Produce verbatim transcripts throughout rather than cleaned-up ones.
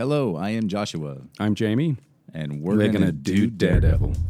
Hello, I am Joshua. I'm Jamie. And we're, we're going to do Daredevil. Daredevil.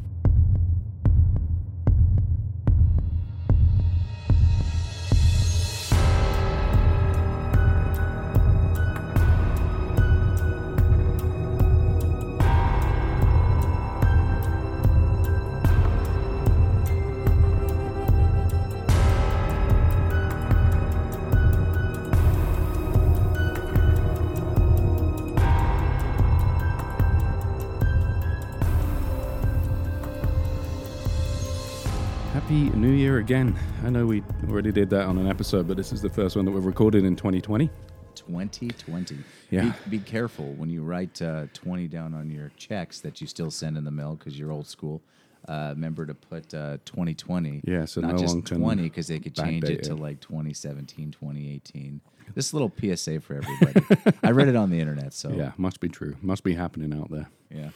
Again, I know we already did that on an episode, but this is the first one that we've recorded in twenty twenty. twenty twenty. Yeah. Be, be careful when you write uh, twenty down on your checks that you still send in the mail because you're old school. Uh, remember to put uh, twenty twenty. Yeah, so not no just twenty because they could change it to like twenty seventeen, twenty eighteen. This is a little P S A for everybody. I read it on the internet, so yeah, must be true. Must be happening out there. Yeah.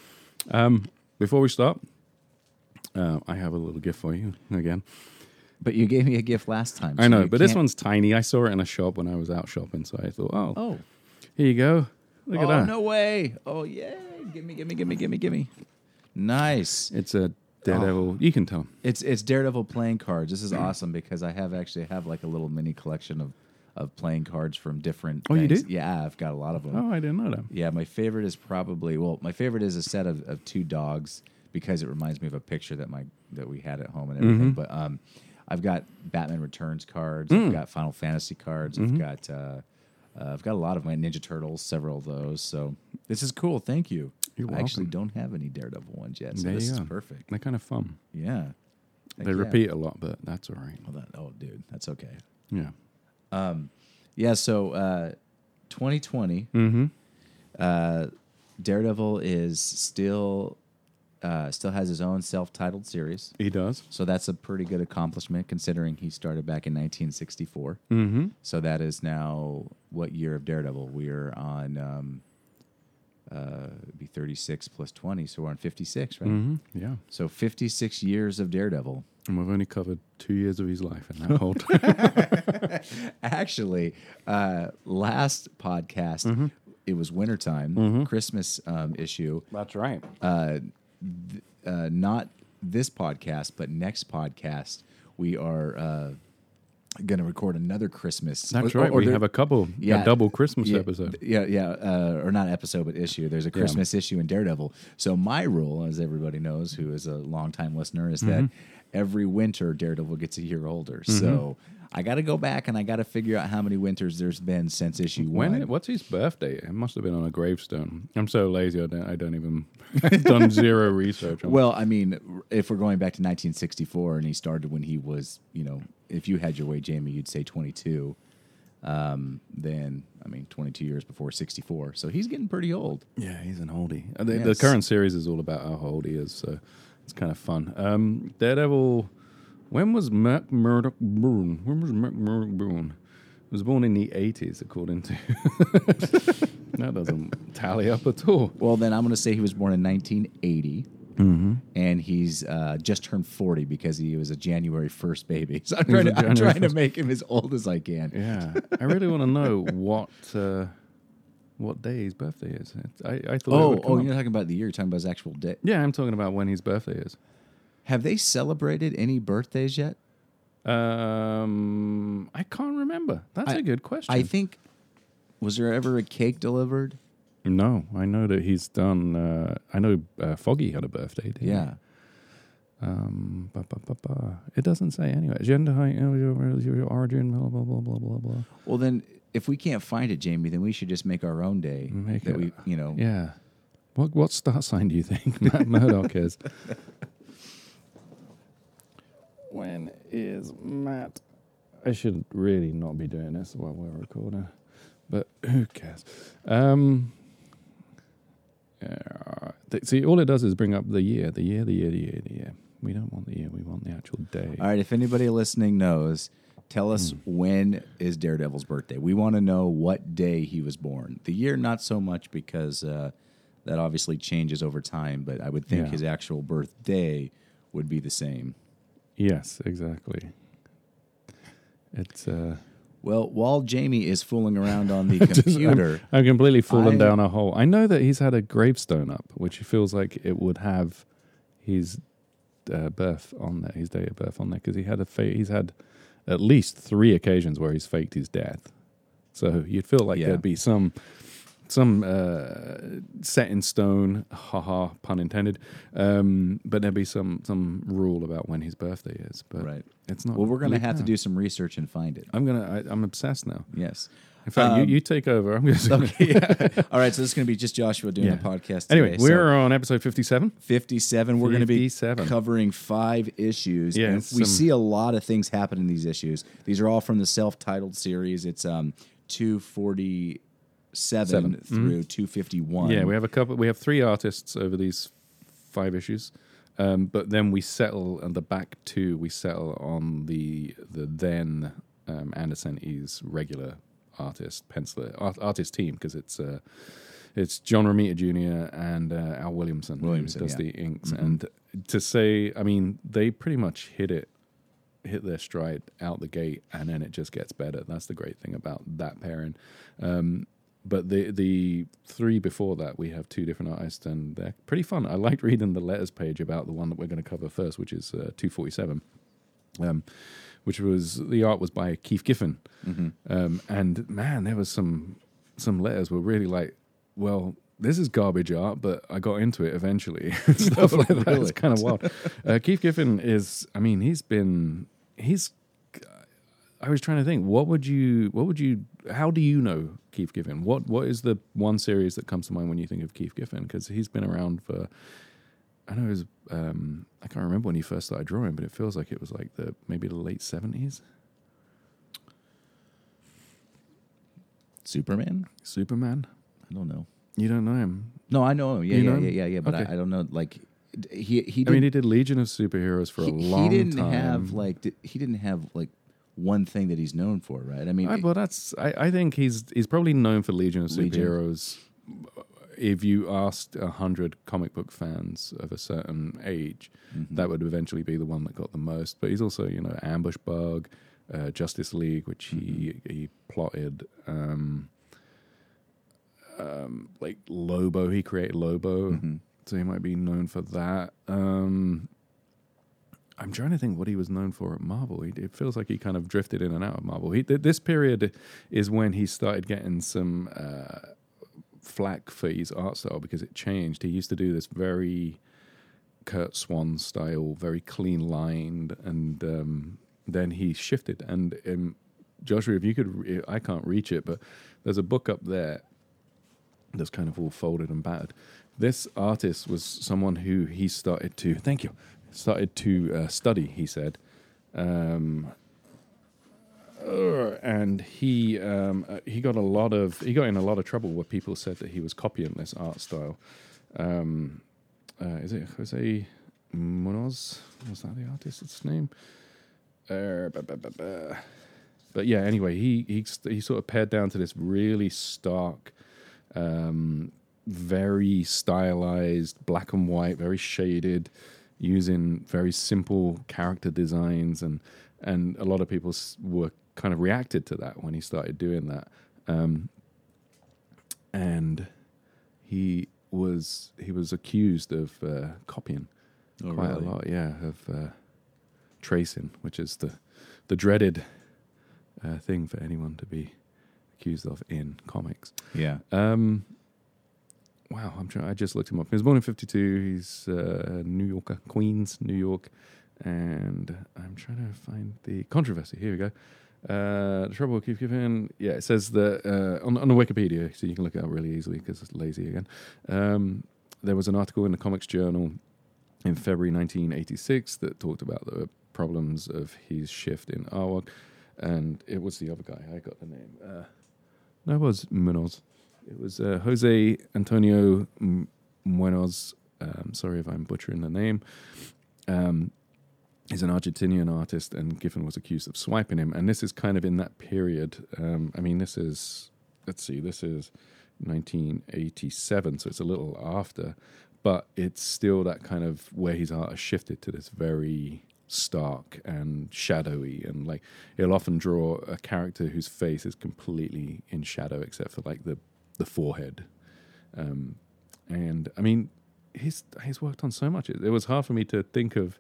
Um, before we start, uh, I have a little gift for you again. But you gave me a gift last time. So I know, but can't... this one's tiny. I saw it in a shop when I was out shopping, so I thought, oh, oh. here you go. Look oh, at that. Oh, no way. Oh, yeah. Gimme, gimme, gimme, gimme, gimme. Nice. It's a Daredevil. Oh. You can tell. It's it's Daredevil playing cards. This is mm. awesome because I have actually have like a little mini collection of, of playing cards from different Oh, things. You do? Yeah, I've got a lot of them. Oh, I didn't know that. Yeah, my favorite is probably, well, my favorite is a set of, of two dogs because it reminds me of a picture that my that we had at home and everything. Mm-hmm. But um. I've got Batman Returns cards. Mm. I've got Final Fantasy cards. Mm-hmm. I've got uh, uh, I've got a lot of my Ninja Turtles, several of those. So this is cool. Thank you. You're welcome. I actually don't have any Daredevil ones yet, so there this is are. perfect. They're kind of fun. Yeah. They yeah. repeat a lot, but that's all right. Well, that, oh, dude, that's okay. Yeah. Um, yeah, so uh, twenty twenty, mm-hmm. uh, Daredevil is still... Uh, still has his own self-titled series. He does. So that's a pretty good accomplishment considering he started back in nineteen sixty-four. Mm-hmm. So that is now what year of Daredevil? We're on um, uh, it'd be thirty-six plus twenty, so we're on fifty-six, right? Mm-hmm. Yeah. So fifty-six years of Daredevil. And we've only covered two years of his life in that whole time. Actually, uh, last podcast, mm-hmm. it was wintertime, mm-hmm. Christmas um, issue. That's right. Uh Uh, not this podcast, but next podcast, we are uh, going to record another Christmas. That's or, right. Or we have a couple, yeah, a double Christmas yeah, episode. Yeah, yeah, uh, or not episode, but issue. There's a Christmas yeah. issue in Daredevil. So my rule, as everybody knows, who is a longtime listener, is mm-hmm. that every winter Daredevil gets a year older. Mm-hmm. So I got to go back and I got to figure out how many winters there's been since issue when one. It, what's his birthday? It must have been on a gravestone. I'm so lazy. I don't, I don't even I've done zero research on well, it. I mean, if we're going back to nineteen sixty-four and he started when he was, you know, if you had your way, Jamie, you'd say twenty-two. Um, then, I mean, twenty-two years before sixty-four. So he's getting pretty old. Yeah, he's an oldie. Uh, the, yes. the current series is all about how old he is. So it's kind of fun. Um, Daredevil... When was Matt Murdock born? When was Matt Murdock born? He was born in the eighties, according to... That doesn't tally up at all. Well, then I'm going to say he was born in nineteen eighty, mm-hmm. and he's uh, just turned forty because he was a January first baby. So I'm, trying to, I'm trying to make him as old as I can. Yeah. I really want to know what... Uh, What day his birthday is. I, I thought. Oh, oh you're not talking about the year. You're talking about his actual day. Yeah, I'm talking about when his birthday is. Have they celebrated any birthdays yet? Um, I can't remember. That's I, a good question. I think, was there ever a cake delivered? No. I know that he's done, uh, I know uh, Foggy had a birthday, didn't yeah. he? Um, bah, bah, bah, bah. It doesn't say anyway. Gender, height, origin, blah, blah, blah, blah, blah, blah. Well, then... If we can't find it, Jamie, then we should just make our own day. Make that it, we, you know. Yeah. What what star sign do you think Matt Murdock is? When is Matt? I should really not be doing this while we're recording, but who cares? Um, yeah, th- see, all it does is bring up the year, the year, the year, the year, the year. We don't want the year. We want the actual day. All right. If anybody listening knows. Tell us mm. when is Daredevil's birthday. We want to know what day he was born. The year, not so much because uh, that obviously changes over time, but I would think yeah. his actual birthday would be the same. Yes, exactly. It's uh, Well, while Jamie is fooling around on the computer... I'm completely fallen I, down a hole. I know that he's had a gravestone up, which feels like it would have his uh, birth on there, his date of birth on there, because he had a fa- he's had at least three occasions where he's faked his death. So you'd feel like yeah. there'd be some some uh, set in stone, haha, pun intended, um, but there'd be some, some rule about when his birthday is. But right. It's not. Well, we're going to have out. to do some research and find it. I'm gonna. I, I'm obsessed now. Yes. In fact, um, you, you take over. I'm going to. Okay. Yeah. All right. So this is going to be just Joshua doing yeah. the podcast. Today, anyway, we're so on episode fifty-seven. fifty-seven. We're going to be covering five issues. Yeah, and we some... see a lot of things happen in these issues. These are all from the self-titled series. It's um two forty-seven Seven. through mm-hmm. two fifty-one. Yeah, we have a couple. We have three artists over these five issues, um, but then we settle on the back two. We settle on the the then um, Anderson-E's regular artist penciler art, artist team, because it's uh, it's John Romita Junior and uh, Al Williamson, Williamson who does yeah. the inks. Mm-hmm. And to say, I mean, they pretty much hit it. hit their stride out the gate, and then it just gets better. That's the great thing about that pairing. Um, but the the three before that, we have two different artists, and they're pretty fun. I liked reading the letters page about the one that we're going to cover first, which is uh, two forty-seven, um, which was, the art was by Keith Giffen. Mm-hmm. Um, and man, there was some, some letters were really like, well, this is garbage art, but I got into it eventually. Stuff like that. Really? It's kind of wild. Uh, Keith Giffen is, I mean, he's been... He's. I was trying to think. What would you? What would you? How do you know Keith Giffen? What What is the one series that comes to mind when you think of Keith Giffen? Because he's been around for. I know it was. Um, I can't remember when he first started drawing, but it feels like it was like the maybe the late seventies. Superman. Superman. I don't know. You don't know him? No, I know him. Yeah, you yeah, yeah, yeah, yeah. But okay. I, I don't know. Like. He he. Did, I mean, he did Legion of Superheroes for he, a long time. He didn't time. have like di- he didn't have like one thing that he's known for, right? I mean, I, well, that's I, I think he's he's probably known for Legion of Superheroes. Legion. If you asked a hundred comic book fans of a certain age, mm-hmm. that would eventually be the one that got the most. But he's also, you know, Ambush Bug, uh, Justice League, which mm-hmm. he he plotted. Um, um, like Lobo, he created Lobo. Mm-hmm. So he might be known for that. Um, I'm trying to think what he was known for at Marvel. He, it feels like he kind of drifted in and out of Marvel. He, this period is when he started getting some uh, flack for his art style because it changed. He used to do this very Kurt Swan style, very clean lined, and um, then he shifted. And um, Joshua, if you could, I can't reach it, but there's a book up there that's kind of all folded and battered. This artist was someone who he started to, thank you, started to uh, study, he said. Um, and he um, he got a lot of, he got in a lot of trouble where people said that he was copying this art style. Um, uh, is it José Muñoz? Was that the artist's name? Uh, bah, bah, bah, bah. But yeah, anyway, he, he, he sort of pared down to this really stark, um, very stylized, black and white, very shaded, using very simple character designs, and and a lot of people were kind of reacted to that when he started doing that. Um, and he was he was accused of uh, copying oh, quite really? a lot, yeah, of uh, tracing, which is the the dreaded uh, thing for anyone to be accused of in comics. Yeah. Um, Wow, I'm trying. I just looked him up. He was born in fifty-two. He's uh, New Yorker, Queens, New York, and I'm trying to find the controversy. Here we go. Uh, the trouble Keith Giffen. Yeah, it says that uh, on on the Wikipedia, so you can look it up really easily because it's lazy again. Um, there was an article in the Comics Journal in February nineteen eighty-six that talked about the problems of his shift in artwork, and it was the other guy. I got the name. Uh, no, it was Munoz. It was uh, José Antonio Muñoz. Um, sorry if I'm butchering the name. Um, he's an Argentinian artist, and Giffen was accused of swiping him. And this is kind of in that period. Um, I mean, this is, let's see, this is nineteen eighty-seven, so it's a little after. But it's still that kind of where his art has shifted to this very stark and shadowy, and like it'll often draw a character whose face is completely in shadow except for like the the forehead. Um, and I mean, he's he's worked on so much. It, it was hard for me to think of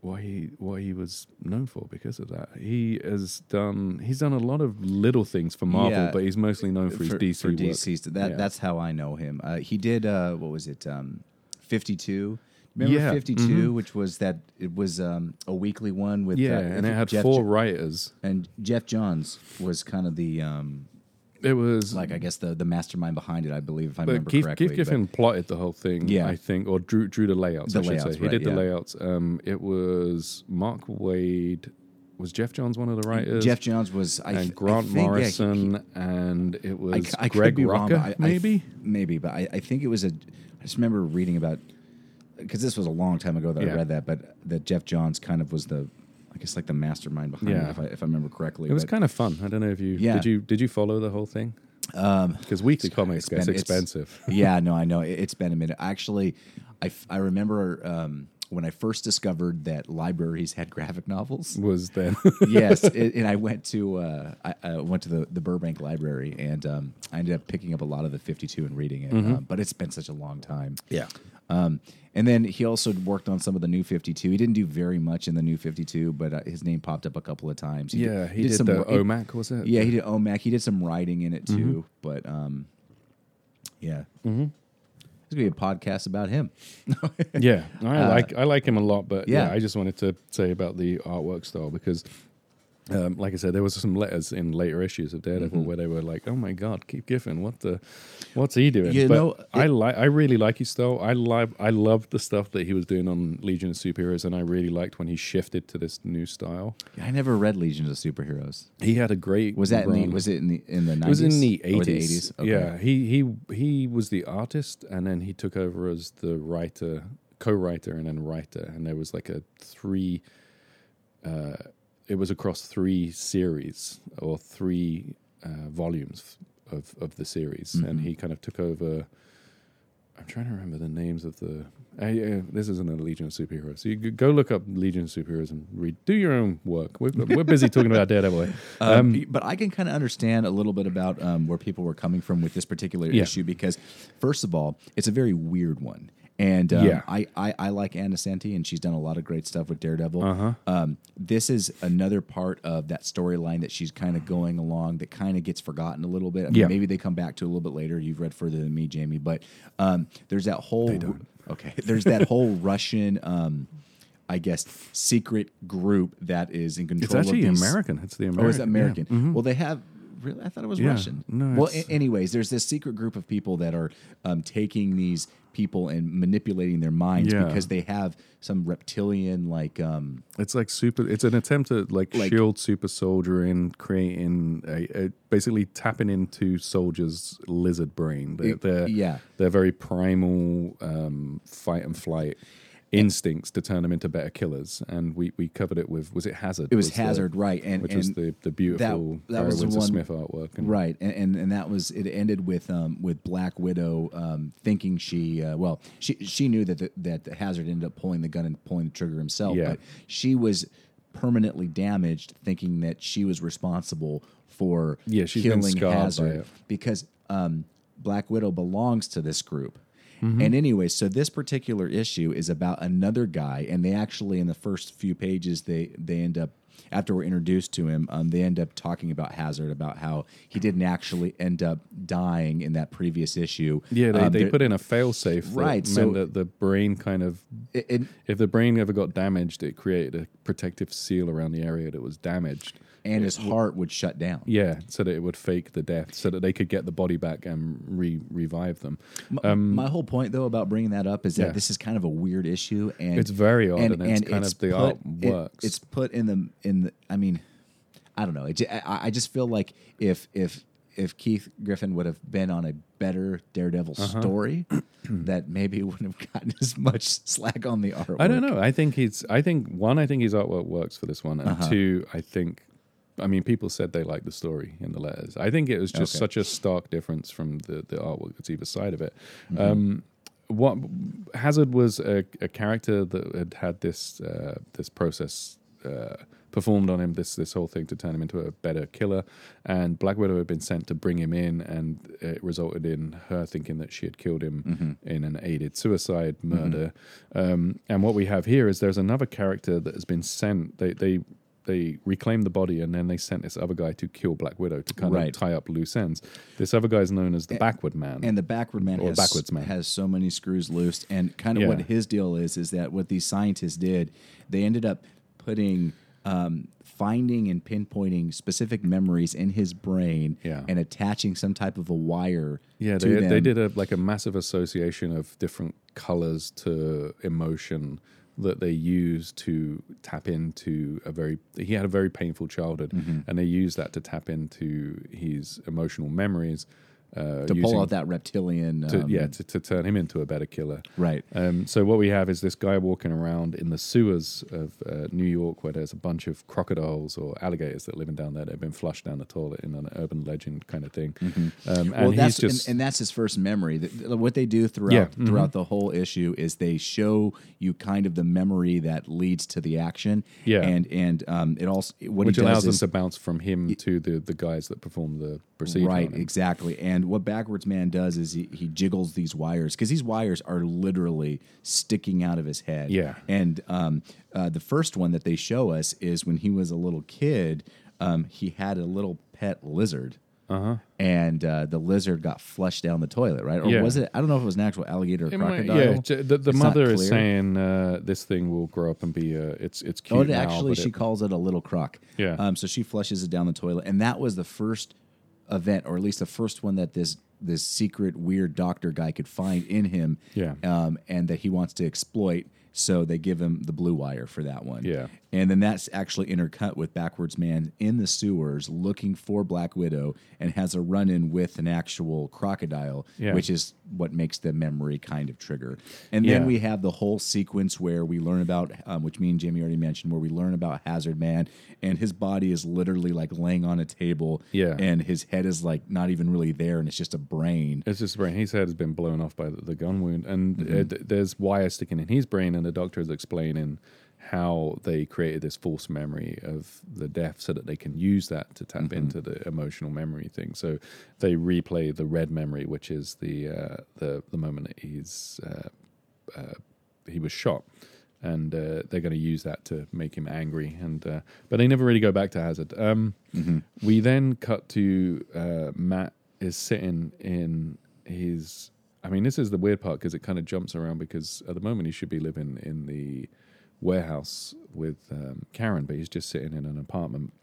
what he what he was known for because of that. He has done he's done a lot of little things for Marvel, yeah, but he's mostly known for, for his D C for work. D C's, that yeah. that's how I know him. Uh, he did uh, what was it? Um, fifty-two. Remember yeah. fifty-two, mm-hmm. which was that it was um, a weekly one with yeah, uh, and it had Geoff four writers, and Geoff Johns was kind of the. Um, It was like I guess the, the mastermind behind it, I believe, if I remember Keith, correctly. Keith Giffen plotted the whole thing, yeah. I think, or drew drew the layouts. The I should layouts, say right, he did yeah. the layouts. Um, it was Mark Waid. Was Geoff Johns one of the writers? Geoff Johns was, I and Grant I think, Morrison, yeah, he, he, and it was I, I Greg Rucka, wrong, I, maybe, I, maybe. But I, I think it was a. I just remember reading about because this was a long time ago that yeah. I read that, but that Geoff Johns kind of was the. I guess like the mastermind behind yeah. it, if I, if I remember correctly. It was kind of fun. I don't know if you yeah. did you did you follow the whole thing? Because um, weekly comics gets expensive. yeah, no, I know it, it's been a minute. Actually, I, I remember um, when I first discovered that libraries had graphic novels. Was then yes, it, and I went to uh, I, I went to the, the Burbank Library, and um, I ended up picking up a lot of the fifty-two and reading it. Mm-hmm. Uh, but it's been such a long time. Yeah. Um, and then he also worked on some of the New fifty-two. He didn't do very much in the New fifty-two, but uh, his name popped up a couple of times. He yeah, did, he, he did, did some, the he, O M A C, was it? Yeah, he did O M A C. He did some writing in it, too. Mm-hmm. But, um, yeah. Mm-hmm. There's going to be a podcast about him. yeah, I uh, like I like him a lot, but yeah. yeah, I just wanted to say about the artwork style because... Um, like I said, there was some letters in later issues of Daredevil mm-hmm. where they were like, "Oh my God, Keith Giffen, what the, what's he doing?" You but know, it, I like, I really like his style. I like, I loved the stuff that he was doing on Legion of Superheroes, and I really liked when he shifted to this new style. I never read Legion of Superheroes. He had a great was that run. In the, was it in the in the nineties? It was in the eighties. Okay. Yeah, he he he was the artist, and then he took over as the writer, co-writer, and then writer, and there was like a three. Uh, It was across three series or three uh, volumes of, of the series. Mm-hmm. And he kind of took over... I'm trying to remember the names of the... Uh, yeah, this isn't a Legion of Superheroes. So you go look up Legion of Superheroes and read. Do your own work. We're, we're busy talking about Daredevil. Um, um, but I can kind of understand a little bit about um, where people were coming from with this particular yeah. issue because, first of all, it's a very weird one. And um, yeah. I, I, I like Anna Santi, and she's done a lot of great stuff with Daredevil. Uh-huh. Um, this is another part of that storyline that she's kind of going along that kind of gets forgotten a little bit. I mean, yeah. Maybe they come back to a little bit later. You've read further than me, Jamie. But um, there's that whole... They don't. Okay. There's that whole Russian... Um, I guess, secret group that is in control of these... It's actually American. It's the American. Oh, it's American. Yeah. Mm-hmm. Well, they have... Really? I thought it was yeah. Russian. No, well, a- anyways, there's this secret group of people that are um, taking these people and manipulating their minds yeah. because they have some reptilian, like... Um, it's like super... It's an attempt at, like, like shield super soldier and creating... A, a, basically tapping into soldiers' lizard brain. They're, it, they're, yeah. They're very primal um, fight and flight... instincts to turn them into better killers, and we, we covered it with was it Hazard? It was, was Hazard, the, right? And which and was the, the beautiful that, that Barry was Windsor one, Smith artwork, and right? And, and and that was it. Ended with um with Black Widow um thinking she uh, well she she knew that the, that Hazard ended up pulling the gun and pulling the trigger himself, yeah. but she was permanently damaged, thinking that she was responsible for yeah, she's killing been scarred Hazard by it. Because um Black Widow belongs to this group. Mm-hmm. And anyway, so this particular issue is about another guy, and they actually, in the first few pages, they, they end up, after we're introduced to him, um, they end up talking about Hazard, about how he didn't actually end up dying in that previous issue. Yeah, they, um, they put in a fail-safe that right, meant so that the brain kind of... It, it, if the brain ever got damaged, it created a protective seal around the area that was damaged. And his heart would shut down. Yeah, so that it would fake the death, so that they could get the body back and re- revive them. Um, my, my whole point, though, about bringing that up is that yeah. this is kind of a weird issue, and it's very odd, and, and, and it's kind it's of the put, art works. It, it's put in the in the. I mean, I don't know. It, I, I just feel like if if if Keith Giffen would have been on a better Daredevil uh-huh. story, that maybe wouldn't have gotten as much slack on the artwork. I don't know. I think he's. I think one. I think his artwork works for this one, and uh-huh. two. I think. I mean, people said they liked the story in the letters. I think it was just okay. such a stark difference from the, the artwork that's either side of it. Mm-hmm. Um, what Hazard was a, a character that had had this uh, this process uh, performed on him, this this whole thing to turn him into a better killer, and Black Widow had been sent to bring him in, and it resulted in her thinking that she had killed him mm-hmm. in an aided suicide murder. Mm-hmm. Um, and what we have here is there's another character that has been sent. They they. They reclaimed the body, and then they sent this other guy to kill Black Widow to kind right. of tie up loose ends. This other guy is known as the Backward Man. And the Backward Man, or has, backwards man. has so many screws loose. And kind of yeah. what his deal is, is that what these scientists did, they ended up putting... Um, finding and pinpointing specific memories in his brain yeah. and attaching some type of a wire yeah, to they, them. They did a, like a massive association of different colors to emotion that they used to tap into a very... He had a very painful childhood, mm-hmm. and they used that to tap into his emotional memories. Uh, to pull out that reptilian... To, um, yeah, to, to turn him into a better killer. Right. Um, so what we have is this guy walking around in the sewers of uh, New York, where there's a bunch of crocodiles or alligators that are living down there that have been flushed down the toilet in an urban legend kind of thing. Mm-hmm. Um, and, well, that's, he's just, and, and that's his first memory. What they do throughout yeah, mm-hmm. throughout the whole issue is they show you kind of the memory that leads to the action. Yeah. And, and um, it also... What Which he does allows is, them to bounce from him it, to the, the guys that perform the procedure. Right, exactly. And what Backwards Man does is he, he jiggles these wires, because these wires are literally sticking out of his head. Yeah. And um, uh, the first one that they show us is when he was a little kid, um, he had a little pet lizard. Uh-huh. And uh, the lizard got flushed down the toilet, right? Or yeah. was it? I don't know if it was an actual alligator or it crocodile. Might, yeah, the, the mother is saying uh, this thing will grow up and be. Uh, it's it's cute. Oh, it now, actually, she it... calls it a little croc. Yeah. Um. So she flushes it down the toilet, and that was the first event, or at least the first one that this this secret weird doctor guy could find in him, yeah. um, and that he wants to exploit. So they give him the blue wire for that one. Yeah. And then that's actually intercut with Backwards Man in the sewers looking for Black Widow, and has a run-in with an actual crocodile, yeah. which is what makes the memory kind of trigger. And yeah. then we have the whole sequence where we learn about, um, which me and Jamie already mentioned, where we learn about Hazard Man, and his body is literally like laying on a table, yeah. and his head is like not even really there, and it's just a brain. It's just a brain. His head has been blown off by the gun wound, and mm-hmm. it, there's wire sticking in his brain, and the doctor is explaining how they created this false memory of the death so that they can use that to tap mm-hmm. into the emotional memory thing. So they replay the red memory, which is the uh, the, the moment that he's uh, uh, he was shot, and uh, they're going to use that to make him angry. And uh, but they never really go back to Hazard. Um, mm-hmm. We then cut to uh, Matt is sitting in his. I mean, this is the weird part because it kind of jumps around, because at the moment he should be living in the warehouse with um, Karen, but he's just sitting in an apartment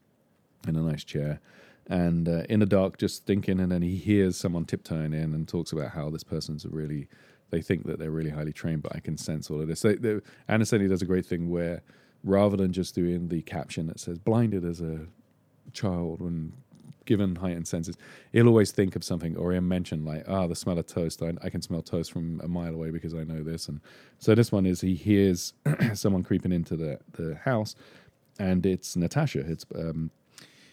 in a nice chair and uh, in the dark just thinking, and then he hears someone tiptoeing in and talks about how this person's a really, they think that they're really highly trained, but I can sense all of this. They, they, Anacetti does a great thing where rather than just doing the caption that says blinded as a child and given heightened senses, he'll always think of something, or he'll mention like, ah, oh, the smell of toast. I, I can smell toast from a mile away because I know this. And so this one is he hears someone creeping into the, the house, and it's Natasha. It's um,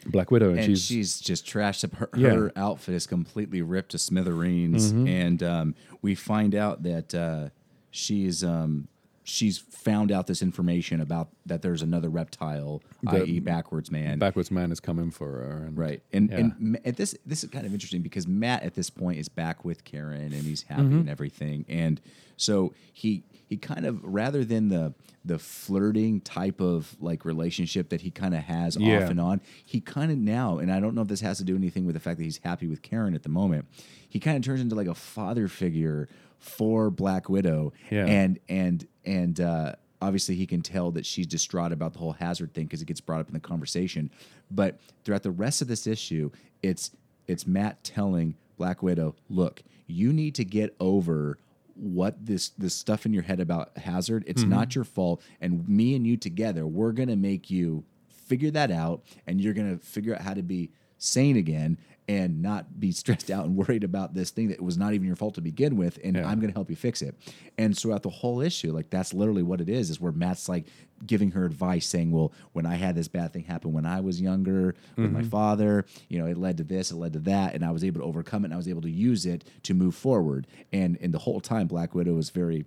Black Widow. And, and she's, she's just trashed up. Her, yeah. her outfit is completely ripped to smithereens. Mm-hmm. And um, we find out that uh, she's... Um, she's found out this information about that there's another reptile, i e Backwards Man. Backwards Man is coming for her. And, right. And, yeah. and at this this is kind of interesting because Matt at this point is back with Karen, and he's happy mm-hmm. and everything. And so he he kind of, rather than the the flirting type of like relationship that he kind of has yeah. off and on, he kind of now, and I don't know if this has to do anything with the fact that he's happy with Karen at the moment, he kind of turns into like a father figure for Black Widow, yeah. and and and uh, obviously he can tell that she's distraught about the whole Hazard thing because it gets brought up in the conversation. But throughout the rest of this issue, it's it's Matt telling Black Widow, "Look, you need to get over what this this stuff in your head about Hazard. It's mm-hmm. not your fault, and me and you together, we're gonna make you figure that out, and you're gonna figure out how to be sane again and not be stressed out and worried about this thing that was not even your fault to begin with, and yeah. I'm going to help you fix it. And throughout the whole issue, like, that's literally what it is, is where Matt's, like, giving her advice, saying, well, when I had this bad thing happen when I was younger mm-hmm. with my father, you know, it led to this, it led to that, and I was able to overcome it, and I was able to use it to move forward. And, and the whole time, Black Widow was very...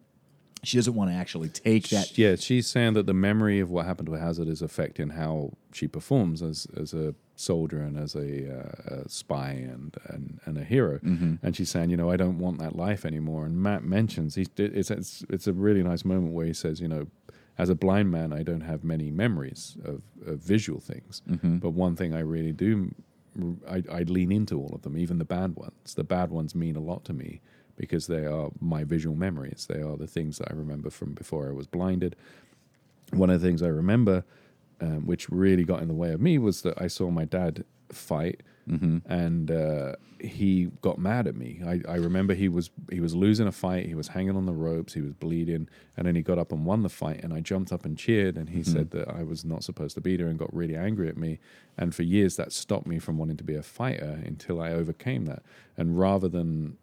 She doesn't want to actually take that. Yeah, she's saying that the memory of what happened to Hazard is affecting how she performs as as a soldier and as a, uh, a spy and, and, and a hero. Mm-hmm. And she's saying, you know, I don't want that life anymore. And Matt mentions, he, it's, it's it's a really nice moment where he says, you know, as a blind man, I don't have many memories of, of visual things. Mm-hmm. But one thing I really do, I, I lean into all of them, even the bad ones. The bad ones mean a lot to me, because they are my visual memories. They are the things that I remember from before I was blinded. One of the things I remember, um, which really got in the way of me, was that I saw my dad fight, mm-hmm. and uh, he got mad at me. I, I remember he was he was losing a fight, he was hanging on the ropes, he was bleeding, and then he got up and won the fight, and I jumped up and cheered, and he mm-hmm. said that I was not supposed to be there and got really angry at me. And for years, that stopped me from wanting to be a fighter until I overcame that. And rather than...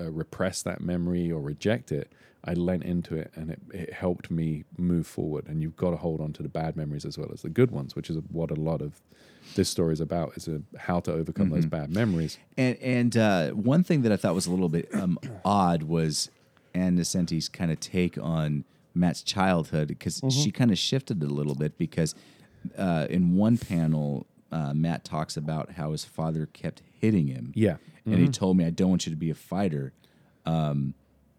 Uh, repress that memory or reject it, I lent into it, and it, it helped me move forward. And you've got to hold on to the bad memories as well as the good ones, which is what a lot of this story is about, is a, how to overcome mm-hmm. those bad memories. And and uh, one thing that I thought was a little bit um, odd was Ann Nesenti's kind of take on Matt's childhood, because mm-hmm. she kind of shifted it a little bit, because uh, in one panel, uh, Matt talks about how his father kept hitting him. Yeah. And mm-hmm. he told me, I don't want you to be a fighter. Um,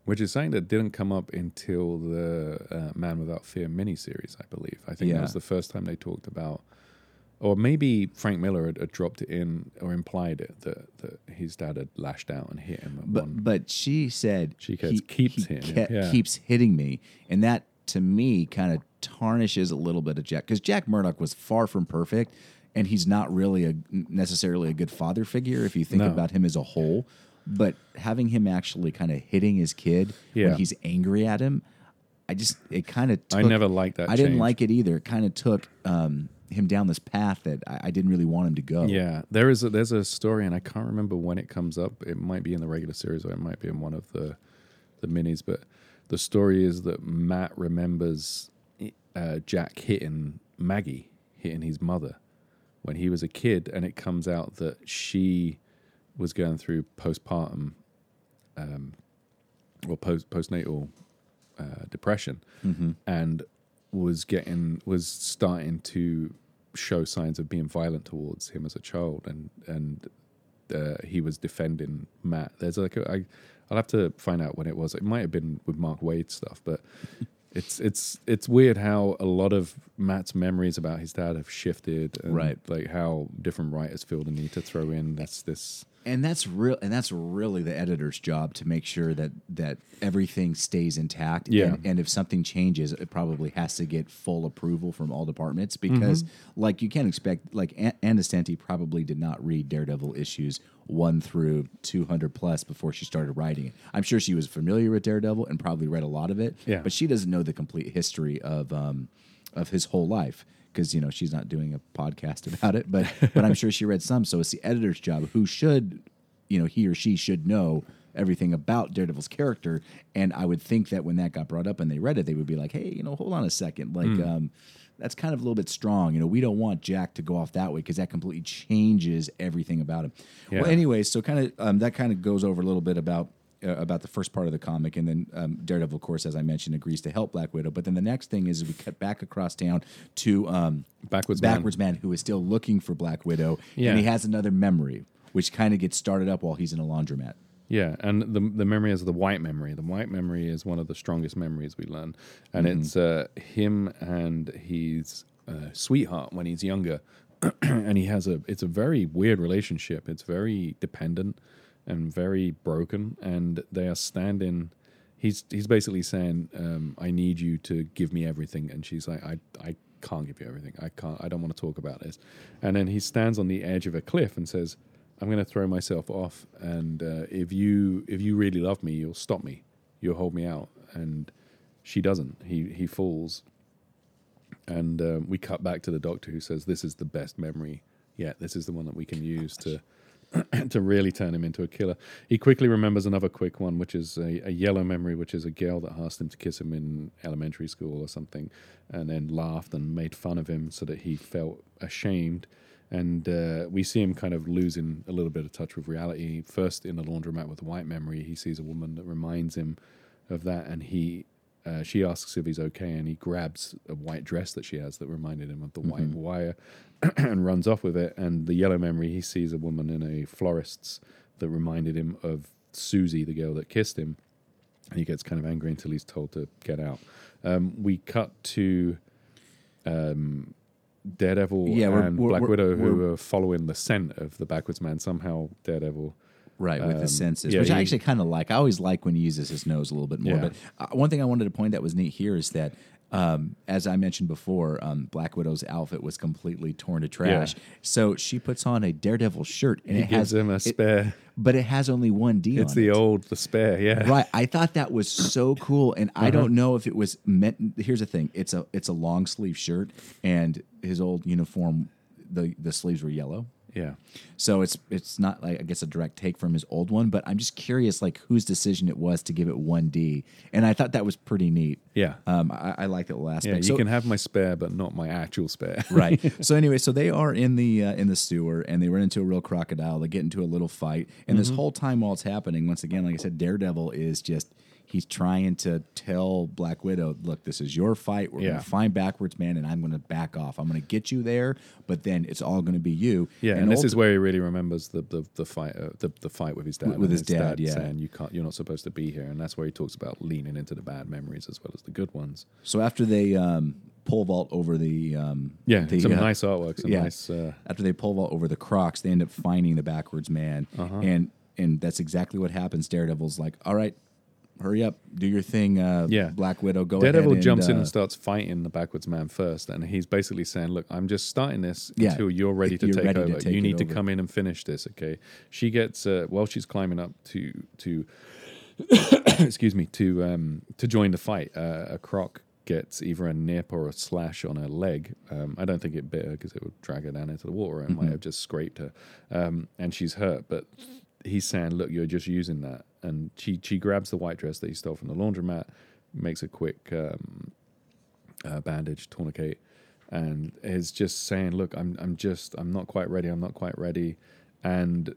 Which is something that didn't come up until the uh, Man Without Fear miniseries, I believe. I think yeah. that was the first time they talked about, or maybe Frank Miller had, had dropped it in or implied it, that, that his dad had lashed out and hit him. At but, one. But she said, she kept, he, keeps, he hitting kept, yeah. keeps hitting me. And that, to me, kind of tarnishes a little bit of Jack. Because Jack Murdock was far from perfect. And he's not really a, necessarily a good father figure if you think no. about him as a whole. But having him actually kind of hitting his kid yeah. when he's angry at him, I just, it kind of took... I never liked that I change. Didn't like it either. It kind of took um, him down this path that I, I didn't really want him to go. Yeah, there is a, there's a story, and I can't remember when it comes up. It might be in the regular series, or it might be in one of the, the minis. But the story is that Matt remembers uh, Jack hitting Maggie, hitting his mother, when he was a kid, and it comes out that she was going through postpartum um, or post postnatal uh, depression, mm-hmm. and was getting was starting to show signs of being violent towards him as a child, and and uh, he was defending Matt. There's like a, I, I'll have to find out when it was. It might have been with Mark Waid stuff, but. It's it's it's weird how a lot of Matt's memories about his dad have shifted, and right. like how different writers feel the need to throw in this this. And that's real, and that's really the editor's job to make sure that, that everything stays intact. Yeah. And, and if something changes, it probably has to get full approval from all departments, because mm-hmm. like you can't expect, like An- Ann Nesenti probably did not read Daredevil issues one through two hundred plus before she started writing it. I'm sure she was familiar with Daredevil and probably read a lot of it, yeah. but she doesn't know the complete history of um, of his whole life. Because, you know, she's not doing a podcast about it, but but I'm sure she read some. So it's the editor's job, who should, you know, he or she should know everything about Daredevil's character. And I would think that when that got brought up and they read it, they would be like, hey, you know, hold on a second. Like, mm. um, that's kind of a little bit strong. You know, we don't want Jack to go off that way, because that completely changes everything about him. Yeah. Well, anyway, so kind of um, that kind of goes over a little bit about about the first part of the comic, and then um, Daredevil, of course, as I mentioned, agrees to help Black Widow. But then the next thing is we cut back across town to um, Backwards, Backwards Man. Man, who is still looking for Black Widow, yeah. and he has another memory, which kind of gets started up while he's in a laundromat. Yeah, and the the memory is the white memory. The white memory is one of the strongest memories we learn, and mm-hmm. it's uh, him and his uh, sweetheart when he's younger, and he has a. It's a very weird relationship. It's very dependent and very broken, and they are standing, he's he's basically saying, um, I need you to give me everything, and she's like, I I can't give you everything, I can't, I don't want to talk about this. And then he stands on the edge of a cliff and says, I'm going to throw myself off, and uh, if you if you really love me, you'll stop me, you'll hold me out. And she doesn't, he, he falls, and uh, we cut back to the doctor, who says, this is the best memory yeah, this is the one that we can use to to really turn him into a killer. He quickly remembers another quick one, which is a, a yellow memory, which is a girl that asked him to kiss him in elementary school or something, and then laughed and made fun of him so that he felt ashamed. And uh, we see him kind of losing a little bit of touch with reality. First in the laundromat with white memory, he sees a woman that reminds him of that, and he uh, she asks if he's okay, and he grabs a white dress that she has that reminded him of the mm-hmm. white wire and runs off with it. And the yellow memory, he sees a woman in a florist's that reminded him of Susie, the girl that kissed him, and he gets kind of angry until he's told to get out. Um, we cut to... Um, Daredevil yeah, and we're, Black we're, Widow we're, who are following the scent of the Backwards Man. Somehow Daredevil... Right, um, with the senses, yeah, which he, I actually kind of like. I always like when he uses his nose a little bit more. Yeah. But uh, one thing I wanted to point out was neat here is that, um, as I mentioned before, um, Black Widow's outfit was completely torn to trash. Yeah. So she puts on a Daredevil shirt. and He it gives has, him a spare... It, but it has only one D on it. It's the old, the spare, yeah. Right. I thought that was so cool, and uh-huh. I don't know if it was meant... Here's the thing. It's a it's a long-sleeve shirt, and his old uniform, the, the sleeves were yellow. Yeah. So it's it's not, like I guess, a direct take from his old one, but I'm just curious, like, whose decision it was to give it one D. And I thought that was pretty neat. Yeah. Um, I, I liked it the last Yeah, bit. You so, can have my spare, but not my actual spare. Right. So anyway, so they are in the uh, in the sewer, and they run into a real crocodile. They get into a little fight. And mm-hmm. this whole time while it's happening, once again, like I said, Daredevil is just... He's trying to tell Black Widow, look, this is your fight. We're yeah. going to find Backwards Man, and I'm going to back off. I'm going to get you there, but then it's all going to be you. Yeah, and, and this ulti- is where he really remembers the the, the fight uh, the, the fight with his dad. With, with his, his dad, dad, yeah. Saying, you can't, you're not supposed to be here. And that's where he talks about leaning into the bad memories as well as the good ones. So after they... Um, pole vault over the um yeah the, some uh, nice artwork some yeah. nice uh, after they pole vault over the crocs, they end up finding the Backwards Man. uh-huh. and and that's exactly what happens. Daredevil's like, all right, hurry up, do your thing, uh yeah. Black Widow, go Daredevil ahead. Daredevil jumps uh, in and starts fighting the Backwards Man first, and he's basically saying, look, I'm just starting this yeah, until you're ready to you're take ready over to take you need over. to come in and finish this. Okay, she gets uh while she's climbing up to to excuse me to um to join the fight, uh, a croc gets either a nip or a slash on her leg. Um, I don't think it bit her because it would drag her down into the water and mm-hmm. might have just scraped her. Um, and she's hurt, but he's saying, look, you're just using that. And she, she grabs the white dress that he stole from the laundromat, makes a quick um, uh, bandage, tourniquet, and is just saying, look, I'm I'm just, I'm not quite ready, I'm not quite ready. And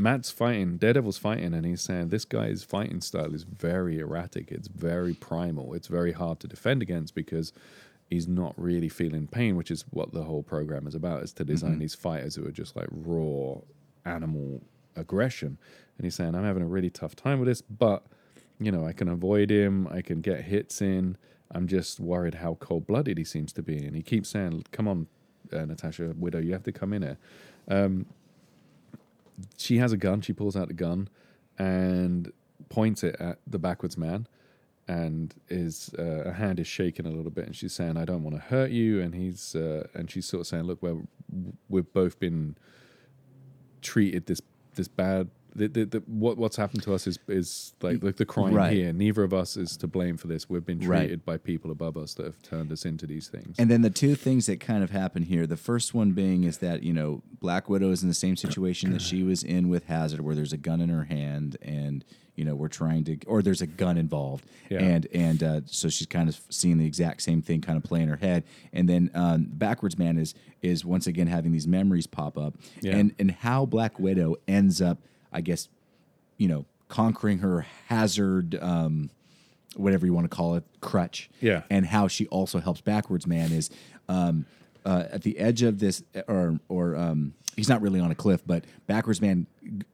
Matt's fighting, Daredevil's fighting, and he's saying this guy's fighting style is very erratic. It's very primal. It's very hard to defend against because he's not really feeling pain, which is what the whole program is about, is to design mm-hmm. these fighters who are just like raw animal aggression. And he's saying, I'm having a really tough time with this, but, you know, I can avoid him. I can get hits in. I'm just worried how cold-blooded he seems to be. And he keeps saying, come on, uh, Natasha Widow, you have to come in here. Um, She has a gun. She pulls out the gun and points it at the Backwards Man, and is uh, her hand is shaking a little bit, and she's saying, "I don't want to hurt you." And he's uh, and she's sort of saying, "Look, we're, we've both been treated this this bad. The, the, the, what what's happened to us is is like the, the crime right. here. Neither of us is to blame for this. We've been treated right. by people above us that have turned us into these things." And then the two things that kind of happen here, the first one being is that, you know, Black Widow is in the same situation that she was in with Hazard, where there's a gun in her hand, and, you know, we're trying to, or there's a gun involved. Yeah. And and uh, so she's kind of seeing the exact same thing kind of play in her head. And then um, Backwards Man is is once again having these memories pop up. Yeah. And and how Black Widow ends up, I guess, you know, conquering her Hazard, um, whatever you want to call it, crutch. Yeah. And how she also helps Backwards Man is um, uh, at the edge of this, or or um, he's not really on a cliff, but Backwards Man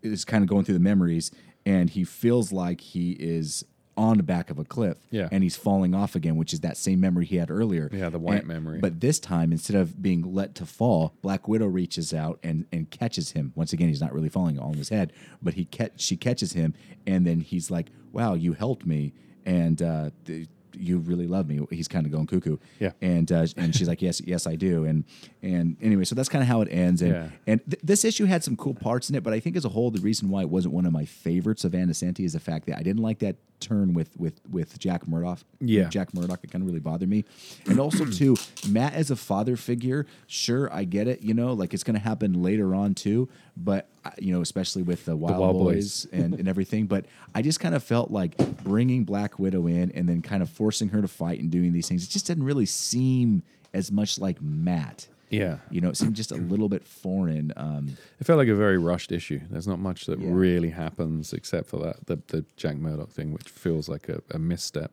is kind of going through the memories, and he feels like he is on the back of a cliff, yeah. and he's falling off again, which is that same memory he had earlier. Yeah, the white and, memory. But this time, instead of being let to fall, Black Widow reaches out and, and catches him. Once again, he's not really falling on his head, but he catch, she catches him, and then he's like, wow, you helped me, and uh, th- you really love me. He's kind of going cuckoo. Yeah. And uh, and she's like, yes, yes, I do. And and anyway, so that's kind of how it ends. And yeah. and th- this issue had some cool parts in it, but I think as a whole, the reason why it wasn't one of my favorites of Anna Santi is the fact that I didn't like that turn with with with Jack Murdock. Yeah, Jack Murdock. It kind of really bothered me. And also too, Matt as a father figure. Sure, I get it. You know, like it's going to happen later on too. But you know, especially with the Wild, the Wild Boys, Boys. and, and everything. But I just kind of felt like bringing Black Widow in and then kind of forcing her to fight and doing these things. It just didn't really seem as much like Matt. Yeah, you know, it seemed just a little bit foreign. Um, it felt like a very rushed issue. There's not much that yeah. really happens except for that the, the Jack Murdock thing, which feels like a, a misstep.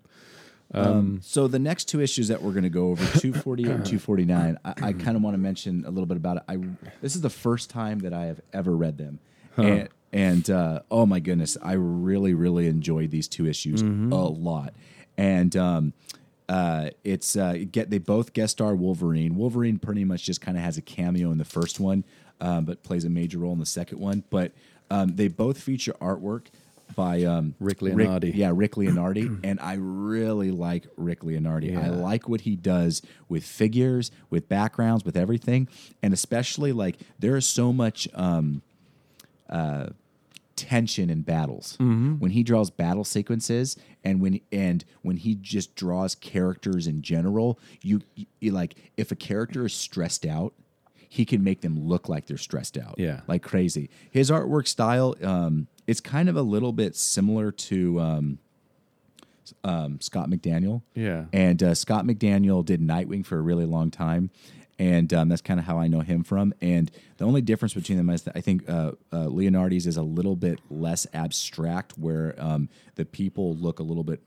Um, um, so the next two issues that we're going to go over, two forty-eight and two forty-nine, I, I kind of want to mention a little bit about it. I this is the first time that I have ever read them, huh. and, and uh, oh my goodness, I really really enjoyed these two issues mm-hmm. a lot, and. Um, Uh, it's uh, get they both guest star Wolverine. Wolverine pretty much just kind of has a cameo in the first one, um, but plays a major role in the second one. But um, they both feature artwork by um, Rick Leonardi. Rick, yeah, Rick Leonardi, and I really like Rick Leonardi. Yeah. I like what he does with figures, with backgrounds, with everything, and especially like there is so much. Um, uh, tension in battles mm-hmm. when he draws battle sequences and when and when he just draws characters in general you, you like if a character is stressed out he can make them look like they're stressed out yeah like crazy. His artwork style um it's kind of a little bit similar to um um Scott McDaniel yeah and uh, Scott McDaniel did Nightwing for a really long time. And um, that's kind of how I know him from. And the only difference between them is that I think uh, uh, Leonardi's is a little bit less abstract, where um, the people look a little bit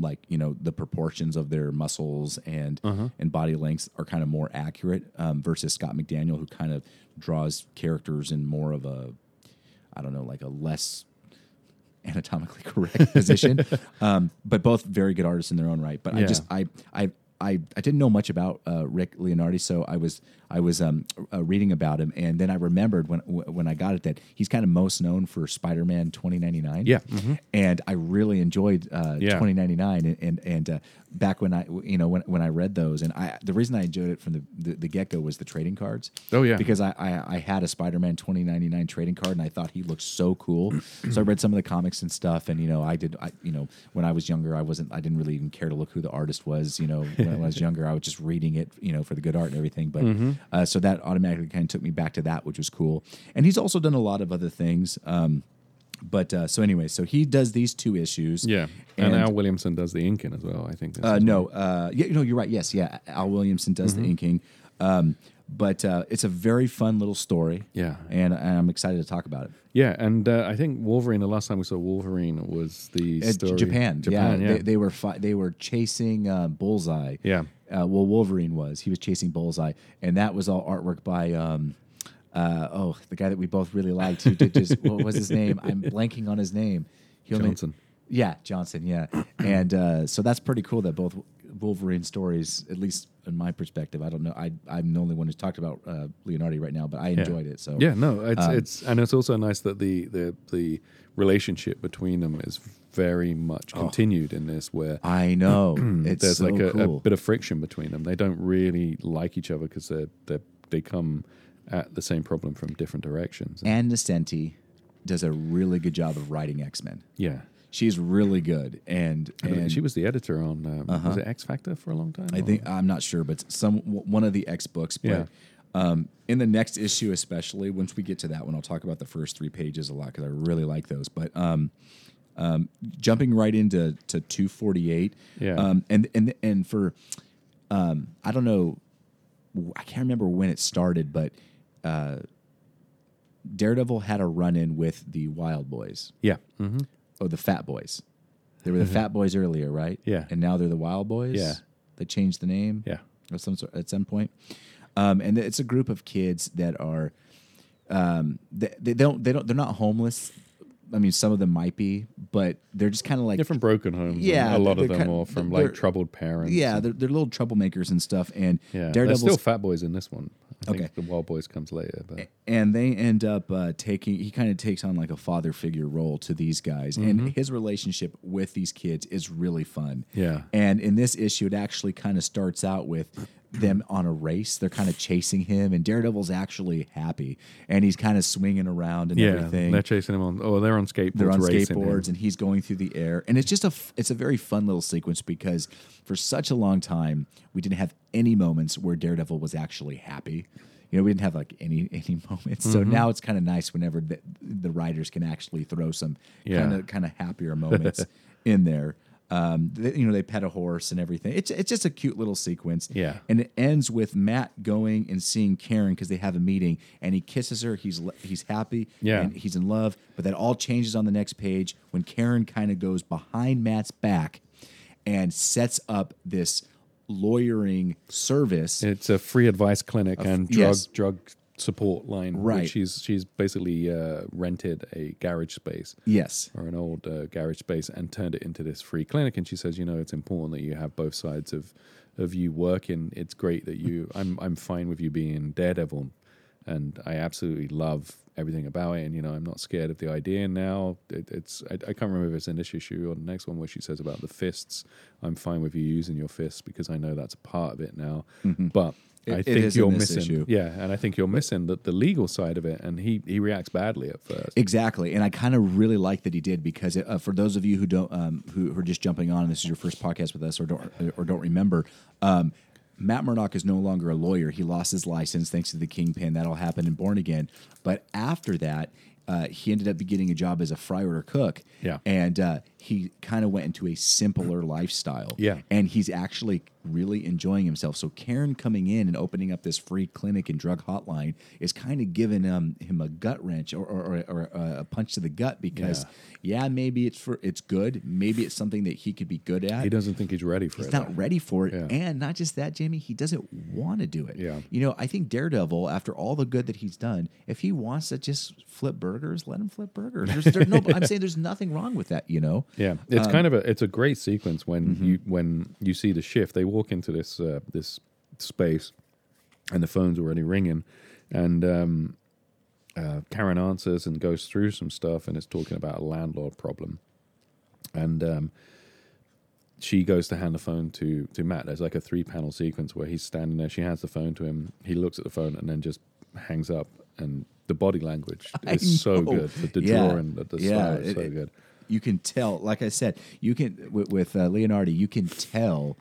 like, you know, the proportions of their muscles and uh-huh. and body lengths are kind of more accurate um, versus Scott McDaniel, who kind of draws characters in more of a, I don't know, like a less anatomically correct position. Um, but both very good artists in their own right. But yeah. I just, I, I, I, I didn't know much about uh, Rick Leonardi, so I was I was um, uh, reading about him, and then I remembered when w- when I got it that he's kind of most known for Spider-Man twenty ninety-nine. Yeah, mm-hmm. and I really enjoyed uh, yeah. twenty ninety-nine, and and, and uh, back when I you know when, when I read those, and I the reason I enjoyed it from the, the, the get go was the trading cards. Oh yeah, because I, I, I had a Spider-Man twenty ninety-nine trading card, and I thought he looked so cool. So I read some of the comics and stuff, and you know I did I you know when I was younger I wasn't I didn't really even care to look who the artist was you know. When I was younger, I was just reading it, you know, for the good art and everything. But mm-hmm. uh, so that automatically kind of took me back to that, which was cool. And he's also done a lot of other things. Um, but uh, so anyway, so he does these two issues. Yeah, and, and Al Williamson does the inking as well. I think. Uh, no, uh, yeah, no, you're right. Yes, yeah, Al Williamson does mm-hmm. the inking. Um, but uh, it's a very fun little story. Yeah, and, and I'm excited to talk about it. Yeah, and uh, I think Wolverine. The last time we saw Wolverine was the story. Uh, Japan. Japan. Yeah, yeah. They, they were fi- they were chasing uh, Bullseye. Yeah. Uh, well, Wolverine was. He was chasing Bullseye, and that was all artwork by um, uh, oh the guy that we both really liked. Who did just what was his name? I'm blanking on his name. He only, Johnson. Yeah, Johnson. Yeah, and uh, so that's pretty cool that both Wolverine stories, at least in my perspective, I don't know. I I'm the only one who's talked about uh, Leonardi right now, but I enjoyed yeah. it. So yeah, no, it's um, it's and it's also nice that the the the relationship between them is very much continued oh, in this. Where I know it's there's so like a, cool. a bit of friction between them. They don't really like each other because they they they come at the same problem from different directions. And Nascenti does a really good job of writing X-Men. Yeah. She's really good, and, and she was the editor on um, uh-huh. was it X Factor for a long time. I or? think I'm not sure, but some one of the X books. But yeah. um, in the next issue, especially once we get to that one, I'll talk about the first three pages a lot because I really like those. But um, um, jumping right into to two forty-eight, yeah, um, and and and for um, I don't know, I can't remember when it started, but uh, Daredevil had a run in with the Wild Boys. Yeah. Mm-hmm. Oh, the Fat Boys. They were the Fat Boys earlier, right? Yeah. And now they're the Wild Boys? Yeah. They changed the name? Yeah. Or some sort, at some point. Um, and it's a group of kids that are, um, they, they don't, they don't, they're not homeless. I mean, some of them might be, but they're just kind of like... They're from broken homes. Yeah. A lot of them are from like troubled parents. Yeah, they're, they're little troublemakers and stuff. And yeah, Daredevil's... There's still Fat Boys in this one. I think okay. The Wild Boys comes later. But. And they end up uh, taking... He kind of takes on like a father figure role to these guys. Mm-hmm. And his relationship with these kids is really fun. Yeah. And in this issue, it actually kind of starts out with them on a race. They're kind of chasing him, and Daredevil's actually happy, and he's kind of swinging around and yeah, everything. Yeah, they're chasing him on. Oh, they're on skateboards. They're on skateboards, and he's going through the air, and it's just a it's a very fun little sequence because for such a long time we didn't have any moments where Daredevil was actually happy. You know, we didn't have like any any moments. Mm-hmm. So now it's kind of nice whenever the, the writers can actually throw some yeah. kind of kind of happier moments in there. Um, they, you know, they pet a horse and everything. It's it's just a cute little sequence. Yeah. And it ends with Matt going and seeing Karen because they have a meeting, and he kisses her. He's he's happy. Yeah. And he's in love. But that all changes on the next page when Karen kind of goes behind Matt's back and sets up this lawyering service. It's a free advice clinic uh, and drug yes. drug support line. Right. She's she's basically uh, rented a garage space. Yes. Or an old uh, garage space and turned it into this free clinic. And she says, you know, it's important that you have both sides of of you working. It's great that you. I'm I'm fine with you being Daredevil, and I absolutely love everything about it. And you know, I'm not scared of the idea now. It, it's I, I can't remember if it's in this issue or the next one where she says about the fists. I'm fine with you using your fists because I know that's a part of it now. Mm-hmm. But it, I it think you're missing, issue. yeah, and I think you're missing the, the legal side of it. And he he reacts badly at first. Exactly, and I kind of really like that he did because it, uh, for those of you who don't um, who, who are just jumping on, and this is your first podcast with us, or don't or don't remember. Um, Matt Murdock is no longer a lawyer. He lost his license thanks to the Kingpin. That'll happen in Born Again. But after that, uh, he ended up getting a job as a fryer or cook. Yeah. And uh, he kind of went into a simpler lifestyle. Yeah. And he's actually really enjoying himself. So Karen coming in and opening up this free clinic and drug hotline is kind of giving um, him a gut wrench or, or, or, or a punch to the gut because, yeah. yeah, maybe it's for it's good. Maybe it's something that he could be good at. He doesn't think he's ready for he's it. He's not ready for it. Yeah. And not just that, Jamie, he doesn't want to do it. Yeah. You know, I think Daredevil, after all the good that he's done, if he wants to just flip burgers, let him flip burgers. There's, there's no, I'm saying there's nothing wrong with that, you know? Yeah. It's um, kind of a, it's a great sequence when mm-hmm. you when you see the shift. They walk into this uh, this space, and the phone's already ringing, and um, uh, Karen answers and goes through some stuff, and it's talking about a landlord problem, and um, she goes to hand the phone to to Matt. There's like a three panel sequence where he's standing there. She hands the phone to him. He looks at the phone and then just hangs up. And the body language I is know. so good. The, the yeah. drawing, the, the yeah. style is it, so good. You can tell. Like I said, you can with, with uh, Leonardi, you can tell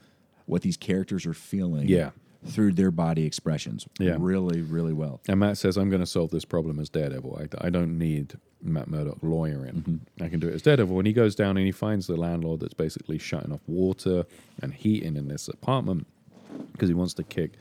what these characters are feeling yeah. through their body expressions yeah. really, really well. And Matt says, I'm going to solve this problem as Daredevil. I, I don't need Matt Murdock lawyering. Mm-hmm. I can do it as Daredevil. And he goes down and he finds the landlord that's basically shutting off water and heating in this apartment because he wants to kick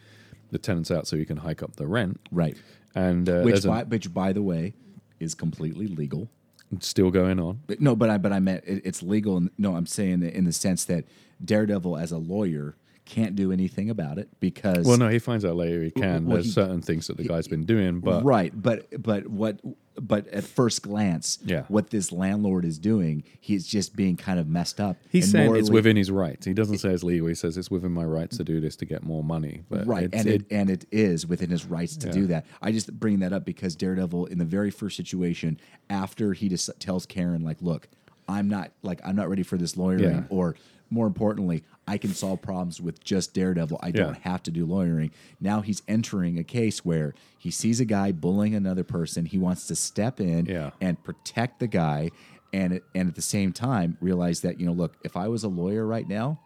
the tenants out so he can hike up the rent. Right. And uh, which, by, a, which, by the way, is completely legal. It's still going on. But, no, but I but I meant it, it's legal. In, no, I'm saying that in the sense that Daredevil, as a lawyer, can't do anything about it because. Well, no, he finds out later he can. Well, There's he, certain things that the he, guy's been doing, but right, but but what, but at first glance, yeah. what this landlord is doing, he's just being kind of messed up. He's saying morally, it's within his rights. He doesn't it, say it's legal. He says it's within my rights to do this to get more money. But right, and it, it and it is within his rights to yeah. do that. I just bring that up because Daredevil, in the very first situation, after he just tells Karen, like, look, I'm not like I'm not ready for this lawyering yeah. or. More importantly, I can solve problems with just Daredevil. I don't yeah. have to do lawyering. Now he's entering a case where he sees a guy bullying another person. He wants to step in yeah. and protect the guy, and and at the same time realize that, you know, look, if I was a lawyer right now,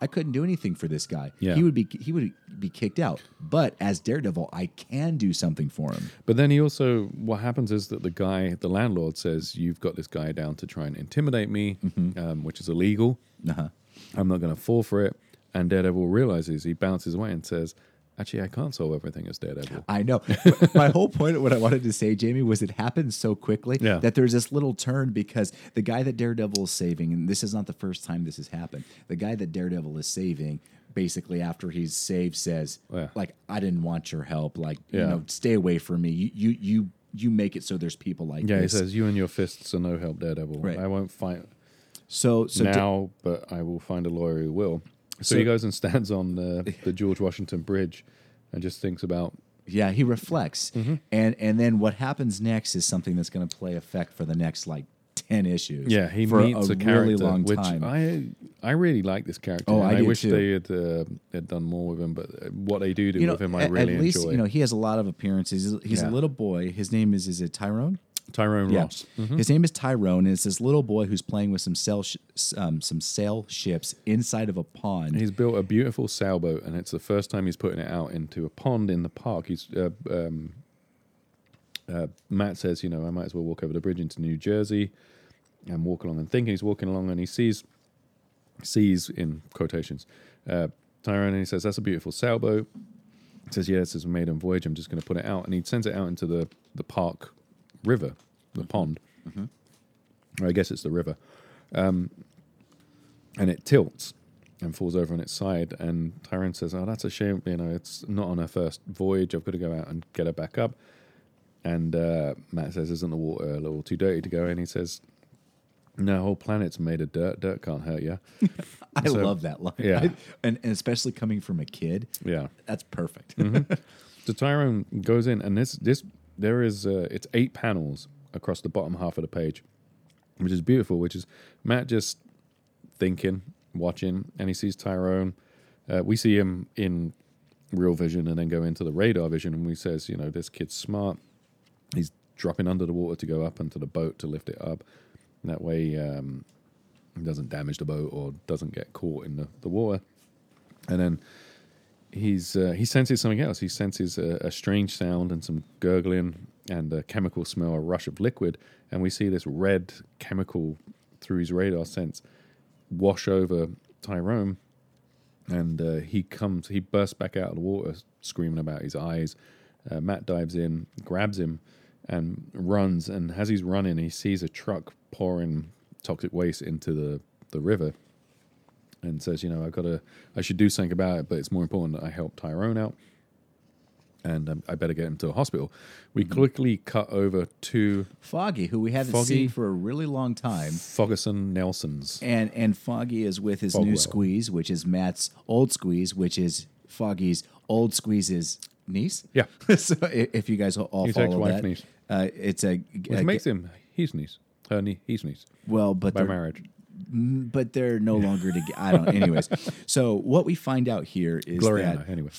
I couldn't do anything for this guy. Yeah. He would be he would be kicked out. But as Daredevil, I can do something for him. But then he also, what happens is that the guy, the landlord says, you've got this guy down to try and intimidate me, mm-hmm. um, which is illegal. Uh-huh. I'm not going to fall for it. And Daredevil realizes, he bounces away and says, actually, I can't solve everything as Daredevil. I know. My whole point of what I wanted to say, Jamie, was it happens so quickly yeah. that there's this little turn because the guy that Daredevil is saving, and this is not the first time this has happened, the guy that Daredevil is saving basically after he's saved says, yeah. like, I didn't want your help. Like, yeah. you know, stay away from me. You, you, you, you make it so there's people like yeah, this. Yeah, he says, you and your fists are no help, Daredevil. Right. I won't fight... So, so now, da- but I will find a lawyer who will. So, so he goes and stands on the, the George Washington Bridge and just thinks about... Yeah, he reflects. Mm-hmm. And and then what happens next is something that's going to play effect for the next, like, ten issues. Yeah, he for meets a, a character, really long which time. I I really like this character. Oh, I, I wish too. they had, uh, had done more with him, but what they do do you with know, him, I at, really at least, enjoy. You know, he has a lot of appearances. He's, he's yeah. a little boy. His name is, is it Tyrone? Tyrone yeah. Ross. Mm-hmm. His name is Tyrone, and it's this little boy who's playing with some sail, sh- um, some sail ships inside of a pond. He's built a beautiful sailboat, and it's the first time he's putting it out into a pond in the park. He's uh, um, uh, Matt says, you know, I might as well walk over the bridge into New Jersey and walk along and think. And he's walking along, and he sees, sees in quotations, uh, Tyrone, and he says, that's a beautiful sailboat. He says, yeah, this is a maiden voyage. I'm just going to put it out. And he sends it out into the, the park river, the mm-hmm. pond. Mm-hmm. I guess it's the river. Um, and it tilts and falls over on its side. And Tyrone says, oh, that's a shame. You know, it's not on her first voyage. I've got to go out and get her back up. And uh, Matt says, isn't the water a little too dirty to go in? He says, no, whole planet's made of dirt. Dirt can't hurt you. I so, love that line. Yeah. I, and, and especially coming from a kid. Yeah. That's perfect. Mm-hmm. So Tyrone goes in, and this, this there is, uh, it's eight panels across the bottom half of the page, which is beautiful, which is Matt just thinking, watching, and he sees Tyrone. Uh, we see him in real vision and then go into the radar vision, and we says, you know, this kid's smart. He's dropping under the water to go up into the boat to lift it up. That way um, he doesn't damage the boat or doesn't get caught in the, the water. And then he's uh, he senses something else. He senses a, a strange sound and some gurgling and a chemical smell, a rush of liquid. And we see this red chemical through his radar sense wash over Tyrone. And uh, he comes, he bursts back out of the water screaming about his eyes. Uh, Matt dives in, grabs him, and runs. And as he's running, he sees a truck pouring toxic waste into the, the river, and says, you know, I've got to, I should do something about it, but it's more important that I help Tyrone out, and um, I better get him to a hospital. We mm-hmm. quickly cut over to Foggy, who we haven't Foggy, seen for a really long time. Foggerson Nelson's. And and Foggy is with his Fogwell. New squeeze, which is Matt's old squeeze, which is Foggy's old squeeze's niece. Yeah. So if you guys all his follow ex-wife that. Niece. Uh, it's a... Which a, makes a, him his niece. Her niece, his niece. Well, but... By marriage. But they're no longer together. I don't... Anyways. So what we find out here is Gloriana, that... Anyway.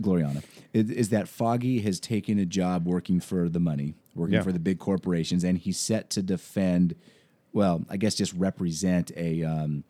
Gloriana. Is, is that Foggy has taken a job working for the money, working yeah. for the big corporations, and he's set to defend, well, I guess just represent a... Um,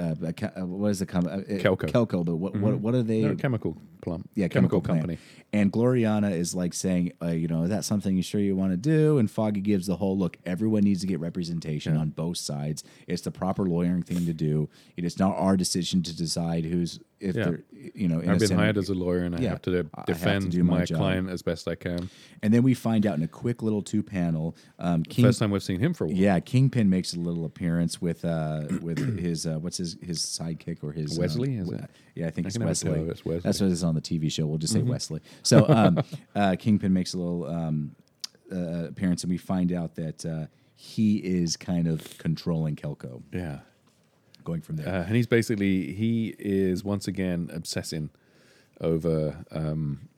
Uh, a, what is the company? Kelco. Kelco, but what, mm-hmm. what, what are they? They're a chemical plump. Yeah, chemical, chemical company. And Gloriana is like saying, uh, you know, is that something you sure you want to do? And Foggy gives the whole look, everyone needs to get representation yeah. on both sides. It's the proper lawyering thing to do. It is not our decision to decide who's, if yeah. they're, you know, I've been hired as a lawyer and I yeah, have to defend have to my, my client as best I can. And then we find out in a quick little two panel, um, King, first time we've seen him for a while. Yeah, Kingpin makes a little appearance with uh, with his uh, what's his his sidekick or his Wesley? Um, is it? Yeah, I think I it's, Wesley. It it's Wesley. That's what is on the T V show. We'll just say mm-hmm. Wesley. So um, uh, Kingpin makes a little um, uh, appearance, and we find out that uh, he is kind of controlling Kelco. Yeah. Going from there, uh, and he's basically he is once again obsessing over um,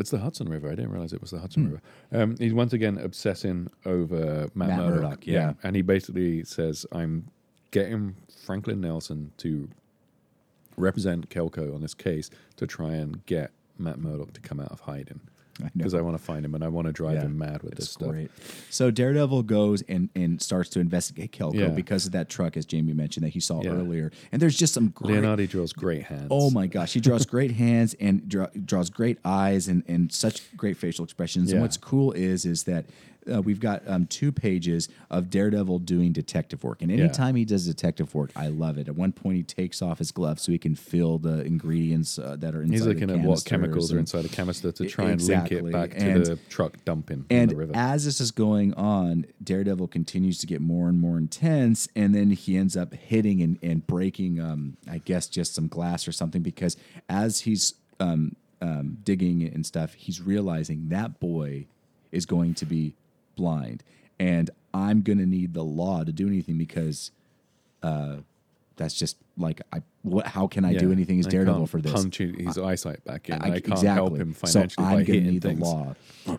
it's the Hudson River. I didn't realize it was the Hudson mm. River. Um, he's once again obsessing over Matt, Matt Murdock, Murdock yeah. yeah. And he basically says, "I'm getting Franklin Nelson to represent Kelco on this case to try and get Matt Murdock to come out of hiding." Because I, I want to find him and I want to drive yeah, him mad with this stuff. Great. So Daredevil goes and, and starts to investigate Kelco yeah. because of that truck, as Jamie mentioned, that he saw yeah. earlier. And there's just some great... Leonardi draws great hands. Oh my gosh. He draws great hands and draw, draws great eyes and, and such great facial expressions. Yeah. And what's cool is is that uh, we've got um, two pages of Daredevil doing detective work. And anytime yeah. he does detective work, I love it. At one point, he takes off his gloves so he can feel the ingredients uh, that are inside the canister. He's looking at what chemicals are inside a canister to try exactly. and link it back to and, the truck dumping in the river. And as this is going on, Daredevil continues to get more and more intense, and then he ends up hitting and, and breaking, um, I guess, just some glass or something, because as he's um, um, digging and stuff, he's realizing that boy is going to be blind, and I'm going to need the law to do anything, because uh, that's just like I... What, how can I yeah, do anything as Daredevil for this? Punch his eyesight back in. I, I, I can't exactly. help him financially. So I'm by hitting the law.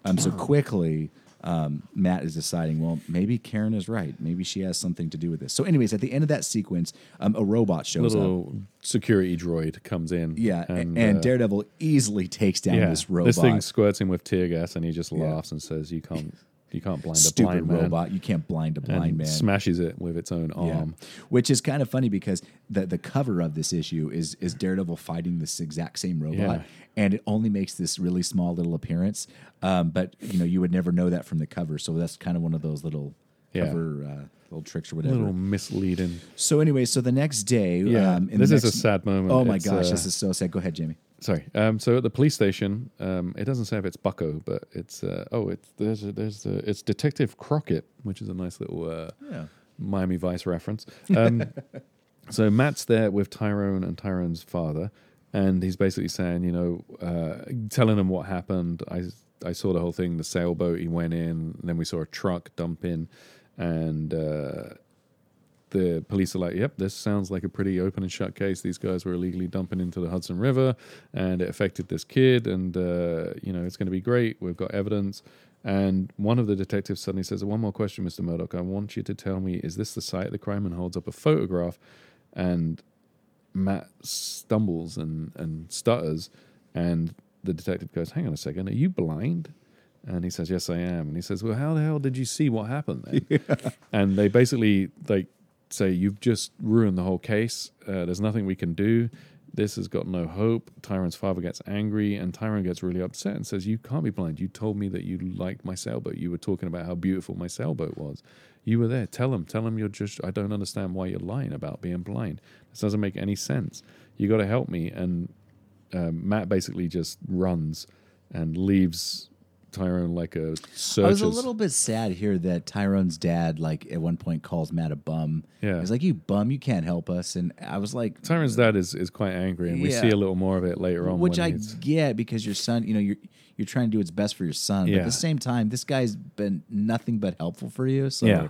Um, so quickly, um, Matt is deciding, well, maybe Karen is right. Maybe she has something to do with this. So anyways, at the end of that sequence, um, a robot shows Little up. Little security droid comes in. Yeah, and, and uh, Daredevil easily takes down yeah, this robot. This thing squirts him with tear gas, and he just laughs yeah. and says, you can't... You can't blind Stupid a blind man. Stupid robot. You can't blind a blind and man. Smashes it with its own arm. Yeah. Which is kind of funny because the, the cover of this issue is is Daredevil fighting this exact same robot. Yeah. And it only makes this really small little appearance. Um, but, you know, you would never know that from the cover. So that's kind of one of those little yeah. cover uh, little tricks or whatever. A little misleading. So anyway, so the next day. Yeah. Um, in this the next, is a sad moment. Oh, my it's, gosh. Uh, this is so sad. Go ahead, Jamie. Sorry. Um, so at the police station, um, it doesn't say if it's Bucko, but it's uh, oh, it's there's a, there's a, it's Detective Crockett, which is a nice little uh, yeah. Miami Vice reference. Um, so Matt's there with Tyrone and Tyrone's father, and he's basically saying, you know, uh, telling them what happened. I I saw the whole thing, the sailboat he went in, and then we saw a truck dump in, and. Uh, The police are like, yep, this sounds like a pretty open and shut case. These guys were illegally dumping into the Hudson River, and it affected this kid, and, uh, you know, it's going to be great. We've got evidence. And one of the detectives suddenly says, one more question, Mister Murdoch. I want you to tell me, is this the site of the crime? And holds up a photograph, and Matt stumbles and, and stutters, and the detective goes, hang on a second, are you blind? And he says, yes, I am. And he says, well, how the hell did you see what happened then? Yeah. And they basically, like, say you've just ruined the whole case. Uh, there's nothing we can do. This has got no hope. Tyrone's father gets angry, and Tyrone gets really upset and says, you can't be blind. You told me that you liked my sailboat. You were talking about how beautiful my sailboat was. You were there. Tell him. Tell him you're just, I don't understand why you're lying about being blind. This doesn't make any sense. You got to help me. And um, Matt basically just runs and leaves Tyrone like a searches. I was a little bit sad here that Tyrone's dad, like, at one point calls Matt a bum. Yeah. He's like, you bum, you can't help us. And I was like... Tyrone's dad is, is quite angry, and yeah. we see a little more of it later on. Which I get, because your son, you know, you're you're trying to do what's best for your son. Yeah. But at the same time, this guy's been nothing but helpful for you. So yeah.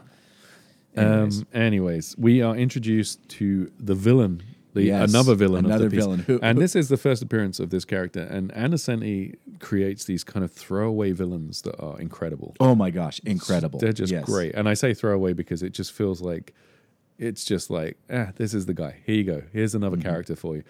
Anyways, um, anyways we are introduced to the villain. The, yes, another villain another of the piece. Villain. Who, and who, this is the first appearance of this character. And Anacenti creates these kind of throwaway villains that are incredible. Oh, my gosh. Incredible. They're just yes. great. And I say throwaway because it just feels like, it's just like, ah, this is the guy. Here you go. Here's another mm-hmm. character for you.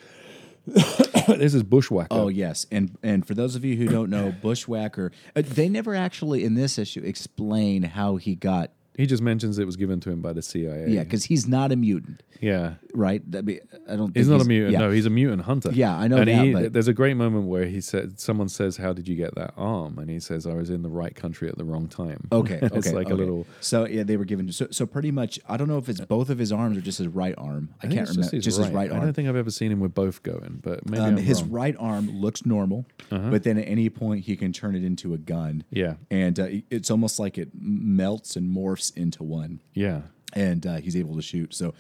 This is Bushwhacker. Oh, yes. And and for those of you who don't know, Bushwhacker, uh, they never actually in this issue explain how he got. He just mentions it was given to him by the C I A. Yeah, because he's not a mutant. Yeah. Right? That'd be, I don't think he's not he's, a mutant. Yeah. No, he's a mutant hunter. Yeah, I know and that. He, but... There's a great moment where he said, someone says, how did you get that arm? And he says, I was in the right country at the wrong time. Okay, it's okay. It's like okay. a little... So, yeah, they were given... So, so pretty much, I don't know if it's both of his arms or just his right arm. I, I can't remember. Just, his, just right. his right arm. I don't think I've ever seen him with both going, but maybe um, I'm His wrong. right arm looks normal, uh-huh. but then at any point, he can turn it into a gun. Yeah. And uh, it's almost like it melts and morphs into one. Yeah. And uh, he's able to shoot. So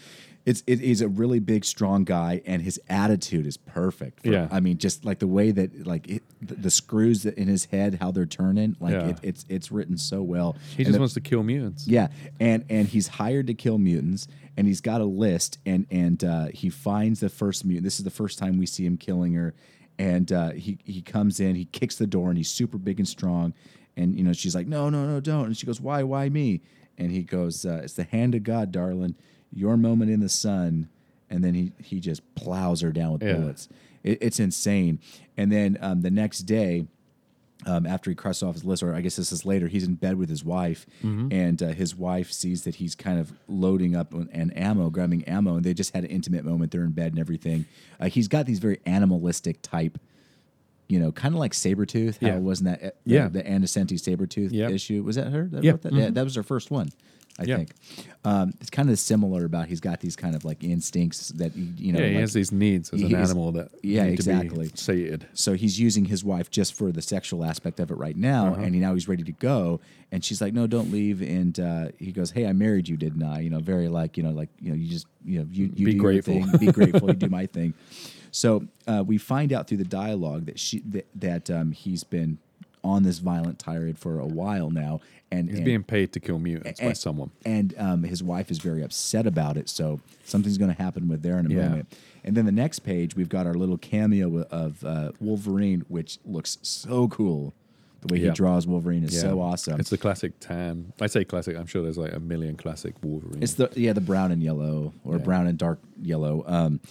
it's it, he's a really big, strong guy, and his attitude is perfect. For, yeah. I mean, just like the way that, like, it, the, the screws in his head, how they're turning, like, yeah. it, it's it's written so well. He and just the, wants to kill mutants. Yeah. And and he's hired to kill mutants, and he's got a list, and, and uh, he finds the first mutant. This is the first time we see him killing her, and uh, he, he comes in, he kicks the door, and he's super big and strong, and, you know, she's like, no, no, no, don't. And she goes, why, why me? And he goes, uh, it's the hand of God, darling, your moment in the sun. And then he, he just plows her down with yeah. bullets. It, it's insane. And then um, the next day, um, after he crossed off his list, or I guess this is later, he's in bed with his wife. Mm-hmm. And uh, his wife sees that he's kind of loading up on, and ammo, grabbing ammo. And they just had an intimate moment. They're in bed and everything. Uh, he's got these very animalistic type, you know, kind of like Sabretooth. How yeah. wasn't that? Uh, yeah. The, the Anacenti Sabretooth yep. issue. Was that her? That yep. wrote that? Mm-hmm. Yeah. That was her first one, I yep. think. Um, it's kind of similar about he's got these kind of like instincts that, you know. Yeah, he like, has these needs as an animal that yeah, need exactly. to be sated. So he's using his wife just for the sexual aspect of it right now. Uh-huh. And he, now he's ready to go. And she's like, no, don't leave. And uh, he goes, hey, I married you, didn't I? You know, very like, you know, like, you know, you just, you know, you, you be do grateful. Your thing. Be grateful. You do my thing. So uh, we find out through the dialogue that she that, that um, he's been on this violent tirade for a while now, and he's and, being paid to kill mutants and, by someone. And um, his wife is very upset about it. So something's going to happen with there in a yeah. moment. And then the next page, we've got our little cameo of uh, Wolverine, which looks so cool. The way yeah. he draws Wolverine is yeah. so awesome. It's the classic tan. I say classic. I'm sure there's like a million classic Wolverine. It's the yeah the brown and yellow or yeah. brown and dark yellow, um,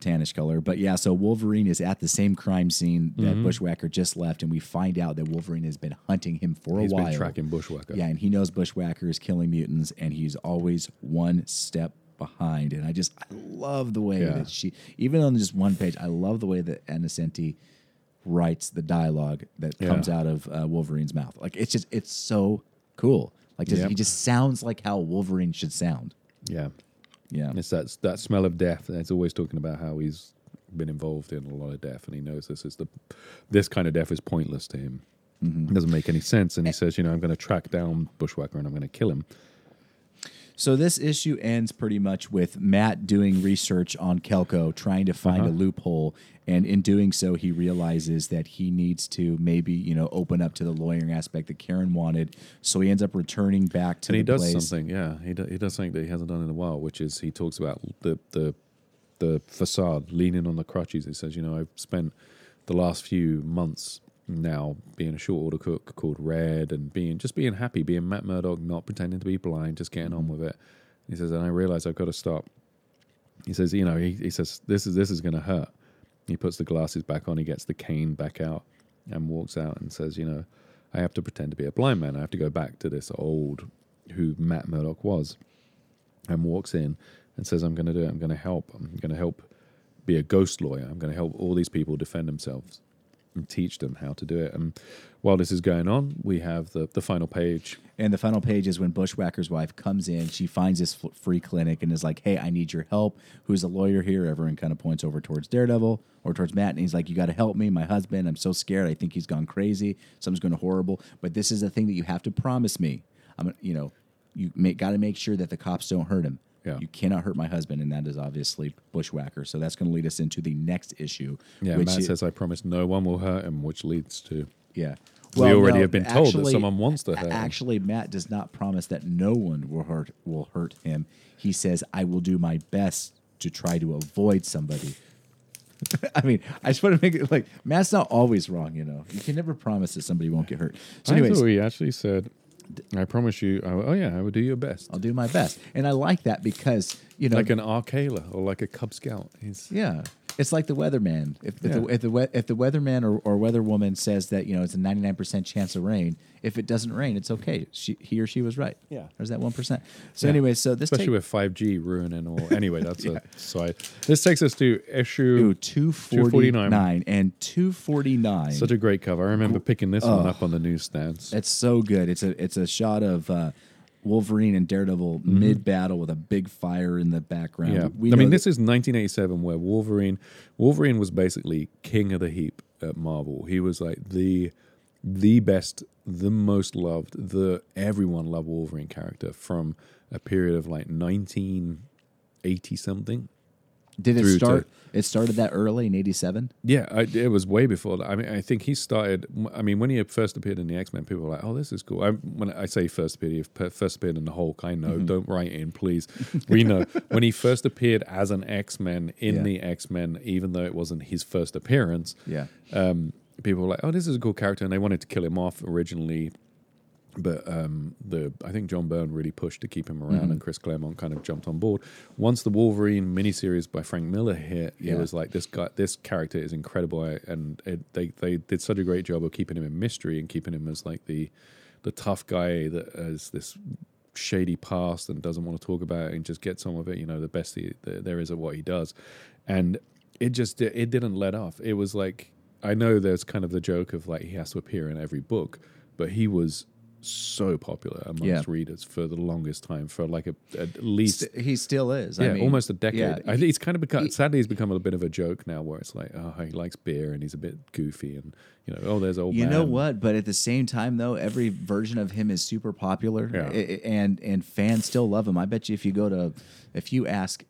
tannish color. But yeah, so Wolverine is at the same crime scene that mm-hmm. Bushwhacker just left, and we find out that Wolverine has been hunting him for he's a while. He's been tracking Bushwhacker. Yeah, and he knows Bushwhacker is killing mutants, and he's always one step behind. And I just I love the way yeah. that she, even on just one page, I love the way that Innocenti writes the dialogue that yeah. comes out of uh, Wolverine's mouth. Like it's just, it's so cool. Like just, yep. he just sounds like how Wolverine should sound. Yeah, yeah. It's that that smell of death. And it's always talking about how he's been involved in a lot of death, and he knows this is the this kind of death is pointless to him. Mm-hmm. It doesn't make any sense, and he says, you know, I'm going to track down Bushwhacker and I'm going to kill him. So this issue ends pretty much with Matt doing research on Kelco, trying to find uh-huh. a loophole, and in doing so, he realizes that he needs to maybe, you know, open up to the lawyering aspect that Karen wanted. So he ends up returning back to and the place. And he does something, yeah. He, do, he does something that he hasn't done in a while, which is he talks about the, the, the facade, leaning on the crutches. He says, you know, I've spent the last few months now being a short order cook called Red and being just being happy, being Matt Murdock, not pretending to be blind, just getting on with it. He says, and I realize I've got to stop. He says, you know, he, he says, this is this is going to hurt. He puts the glasses back on, he gets the cane back out and walks out and says, you know, I have to pretend to be a blind man. I have to go back to this old who Matt Murdock was, and walks in and says, I'm going to do it. I'm going to help. I'm going to help be a ghost lawyer. I'm going to help all these people defend themselves and teach them how to do it. And while this is going on, we have the, the final page. And the final page is when Bushwhacker's wife comes in. She finds this f- free clinic and is like, hey, I need your help. Who's the lawyer here? Everyone kind of points over towards Daredevil or towards Matt. And he's like, you got to help me. My husband, I'm so scared. I think he's gone crazy. Something's going horrible. But this is the thing that you have to promise me. I'm, you know, you got to make sure that the cops don't hurt him. Yeah. You cannot hurt my husband, and that is obviously Bushwhacker. So that's going to lead us into the next issue. Yeah, which Matt is, says, I promise no one will hurt him, which leads to... Yeah. Well, we already no, have been actually, told that someone wants to hurt him. Actually, Matt does not promise that no one will hurt will hurt him. He says, I will do my best to try to avoid somebody. I mean, I just want to make it like, Matt's not always wrong, you know. You can never promise that somebody won't get hurt. So anyways, I thought he actually said... I promise you, I, oh yeah, I will do your best. I'll do my best. And I like that because, you know. Like an Arcala or like a Cub Scout. He's yeah. It's like the weatherman. If, if, yeah. the, if, the, if the weatherman or, or weatherwoman says that, you know, it's a ninety-nine percent chance of rain, if it doesn't rain, it's okay. She, he or she was right. Yeah. There's that one percent. So yeah. anyway, so this Especially take, with five G ruining all. Anyway, that's yeah. a side. This takes us to issue Ooh, two forty-nine. two forty-nine. And two forty-nine. Such a great cover. I remember picking this oh, one up on the newsstands. It's so good. It's a, it's a shot of... Uh, Wolverine and Daredevil mm-hmm. mid-battle with a big fire in the background. Yeah. We I mean, this is nineteen eighty-seven where Wolverine Wolverine was basically king of the heap at Marvel. He was like the the best, the most loved, the everyone loved Wolverine character from a period of like nineteen eighty something. Did it start? To, it started that early in eighty-seven? Yeah, I, it was way before that. I mean, I think he started, I mean, when he had first appeared in the X-Men, people were like, oh, this is cool. I, when I say first appeared, he first appeared in the Hulk. I know, mm-hmm. don't write in, please. We know. When he first appeared as an X-Men in yeah. the X-Men, even though it wasn't his first appearance, yeah. um, people were like, oh, this is a cool character. And they wanted to kill him off originally. But um, the I think John Byrne really pushed to keep him around, mm-hmm. and Chris Claremont kind of jumped on board. Once the Wolverine miniseries by Frank Miller hit, yeah. it was like this guy, this character is incredible, and it, they they did such a great job of keeping him in mystery and keeping him as like the the tough guy that has this shady past and doesn't want to talk about it and just gets on with it. You know, the best he, the, there is at what he does, and it just it didn't let off. It was like, I know there's kind of the joke of like he has to appear in every book, but he was so popular amongst yeah. readers for the longest time, for like a, at least St- he still is. Yeah, I mean, almost a decade. Yeah, I think he's kind of become. He, sadly, he's become a bit of a joke now, where it's like, oh, he likes beer and he's a bit goofy, and you know, oh, there's old. You man. know what? But at the same time, though, every version of him is super popular, yeah. and and fans still love him. I bet you, if you go to, if you ask,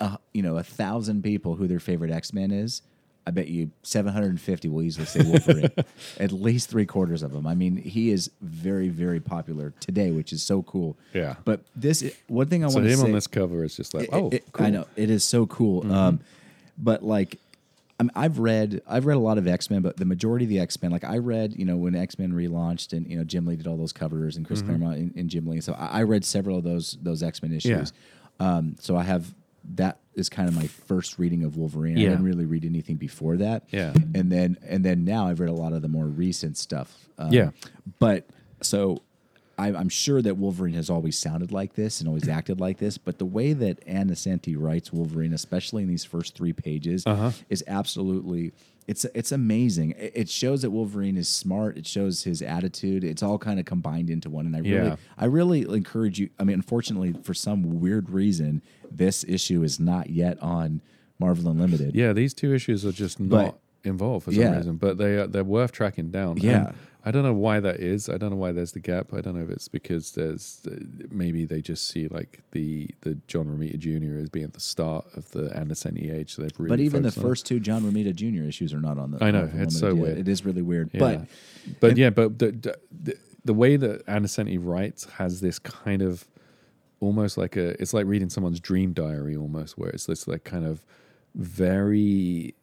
uh, you know, a thousand people who their favorite X-Men is, I bet you seven hundred fifty will easily say Wolverine. At least three quarters of them. I mean, he is very, very popular today, which is so cool. Yeah. But this is, one thing I so want to say. So him on this cover is just like, it, oh, it, cool. I know. It is so cool. Mm-hmm. Um, but like, I mean, I've read I've read a lot of X-Men, but the majority of the X-Men, like I read, you know, when X-Men relaunched and, you know, Jim Lee did all those covers and Chris mm-hmm. Claremont and, and Jim Lee. So I, I read several of those those X-Men issues. Yeah. Um, so I have, that is kind of my first reading of Wolverine. Yeah. I didn't really read anything before that. Yeah. And then and then now I've read a lot of the more recent stuff. Um, yeah. But so I, I'm sure that Wolverine has always sounded like this and always acted like this, but the way that Ann Nesenti writes Wolverine, especially in these first three pages, uh-huh. is absolutely, it's it's amazing. It shows that Wolverine is smart. It shows his attitude. It's all kind of combined into one. And I yeah. really, I really encourage you. I mean, unfortunately, for some weird reason, this issue is not yet on Marvel Unlimited. Yeah, these two issues are just not but, involved for some yeah. reason, but they are, they're worth tracking down. Yeah. And, I don't know why that is. I don't know why there's the gap. I don't know if it's because there's maybe they just see like the the John Romita Junior as being the start of the Anderson age. So they've really but even the first it. two John Romita Junior issues are not on the. I know it's so yet. weird. It is really weird. Yeah. But but and, yeah, but the, the the way that Anderson writes has this kind of almost like a. It's like reading someone's dream diary almost, where it's this like kind of very.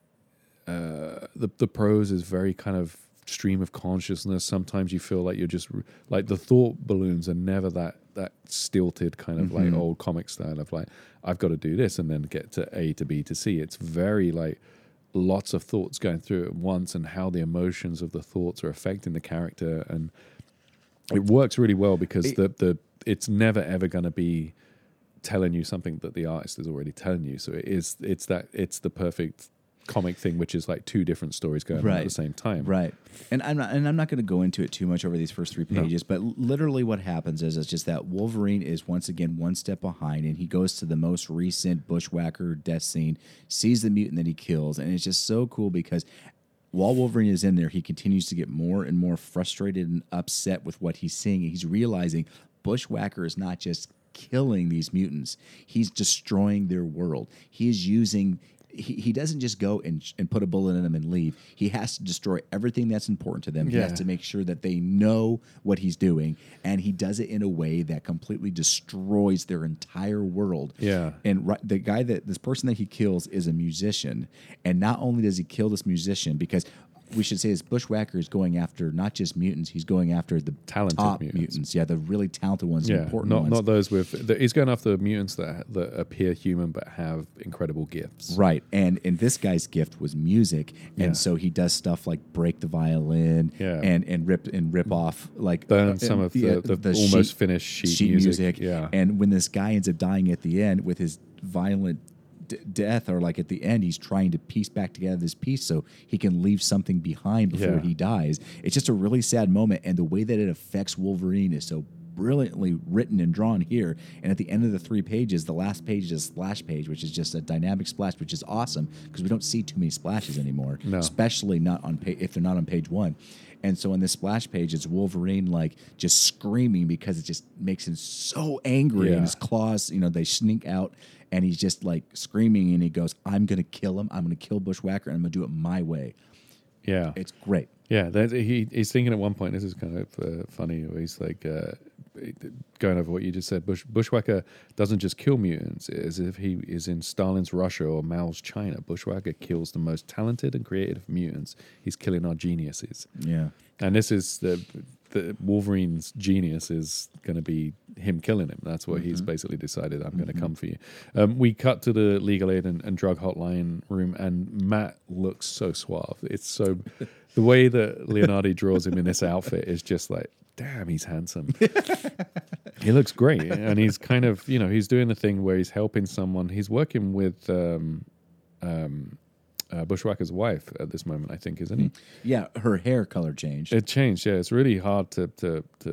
Uh, the the prose is very kind of. Stream of consciousness. Sometimes you feel like you're just like the thought balloons are never that that stilted kind of mm-hmm. like old comic style of like I've got to do this and then get to A to B to C. It's very like lots of thoughts going through at once and how the emotions of the thoughts are affecting the character, and it works really well because it, the the it's never ever going to be telling you something that the artist is already telling you. So it is it's that it's the perfect comic thing, which is like two different stories going right. on at the same time. Right. And I'm not and I'm not going to go into it too much over these first three pages, no. but literally what happens is it's just that Wolverine is once again one step behind, and he goes to the most recent Bushwhacker death scene, sees the mutant that he kills, and it's just so cool because while Wolverine is in there, he continues to get more and more frustrated and upset with what he's seeing, and he's realizing Bushwhacker is not just killing these mutants, he's destroying their world. He is using... He, he doesn't just go and and put a bullet in them and leave. He has to destroy everything that's important to them. Yeah. He has to make sure that they know what he's doing, and he does it in a way that completely destroys their entire world. Yeah. And right, the guy that this person that he kills is a musician, and not only does he kill this musician, because we should say this Bushwhacker is going after not just mutants, he's going after the talented top mutants. mutants. Yeah, the really talented ones, yeah, the important not, ones. Not those with... The, he's going after mutants that that appear human but have incredible gifts. Right, and, and this guy's gift was music, and yeah. so he does stuff like break the violin yeah. and, and rip and rip off... like Burn uh, some of the, the, the, the almost sheet, finished sheet, sheet music. music. Yeah. And when this guy ends up dying at the end with his violent... death, or like at the end he's trying to piece back together this piece so he can leave something behind before yeah. he dies. It's just a really sad moment, and the way that it affects Wolverine is so brilliantly written and drawn here. And at the end of the three pages, the last page is a splash page, which is just a dynamic splash, which is awesome because we don't see too many splashes anymore, no. especially not on pa- if they're not on page one. And so in this splash page, it's Wolverine like just screaming because it just makes him so angry, yeah. and his claws, you know, they sneak out. And he's just like screaming, and he goes, "I'm going to kill him. I'm going to kill Bushwhacker, and I'm going to do it my way." Yeah, it's great. Yeah, he he's thinking at one point. This is kind of uh, funny. Where he's like uh, going over what you just said. Bush, Bushwhacker doesn't just kill mutants. As if he is in Stalin's Russia or Mao's China, Bushwhacker kills the most talented and creative mutants. He's killing our geniuses. Yeah, and this is the. The Wolverine's genius is going to be him killing him. That's what mm-hmm. he's basically decided. I'm mm-hmm. going to come for you. Um, we cut to the legal aid and, and drug hotline room, and Matt looks so suave. It's so the way that Leonardi draws him in this outfit is just like, damn, he's handsome. He looks great, and he's kind of, you know, he's doing the thing where he's helping someone. He's working with um, um, Uh, Bushwhacker's wife at this moment, I think, isn't he? Yeah, her hair color changed. It changed, yeah. It's really hard to to, to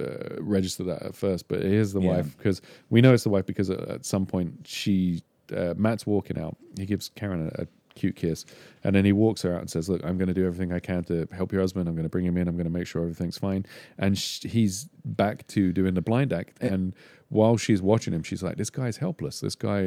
uh, register that at first, but it is the yeah. wife, because we know it's the wife because at some point she uh, Matt's walking out. He gives Karen a, a cute kiss, and then he walks her out and says, "Look, I'm going to do everything I can to help your husband. I'm going to bring him in. I'm going to make sure everything's fine." And sh- he's back to doing the blind act, it- and while she's watching him, she's like, "This guy's helpless. This guy...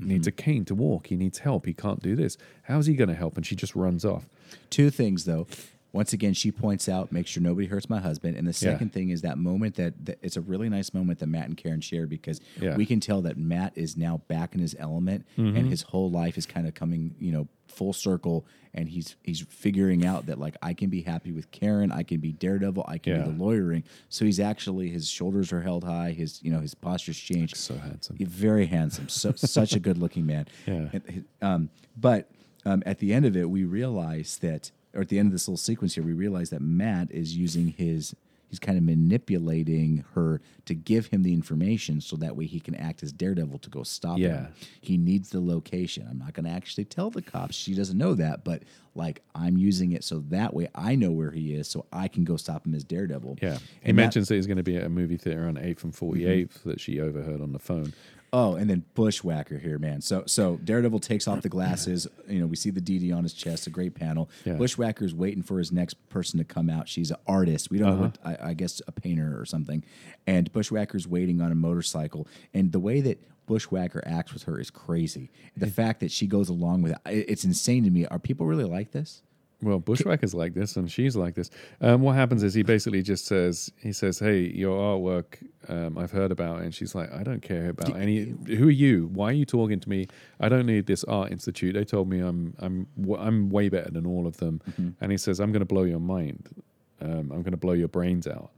needs a cane to walk. He needs help. He can't do this. How's he going to help?" And she just runs off. Two things, though. Once again, she points out, make sure nobody hurts my husband. And the second yeah. thing is that moment that, that it's a really nice moment that Matt and Karen share, because yeah. we can tell that Matt is now back in his element mm-hmm. and his whole life is kind of coming, you know, full circle, and he's he's figuring out that, like, I can be happy with Karen, I can be Daredevil, I can yeah. do the lawyering. So he's actually, his shoulders are held high, his you know his posture's changed. So handsome, very handsome, so such a good looking man. Yeah. And, um, but um, at the end of it, we realize that. Or at the end of this little sequence here, we realize that Matt is using his, he's kind of manipulating her to give him the information so that way he can act as Daredevil to go stop yeah. him. He needs the location. I'm not going to actually tell the cops. She doesn't know that, but like I'm using it so that way I know where he is so I can go stop him as Daredevil. Yeah. And he mentions that, that he's going to be at a movie theater on eighth and forty-eighth mm-hmm. that she overheard on the phone. Oh, and then Bushwhacker here, man. So so Daredevil takes off the glasses. You know, we see the D D on his chest, a great panel. Yeah. Bushwhacker's waiting for his next person to come out. She's an artist. We don't uh-huh. know, what, I, I guess a painter or something. And Bushwhacker's waiting on a motorcycle. And the way that Bushwhacker acts with her is crazy. The yeah. fact that she goes along with it, it's insane to me. Are people really like this? Well, Bushwhacker's like this, and she's like this. Um, what happens is he basically just says, he says, hey, your artwork, um, I've heard about it. And she's like, I don't care about any. Who are you? Why are you talking to me? I don't need this art institute. They told me I'm I'm I'm way better than all of them. Mm-hmm. And he says, I'm going to blow your mind. Um, I'm going to blow your brains out.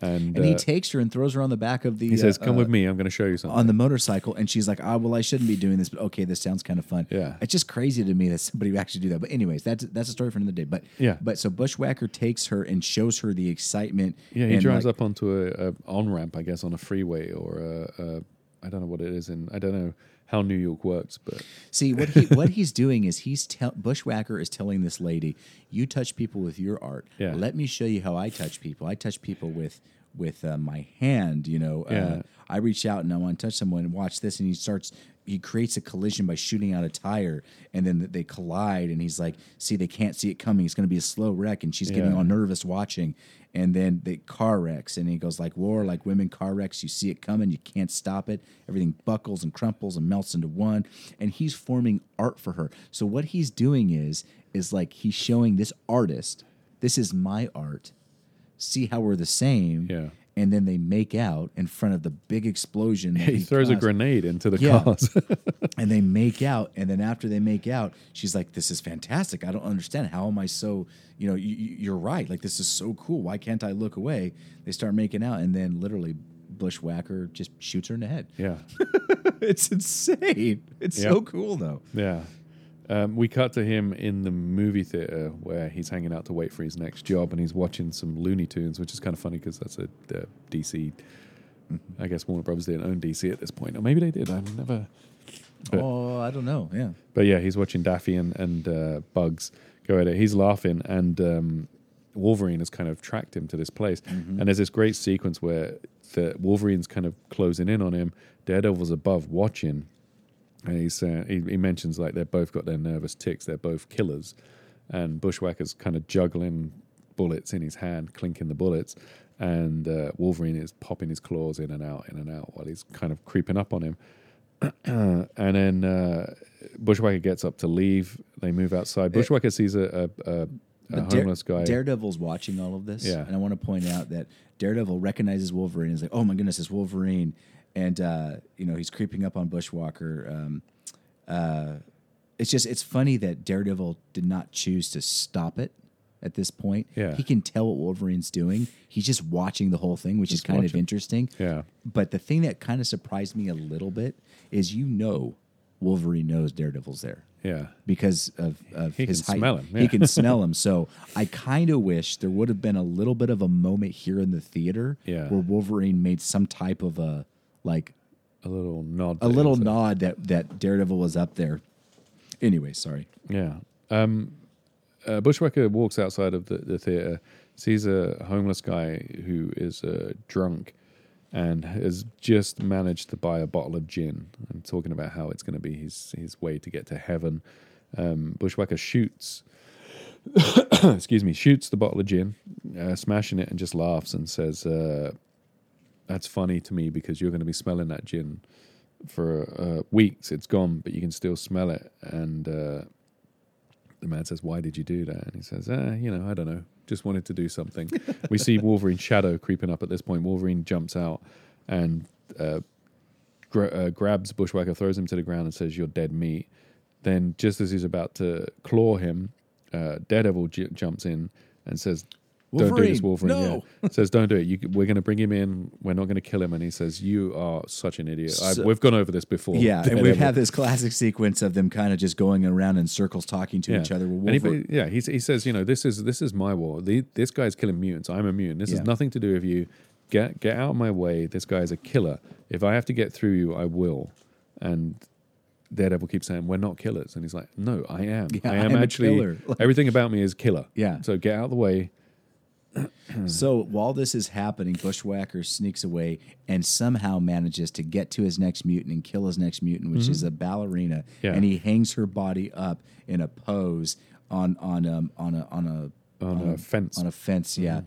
And, and he uh, takes her and throws her on the back of the... He says, come uh, with me. I'm going to show you something. On the motorcycle. And she's like, oh, well, I shouldn't be doing this, but okay, this sounds kind of fun. Yeah. It's just crazy to me that somebody would actually do that. But anyways, that's that's a story for another day. But yeah. But so Bushwhacker takes her and shows her the excitement. Yeah, he and drives like, up onto a, a on-ramp, I guess, on a freeway or a, a... I don't know what it is in... I don't know how New York works, but... See, what he what he's doing is he's... Te- Bushwhacker is telling this lady, you touch people with your art. Yeah. Let me show you how I touch people. I touch people with... with uh, my hand, you know, yeah. uh, I reach out and I want to touch someone and watch this. And he starts, he creates a collision by shooting out a tire, and then they collide. And he's like, see, they can't see it coming. It's going to be a slow wreck. And she's yeah. getting all nervous watching. And then the car wrecks. And he goes like war, like women car wrecks. You see it coming. You can't stop it. Everything buckles and crumples and melts into one. And he's forming art for her. So what he's doing is, is like, he's showing this artist, this is my art. See how we're the same, yeah. and then they make out in front of the big explosion. He, he throws caused. a grenade into the yeah. cars. And they make out, and then after they make out, she's like, this is fantastic. I don't understand. How am I so, you know, you, you're right. Like, this is so cool. Why can't I look away? They start making out, and then literally Bushwhacker just shoots her in the head. Yeah. It's insane. It's yep. so cool, though. Yeah. Um, we cut to him in the movie theater where he's hanging out to wait for his next job, and he's watching some Looney Tunes, which is kind of funny because that's a, a D C. Mm-hmm. I guess Warner Brothers didn't own D C at this point, or maybe they did. I've never. But, oh, I don't know. Yeah. But yeah, he's watching Daffy and, and uh, Bugs go at it. He's laughing, and um, Wolverine has kind of tracked him to this place. Mm-hmm. And there's this great sequence where the Wolverine's kind of closing in on him. Daredevil's above watching. And he's, uh, he, he mentions, like, they've both got their nervous tics. They're both killers. And Bushwhacker's kind of juggling bullets in his hand, clinking the bullets. And uh, Wolverine is popping his claws in and out, in and out, while he's kind of creeping up on him. And then uh, Bushwhacker gets up to leave. They move outside. Bushwhacker sees a, a, a, a homeless Dare- guy. Daredevil's watching all of this. Yeah. And I want to point out that Daredevil recognizes Wolverine. He's like, oh, my goodness, it's Wolverine. And, uh, you know, he's creeping up on Bushwhacker. Um, uh, it's just, it's funny that Daredevil did not choose to stop it at this point. Yeah. He can tell what Wolverine's doing. He's just watching the whole thing, which just is kind watching. of interesting. Yeah. But the thing that kind of surprised me a little bit is, you know, Wolverine knows Daredevil's there. Yeah. Because of, of he his can height. Smell him. Yeah. He can smell him. So I kind of wish there would have been a little bit of a moment here in the theater yeah. where Wolverine made some type of a, like a little nod, a little him, so. nod that, that Daredevil was up there. Anyway, sorry. Yeah. Um, uh, Bushwhacker walks outside of the, the theater, sees a homeless guy who is uh, drunk and has just managed to buy a bottle of gin. I'm talking about how it's going to be his his way to get to heaven. Um, Bushwhacker shoots. excuse me. Shoots the bottle of gin, uh, smashing it, and just laughs and says. Uh, That's funny to me because you're going to be smelling that gin for uh, weeks. It's gone, but you can still smell it. And uh, the man says, why did you do that? And he says, ah, you know, I don't know. Just wanted to do something. We see Wolverine's shadow creeping up at this point. Wolverine jumps out and uh, gra- uh, grabs Bushwhacker, throws him to the ground and says, you're dead meat. Then just as he's about to claw him, uh, Daredevil j- jumps in and says, don't Wolverine, do this, Wolverine. No. Yeah. Says, don't do it. You, we're going to bring him in. We're not going to kill him. And he says, you are such an idiot. So, I, we've gone over this before. Yeah, and, and we have this classic sequence of them kind of just going around in circles talking to yeah. each other. Well, and he, yeah, he, he says, you know, this is this is my war. The, this guy's killing mutants. I'm immune. This yeah. has nothing to do with you. Get, get out of my way. This guy's a killer. If I have to get through you, I will. And Daredevil keeps saying, we're not killers. And he's like, no, I am. Yeah, I am, I am actually. Killer. Everything about me is killer. Yeah. So get out of the way. So while this is happening, Bushwhacker sneaks away and somehow manages to get to his next mutant and kill his next mutant, which mm-hmm. is a ballerina. Yeah. And he hangs her body up in a pose on on um, on a on a on, on a fence on a fence. Yeah.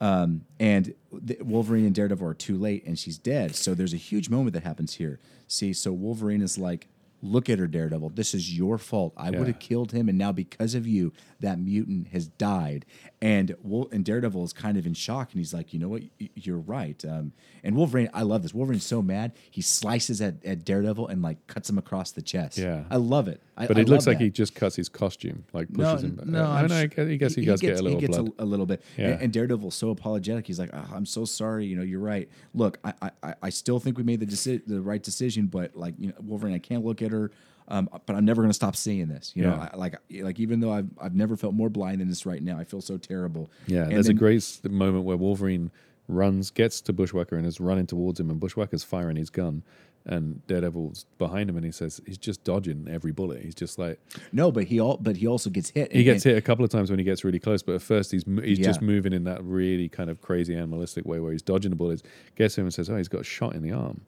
Mm-hmm. Um, and the, Wolverine and Daredevil are too late, and she's dead. So there's a huge moment that happens here. See, so Wolverine is like, look at her, Daredevil. This is your fault. I yeah. would have killed him, and now because of you, that mutant has died. And Wol- and Daredevil is kind of in shock, and he's like, you know what? Y- you're right. Um, and Wolverine, I love this. Wolverine's so mad, he slices at, at Daredevil and like cuts him across the chest. Yeah, I love it. I, but it I looks like that. He just cuts his costume, like pushes no, him back. No, I know. Sh- I guess he, he does gets, get a little. He gets blood. A, a little bit. Yeah. And, and Daredevil's so apologetic. He's like, oh, I'm so sorry. You know, you're right. Look, I I, I still think we made the deci- the right decision, but like, you know, Wolverine, I can't look at her, um, but I'm never going to stop seeing this. You know, yeah. I, like, like even though I've I've never felt more blind than this right now, I feel so terrible. Yeah, and there's then, a great moment where Wolverine runs, gets to Bushwhacker, and is running towards him, and Bushwhacker's firing his gun, and Daredevil's behind him, and he says he's just dodging every bullet. He's just like no, but he all, but he also gets hit. And, he gets and, hit a couple of times when he gets really close, but at first he's he's yeah. just moving in that really kind of crazy animalistic way where he's dodging the bullets. Gets him and says, oh, he's got a shot in the arm.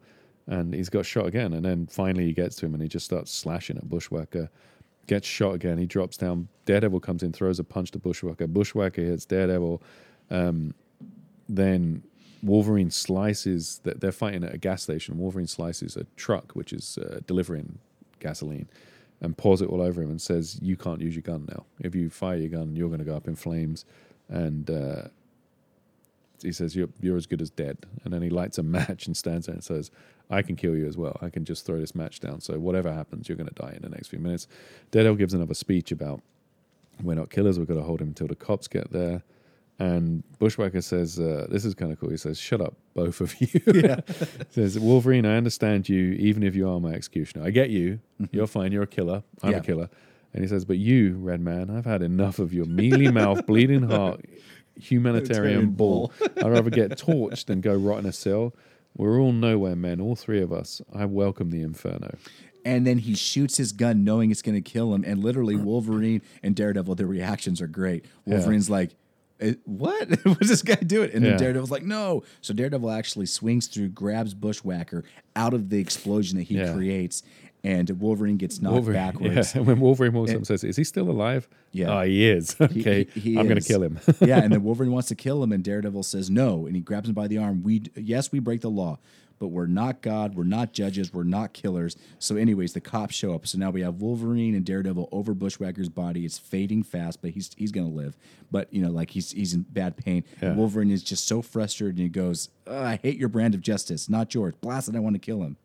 And he's got shot again. And then finally he gets to him and he just starts slashing at Bushwhacker. Gets shot again. He drops down. Daredevil comes in, throws a punch to Bushwhacker. Bushwhacker hits Daredevil. Um, then Wolverine slices. They're fighting at a gas station. Wolverine slices a truck, which is uh, delivering gasoline, and pours it all over him and says, you can't use your gun now. If you fire your gun, you're going to go up in flames. And... Uh, he says, you're, you're as good as dead. And then he lights a match and stands there and says, I can kill you as well. I can just throw this match down. So whatever happens, you're going to die in the next few minutes. Daredevil gives another speech about, we're not killers. We've got to hold him until the cops get there. And Bushwhacker says, uh, this is kind of cool. He says, shut up, both of you. Yeah. Says, Wolverine, I understand you, even if you are my executioner. I get you. You're fine. You're a killer. I'm yeah. a killer. And he says, but you, Red Man, I've had enough of your mealy mouth, bleeding heart, humanitarian bull. I'd rather get torched than go rot in a cell. We're all nowhere men, all three of us. I welcome the inferno. And then he shoots his gun knowing it's going to kill him. And literally Wolverine and Daredevil, their reactions are great. Wolverine's yeah. like, what? What's this guy doing? And then yeah. Daredevil's like, no. So Daredevil actually swings through, grabs Bushwhacker out of the explosion that he yeah. creates. And Wolverine gets knocked Wolverine, backwards. Yeah. And when Wolverine walks up and says, is he still alive? Yeah. Oh, he is. Okay, he, he, he I'm going to kill him. Yeah, and then Wolverine wants to kill him, and Daredevil says no, and he grabs him by the arm. We Yes, we break the law, but we're not God, we're not judges, we're not killers. So anyways, the cops show up. So now we have Wolverine and Daredevil over Bushwhacker's body. It's fading fast, but he's he's going to live. But, you know, like he's, he's in bad pain. Yeah. And Wolverine is just so frustrated, and he goes, I hate your brand of justice, not yours. Blast it, I want to kill him.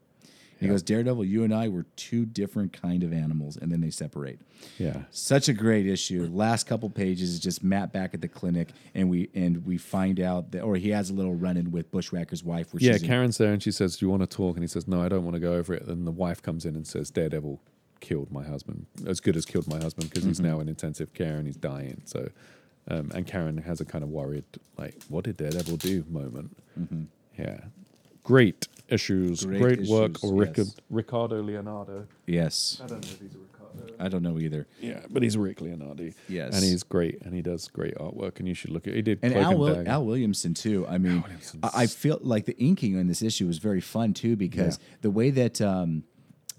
He yeah. goes, Daredevil, you and I were two different kind of animals, and then they separate. Yeah, such a great issue. Last couple pages is just Matt back at the clinic, and we and we find out that, or he has a little run-in with Bushwhacker's wife. Which yeah, is Karen's in. There, and she says, "Do you want to talk?" And he says, "No, I don't want to go over it." And the wife comes in and says, "Daredevil killed my husband, as good as killed my husband, because mm-hmm. he's now in intensive care and he's dying." So, um, and Karen has a kind of worried, like, "What did Daredevil do?" moment. Mm-hmm. Yeah. Great issues, great, great issues, work, or Rick, yes. Ricardo Leonardo. Yes. I don't know if he's a Ricardo. I don't know either. Yeah, but he's Rick Leonardi. Yes. And he's great, and he does great artwork, and you should look at it. He did and Al, Will- Al Williamson, too. I mean, I-, I feel like the inking on this issue was very fun, too, because yeah. the way that... Um,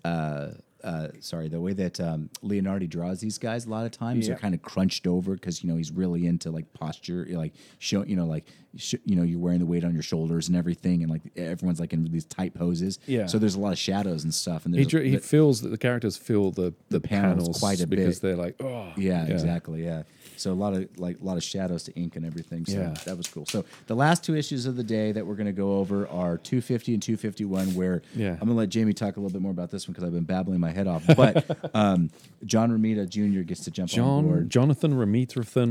uh, Uh, sorry, the way that um, Leonardi draws these guys a lot of times, yeah. they're kind of crunched over because, you know, he's really into like posture, like show, you know, like sh- you know, you're wearing the weight on your shoulders and everything, and like everyone's like in these tight poses. Yeah. So there's a lot of shadows and stuff. And he, dr- he feels that the characters feel the the, the panels, panels quite a bit because they're like, oh, yeah, yeah, exactly, yeah. So a lot of like a lot of shadows to ink and everything. So yeah. that was cool. So the last two issues of the day that we're going to go over are two fifty and two fifty-one. Where yeah. I'm going to let Jamie talk a little bit more about this one because I've been babbling my head off. But um, John Romita Junior gets to jump John, on board. Jonathan Romita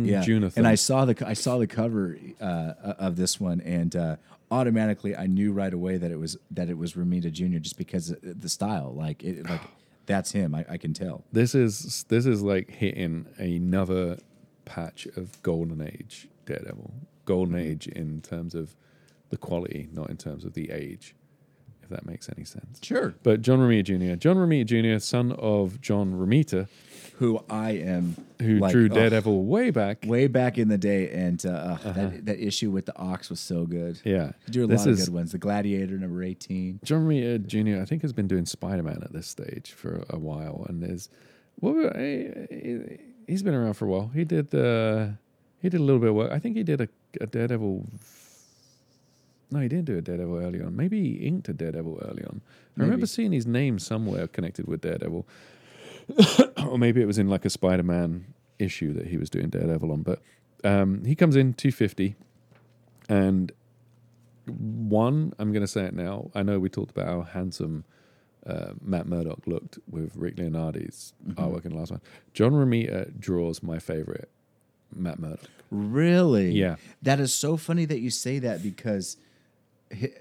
yeah. Junior. And I saw the I saw the cover uh, of this one, and uh, automatically I knew right away that it was that it was Romita Junior just because of the style, like it, like that's him. I, I can tell. This is this is like hitting another patch of golden age Daredevil, golden age in terms of the quality, not in terms of the age, if that makes any sense. Sure. But John Romita Junior, John Romita Junior, son of John Romita, who I am, who like, drew Daredevil oh, way back, way back in the day, and uh, uh-huh. that, that issue with the ox was so good. Yeah, he drew a this lot of good ones. The Gladiator number eighteen. John Romita Junior, I think, has been doing Spider-Man at this stage for a while, and there's what. Well, he's been around for a while. He did uh, he did a little bit of work. I think he did a, a Daredevil. No, he didn't do a Daredevil early on. Maybe he inked a Daredevil early on. Maybe. I remember seeing his name somewhere connected with Daredevil. Or maybe it was in like a Spider-Man issue that he was doing Daredevil on. But um, he comes in two fifty. And one, I'm going to say it now. I know we talked about how handsome Uh, Matt Murdock looked with Rick Leonardi's mm-hmm. artwork in the last one. John Romita draws my favorite Matt Murdock. Really? Yeah. That is so funny that you say that because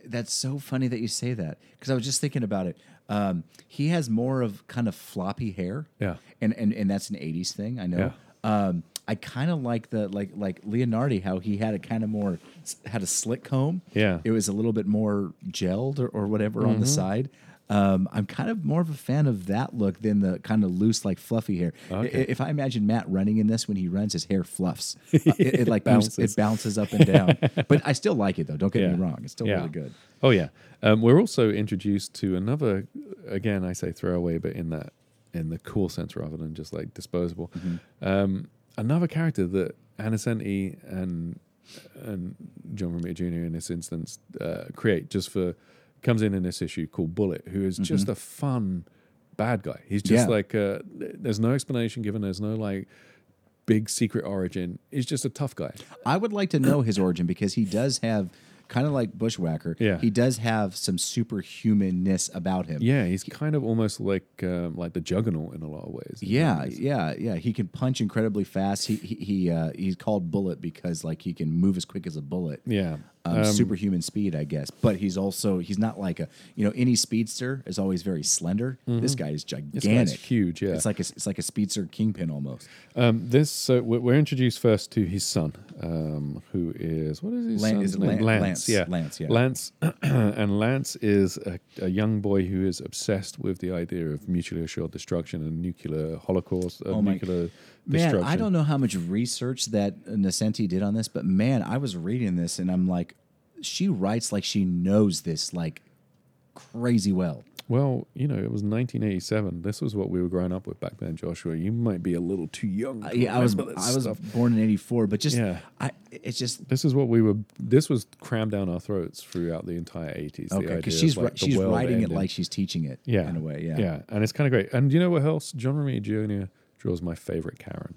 that's so funny that you say that because I was just thinking about it. Um, he has more of kind of floppy hair. Yeah. And and, and that's an eighties thing, I know. Yeah. Um, I kind of like the like like Leonardi how he had a kind of more had a slick comb. Yeah. It was a little bit more gelled or, or whatever mm-hmm. on the side. Um, I'm kind of more of a fan of that look than the kind of loose, like fluffy hair. Okay. If I imagine Matt running in this, when he runs, his hair fluffs. Uh, it, it like bounces. Moves, it bounces up and down. But I still like it though. Don't get yeah. me wrong; it's still yeah. really good. Oh yeah. Um, we're also introduced to another. Again, I say throwaway, but in that in the cool sense rather than just like disposable. Mm-hmm. Um, another character that Anicenti and and John Romita Junior in this instance uh, create just for. Comes in in this issue called Bullet, who is mm-hmm. just a fun bad guy. He's just yeah. like, uh, there's no explanation given. There's no like big secret origin. He's just a tough guy. I would like to know his origin because he does have, kind of like Bushwhacker, yeah. he does have some superhumanness about him. Yeah, he's he, kind of almost like um, like the Juggernaut in a lot of ways. Yeah, ways. yeah, yeah. He can punch incredibly fast. He he, he uh, he's called Bullet because like he can move as quick as a bullet. Yeah, um, um, superhuman speed, I guess. But he's also he's not like a you know any speedster is always very slender. Mm-hmm. This guy is gigantic, this guy's huge. Yeah, it's like a, it's like a speedster Kingpin almost. Um, this so we're introduced first to his son, um, who is what is his Lan- son's is name? Lan- Lance. Lance. Yeah. Lance, yeah. Lance, and Lance is a, a young boy who is obsessed with the idea of mutually assured destruction and nuclear holocaust, uh, oh nuclear man, destruction. Man, I don't know how much research that Nascenti did on this, but man, I was reading this and I'm like, she writes like she knows this like crazy well. Well, you know, it was nineteen eighty-seven. This was what we were growing up with back then, Joshua. You might be a little too young. To uh, yeah, I was. I was stuff. born in eighty-four, but just, yeah. I, it's just. This is what we were. This was crammed down our throats throughout the entire eighties. Okay, because she's like she's writing ended. it like she's teaching it. Yeah, in a way. Yeah, yeah, and it's kind of great. And you know what else? John Romita Junior draws my favorite Karen.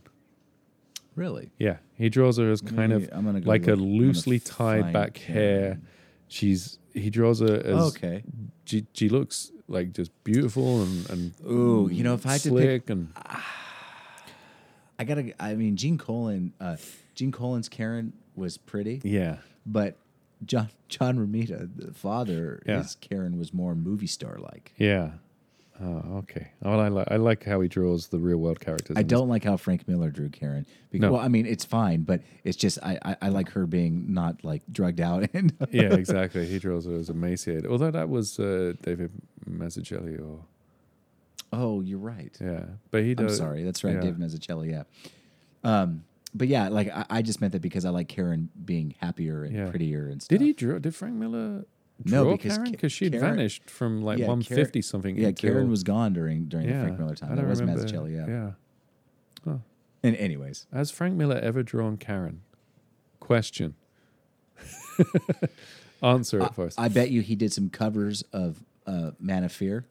Really? Yeah, he draws her as kind Maybe, of go like look, a loosely tied back Karen. hair. She's. He draws her as. Oh, okay. She, she looks. Like just beautiful and, and ooh, you know, if I had slick to pick, and uh, I gotta. I mean, Jean Colin, uh, Jean Colin's Karen was pretty, yeah. But John John Romita, the father, yeah. his Karen was more movie star like. Yeah. Oh, okay. Well, I like I like how he draws the real world characters. I don't like how Frank Miller drew Karen. Because, no. Well, I mean, it's fine, but it's just I, I, I like her being not like drugged out. And yeah, exactly. He draws her as emaciated. Although that was uh, David. Mazzucchelli or oh, you're right. Yeah, but he. Does, I'm sorry, that's right, yeah. David Mazzucchelli. Yeah, um, but yeah, like I, I just meant that because I like Karen being happier and yeah. prettier and stuff. Did he draw? Did Frank Miller? Draw no, because Karen because she'd Karen, vanished from like yeah, one fifty Karen, something. Yeah, until, Karen was gone during during yeah, the Frank Miller time. That was Mazzucchelli. Yeah. yeah. Huh. And anyways, has Frank Miller ever drawn Karen? Question. Answer it first. I, I bet you he did some covers of uh, Man of Fear.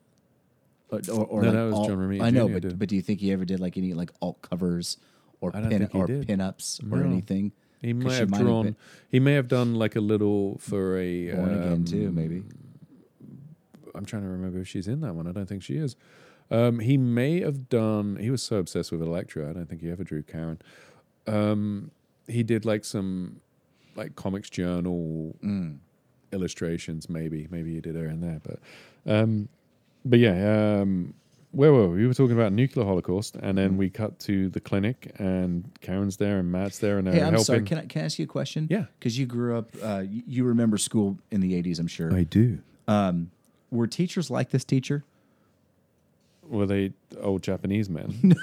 Or, or, or no, like no, it was alt, John Romita Junior I know, but, did. but do you think you ever did like any like alt covers or pin or did. pinups no. or anything? He may have drawn. Have he may have done like a little for a Born um, Again too, maybe. I'm trying to remember if she's in that one. I don't think she is. Um, he may have done. He was so obsessed with Elektra. I don't think he ever drew Karen. Um, he did like some like Comics Journal mm. illustrations. Maybe, maybe he did her in there, but. Um, But yeah, um, where were we? We were talking about nuclear holocaust, and then we cut to the clinic, and Karen's there, and Matt's there, and they're hey, I'm helping. Sorry, can I can I ask you a question? Yeah, because you grew up, uh, you remember school in the eighties, I'm sure. I do. Um, were teachers like this teacher? Were they old Japanese men?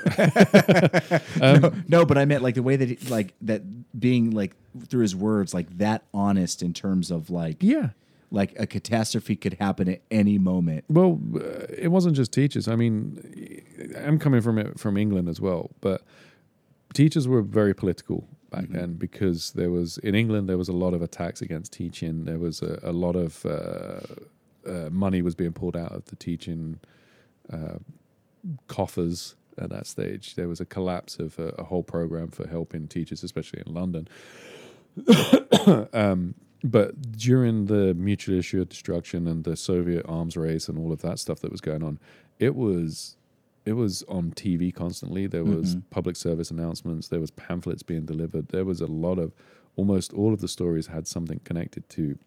um, no, no, but I meant like the way that he, like that being like through his words, like that honest in terms of like yeah. Like a catastrophe could happen at any moment. Well, uh, it wasn't just teachers. I mean, I'm coming from it, from England as well, but teachers were very political back mm-hmm. then because there was in England there was a lot of attacks against teaching. There was a, a lot of uh, uh, money was being pulled out of the teaching uh, coffers at that stage. There was a collapse of a, a whole program for helping teachers, especially in London. um, But during the mutually assured destruction and the Soviet arms race and all of that stuff that was going on, it was it was on T V constantly. There was mm-hmm. public service announcements. There was pamphlets being delivered. There was a lot of almost all of the stories had something connected to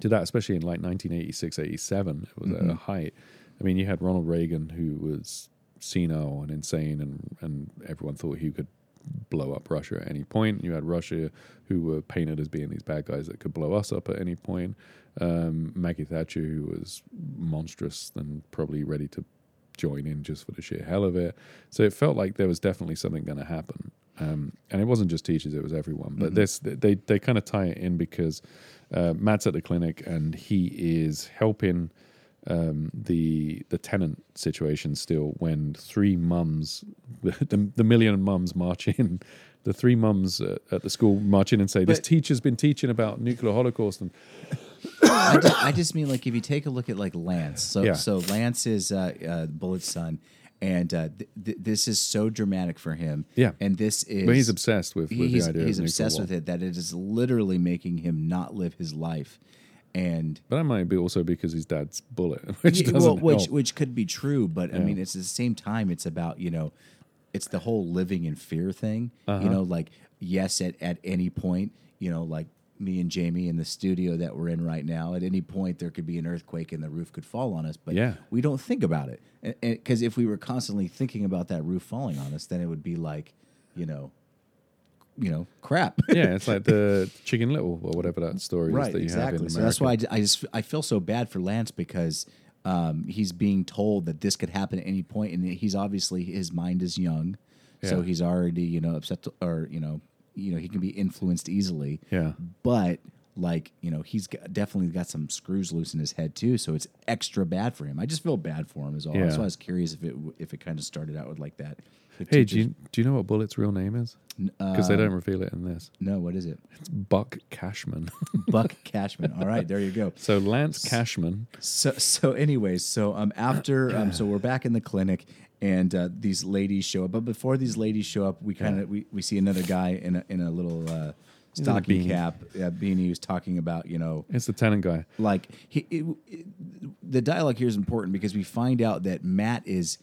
to that, especially in like nineteen eighty-six, eighty-seven. It was mm-hmm. at a height. I mean, you had Ronald Reagan, who was senile and insane, and, and everyone thought he could blow up Russia at any point. You had Russia, who were painted as being these bad guys that could blow us up at any point. Um, Maggie Thatcher, who was monstrous and probably ready to join in just for the sheer hell of it. So it felt like there was definitely something going to happen. Um, and it wasn't just teachers, it was everyone. But mm-hmm. this they, they kind of tie it in because uh, Matt's at the clinic and he is helping Um, the the tenant situation still when three mums, the, the million mums march in, the three mums at, at the school march in and say, but this teacher's been teaching about nuclear holocaust. And I, just, I just mean like if you take a look at like Lance, so yeah. so Lance is uh, uh, Bullet's son, and uh, th- th- this is so dramatic for him. Yeah. And this is... But he's obsessed with, with he's, the idea he's of He's obsessed war. with it, that it is literally making him not live his life. And but that might be also because his dad's Bullet, which yeah, well, which help. which could be true. But yeah. I mean, it's at the same time. It's about you know, it's the whole living in fear thing. Uh-huh. You know, like yes, at, at any point, you know, like me and Jamie in the studio that we're in right now. At any point, there could be an earthquake and the roof could fall on us. But yeah. we don't think about it because if we were constantly thinking about that roof falling on us, then it would be like, you know. You know, crap. Yeah, it's like the Chicken Little or whatever that story right, is that you exactly. have in America. So that's why I, I just I feel so bad for Lance because um, he's being told that this could happen at any point, and he's obviously his mind is young, yeah. so he's already you know upset to, or you know you know he can be influenced easily. Yeah, but like you know he's got, definitely got some screws loose in his head too, so it's extra bad for him. I just feel bad for him as well. Yeah. So I was curious if it if it kind of started out with like that. Hey, do you, do you know what Bullet's real name is? Because uh, they don't reveal it in this. No, what is it? It's Buck Cashman. Buck Cashman. All right, there you go. So Lance Cashman. So so anyways, so um after um so we're back in the clinic and uh, these ladies show up. But before these ladies show up, we kind of yeah. we, we see another guy in a, in a little uh, stocking cap, uh, beanie, who's talking about you know. It's the tenant guy. Like he, it, it, the dialogue here is important because we find out that Matt is.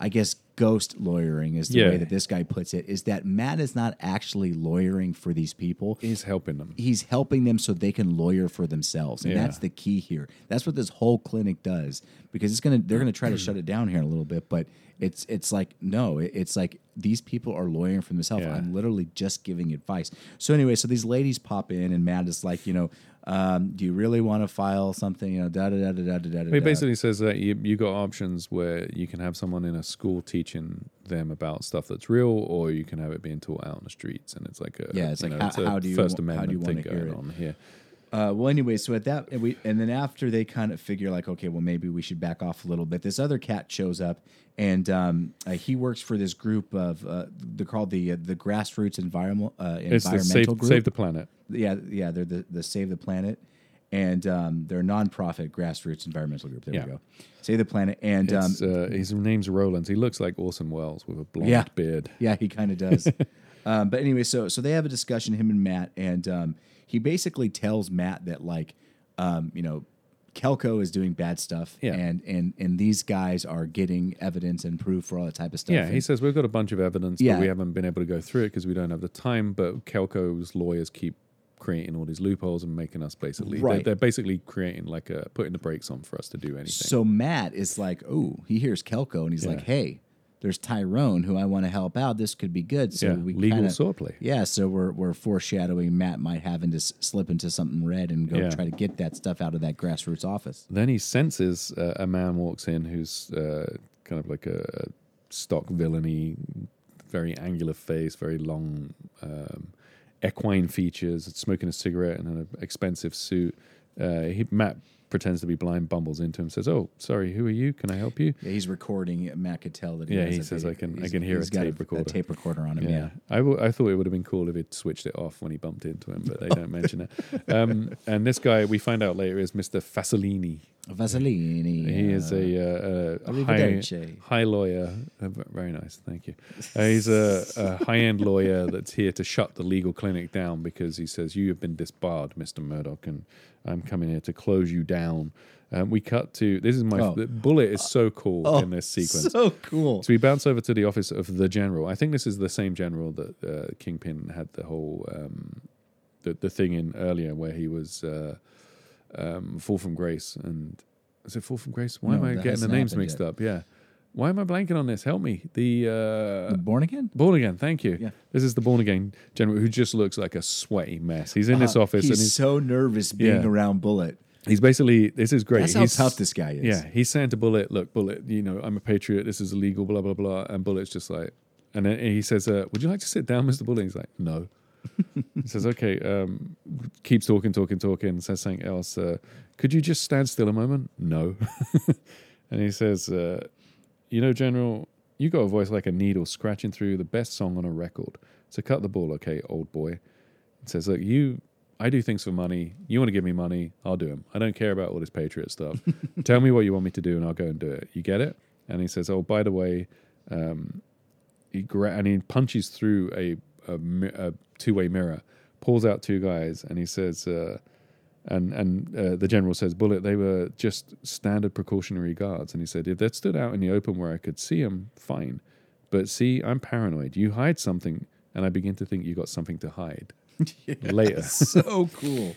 I guess ghost lawyering is the yeah. way that this guy puts it, is that Matt is not actually lawyering for these people. He's helping them. He's helping them so they can lawyer for themselves. And yeah. that's the key here. That's what this whole clinic does. Because it's gonna they're gonna try to shut it down here in a little bit, but it's it's like, no, it's like these people are lawyering for themselves. Yeah. I'm literally just giving advice. So anyway, so these ladies pop in and Matt is like, you know, Um, do you really want to file something? You know, da da da da da da da. He basically says that you you got options where you can have someone in a school teaching them about stuff that's real, or you can have it being taught out on the streets, and it's like a yeah, it's like know, how, it's a how do you First Amendment how do you want thing to hear going it? on here. Uh, well, anyway, so at that, and, we, and then after they kind of figure like, okay, well, maybe we should back off a little bit. This other cat shows up, and um, uh, he works for this group of uh, they're called the uh, the grassroots environmental uh, it's environmental the save, group. Save the Planet. Yeah, yeah, they're the, the Save the Planet, and um, they're a nonprofit grassroots environmental group. There yeah. we go. Save the Planet, and um, uh, his name's Roland. He looks like Orson Welles with a blonde yeah. beard. Yeah, he kind of does. um, but anyway, so so they have a discussion, him and Matt, and. Um, He basically tells Matt that, like, um, you know, Kelco is doing bad stuff, yeah. and, and and these guys are getting evidence and proof for all that type of stuff. Yeah, and he says, we've got a bunch of evidence, yeah. but we haven't been able to go through it because we don't have the time, but Kelco's lawyers keep creating all these loopholes and making us basically... Right. They're, they're basically creating, like, a putting the brakes on for us to do anything. So Matt is like, oh, he hears Kelco, and he's yeah. like, hey... There's Tyrone, who I want to help out. This could be good. So yeah, we legal kinda, swordplay. Yeah, so we're we're foreshadowing Matt might having to slip into something red and go yeah. try to get that stuff out of that grassroots office. Then he senses uh, a man walks in who's uh, kind of like a, a stock villainy, very angular face, very long um, equine features, smoking a cigarette in an expensive suit. Uh, he, Matt... pretends to be blind, bumbles into him, says, oh, sorry, who are you? Can I help you? Yeah, he's recording. Matt could tell that he yeah, has he a says, tape, I can I can hear a tape a, recorder. a tape recorder on him, yeah. yeah. I, w- I thought it would have been cool if he'd switched it off when he bumped into him, but they don't mention it. Um, and this guy, we find out later, is Mister Fasolini. Vaseline. He is a, uh, a high, high lawyer. Uh, very nice, thank you. Uh, he's a, a high-end lawyer that's here to shut the legal clinic down because he says, you have been disbarred, Mister Murdoch, and I'm coming here to close you down. Um, we cut to... This is my... Oh. F- Bullet is so cool oh, in this sequence. So cool. So we bounce over to the office of the general. I think this is the same general that uh, Kingpin had the whole... Um, the, the thing in earlier where he was... Uh, Um, Fall from Grace and is it Fall from Grace? Why no, am I getting the names mixed yet. up? Yeah, why am I blanking on this? Help me. The, uh, the Born Again. Born Again. Thank you. Yeah. This is the Born Again general who just looks like a sweaty mess. He's in uh, this office. He's, and he's so nervous being yeah. around Bullet. He's basically this is great. That's how he's, tough this guy is. Yeah, he's saying to Bullet, "Look, Bullet, you know I'm a patriot. This is illegal. Blah blah blah." And Bullet's just like, and then he says, uh, "Would you like to sit down, Mister Bullet?" He's like, "No." He says, okay, um, keeps talking, talking, talking, says something else. Uh, Could you just stand still a moment? No. And he says, uh, you know, General, you got a voice like a needle scratching through the best song on a record. So cut the ball, okay, old boy. He says, look, you, I do things for money. You want to give me money, I'll do them. I don't care about all this patriot stuff. Tell me what you want me to do and I'll go and do it. You get it? And he says, oh, by the way, um, he gra- and he punches through a A, a two-way mirror, pulls out two guys, and he says, uh, and and uh, the general says, Bullet, they were just standard precautionary guards. And he said, if that stood out in the open where I could see them, fine. But see, I'm paranoid. You hide something, and I begin to think you got something to hide yeah, later. So cool.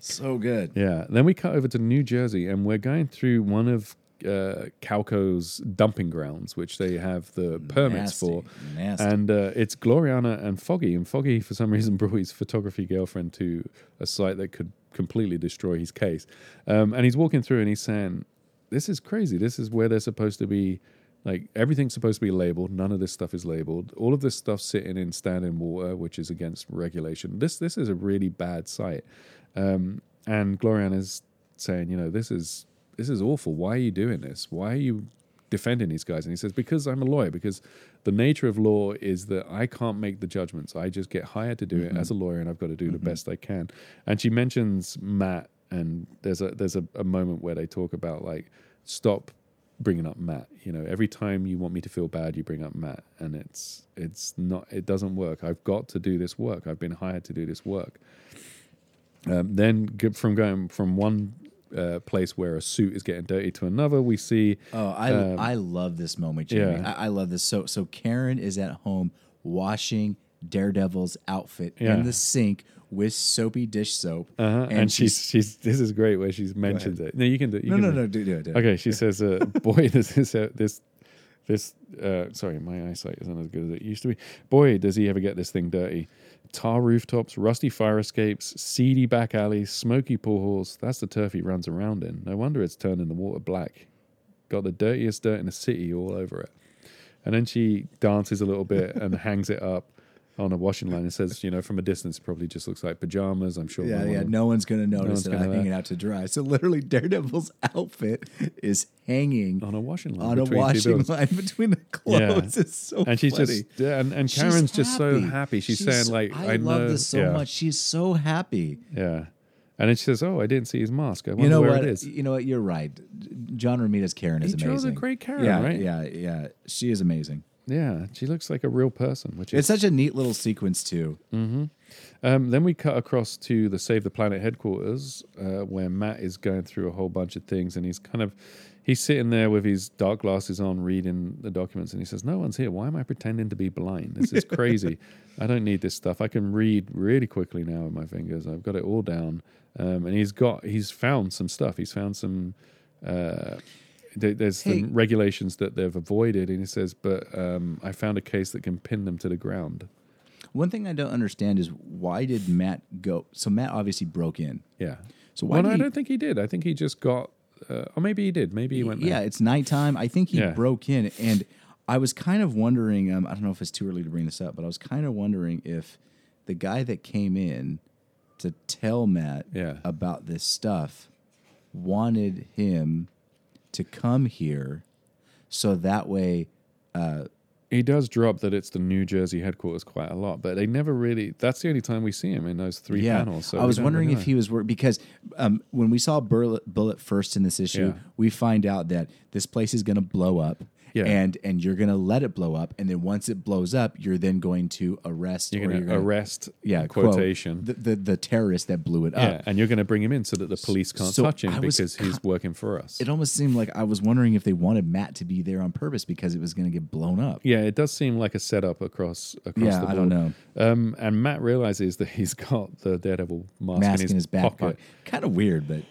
So good. Yeah. Then we cut over to New Jersey, and we're going through one of Uh, Calco's dumping grounds, which they have the permits nasty, for, nasty. and uh, it's Gloriana and Foggy. And Foggy, for some reason, brought his photography girlfriend to a site that could completely destroy his case. Um, and he's walking through, and he's saying, "This is crazy. This is where they're supposed to be. Like everything's supposed to be labeled. None of this stuff is labeled. All of this stuff's sitting in standing water, which is against regulation. This this is a really bad site." Um, and Gloriana's saying, "You know, this is." This is awful. Why are you doing this? Why are you defending these guys? And he says, because I'm a lawyer, because the nature of law is that I can't make the judgments. I just get hired to do mm-hmm. it as a lawyer, and I've got to do mm-hmm. the best I can. And she mentions Matt, and there's a there's a, a moment where they talk about, like, stop bringing up Matt. You know, every time you want me to feel bad, you bring up Matt, and it's it's not it doesn't work. I've got to do this work. I've been hired to do this work. Um, then from going from one... Uh, place where a suit is getting dirty to another. We see. Oh, I um, I love this moment, Jamie. Yeah. I, I love this. So so Karen is at home washing Daredevil's outfit yeah. in the sink with soapy dish soap, uh-huh. and, and she's, she's she's. This is great where she's mentioned it. No, you can do. You no, can no, no, no, do, do it. Do okay, it. She says, uh, "Boy, this is uh, this." This, uh, sorry, my eyesight isn't as good as it used to be. Boy, does he ever get this thing dirty. Tar rooftops, rusty fire escapes, seedy back alleys, smoky poolholes. That's the turf he runs around in. No wonder it's turning the water black. Got the dirtiest dirt in the city all over it. And then she dances a little bit and hangs it up. on a washing line. It says, you know, from a distance, it probably just looks like pajamas, I'm sure. Yeah, no yeah, one, no one's going to notice no that I'm hanging out to dry. So literally Daredevil's outfit is hanging on a washing line on a washing line between the clothes. Yeah. It's so and she's funny. Just, yeah, and, and Karen's just so happy. She's, she's saying, so, like, I, I love know, this so yeah. much. She's so happy. Yeah. And then she says, "Oh, I didn't see his mask. I wonder you know where what? it is." You know what? You're right. John Romita's Karen is he amazing. He draws a great Karen, yeah, right? Yeah, yeah. She is amazing. Yeah, she looks like a real person. Which it's is... such a neat little sequence too. Mm-hmm. Um, then we cut across to the Save the Planet headquarters, uh, where Matt is going through a whole bunch of things, and he's kind of he's sitting there with his dark glasses on, reading the documents, and he says, "No one's here. Why am I pretending to be blind? This is crazy. I don't need this stuff. I can read really quickly now with my fingers. I've got it all down." Um, and he's got, he's found some stuff. He's found some, uh, th- there's hey. some regulations that they've avoided. And he says, but um, I found a case that can pin them to the ground. One thing I don't understand is why did Matt go? So Matt obviously broke in. Yeah. So why well, no, he... I don't think he did. I think he just got, uh, or maybe he did. Maybe he went there. Yeah, it's nighttime. I think he yeah. broke in. And I was kind of wondering, um, I don't know if it's too early to bring this up, but I was kind of wondering if the guy that came in to tell Matt yeah. about this stuff, wanted him to come here so that way... Uh, he does drop that it's the New Jersey headquarters quite a lot, but they never really... That's the only time we see him in those three yeah. panels. So I was wondering really if he was... Because um, when we saw Bullet first in this issue, yeah. we find out that this place is going to blow up. Yeah. And and you're going to let it blow up. And then once it blows up, you're then going to arrest. You're going to arrest, yeah, quotation. Quote, the, the, the terrorist that blew it up. Yeah, and you're going to bring him in so that the police can't so touch him I because was, he's working for us. It almost seemed like I was wondering if they wanted Matt to be there on purpose because it was going to get blown up. Yeah, it does seem like a setup across, across yeah, the board. I don't know. Um, and Matt realizes that he's got the Daredevil mask, mask in his, in his back pocket. pocket. Kind of weird, but...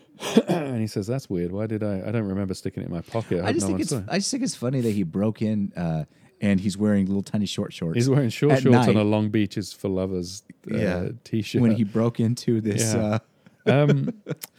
And he says, "That's weird. Why did I? I don't remember sticking it in my pocket." I, I just no think it's. Saw. I just think it's funny that he broke in, uh, and he's wearing little tiny short shorts. He's wearing short At shorts night. on a Long Beaches for Lovers uh, yeah. t-shirt. When he broke into this, yeah. uh... um,